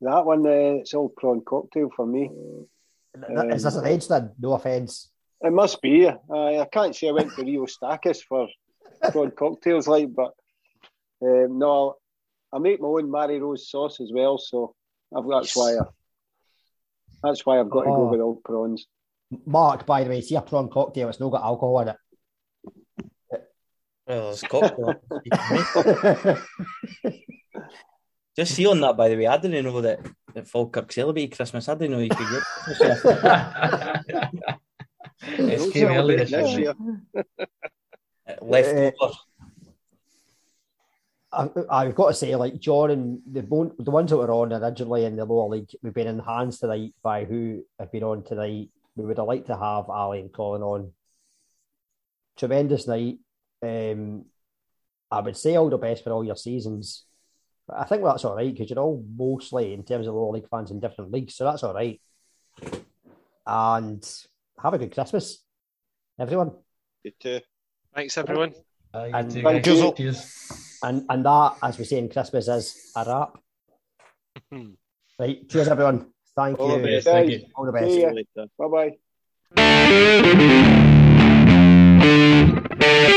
that one. It's all prawn cocktail for me. Is this an age then? No offence. It must be. I can't say I went to Rio Stachys for prawn cocktails, like, but no, I make my own Mary Rose sauce as well, so that's why I've got to go with all prawns. Mark, by the way, see a prawn cocktail, it's no got alcohol in it. Well, it's cocktail. Just see on that, by the way, I didn't know that Falkirk celebrated Christmas. I didn't know you could get Christmas. It came early this year. Leftover. I've got to say, like, John and the ones that were on originally in the lower league, we've been enhanced tonight by who have been on tonight. We would have liked to have Ali and Colin on. Tremendous night. I would say all the best for all your seasons. I think that's all right because you're all mostly, in terms of lower league fans, in different leagues, so that's all right. And have a good Christmas, everyone. You too. Thanks, everyone. And that, as we say in Christmas, is a wrap. Right, cheers, everyone. Thank you. All the best. Thank you. All the best. See you later. Bye bye.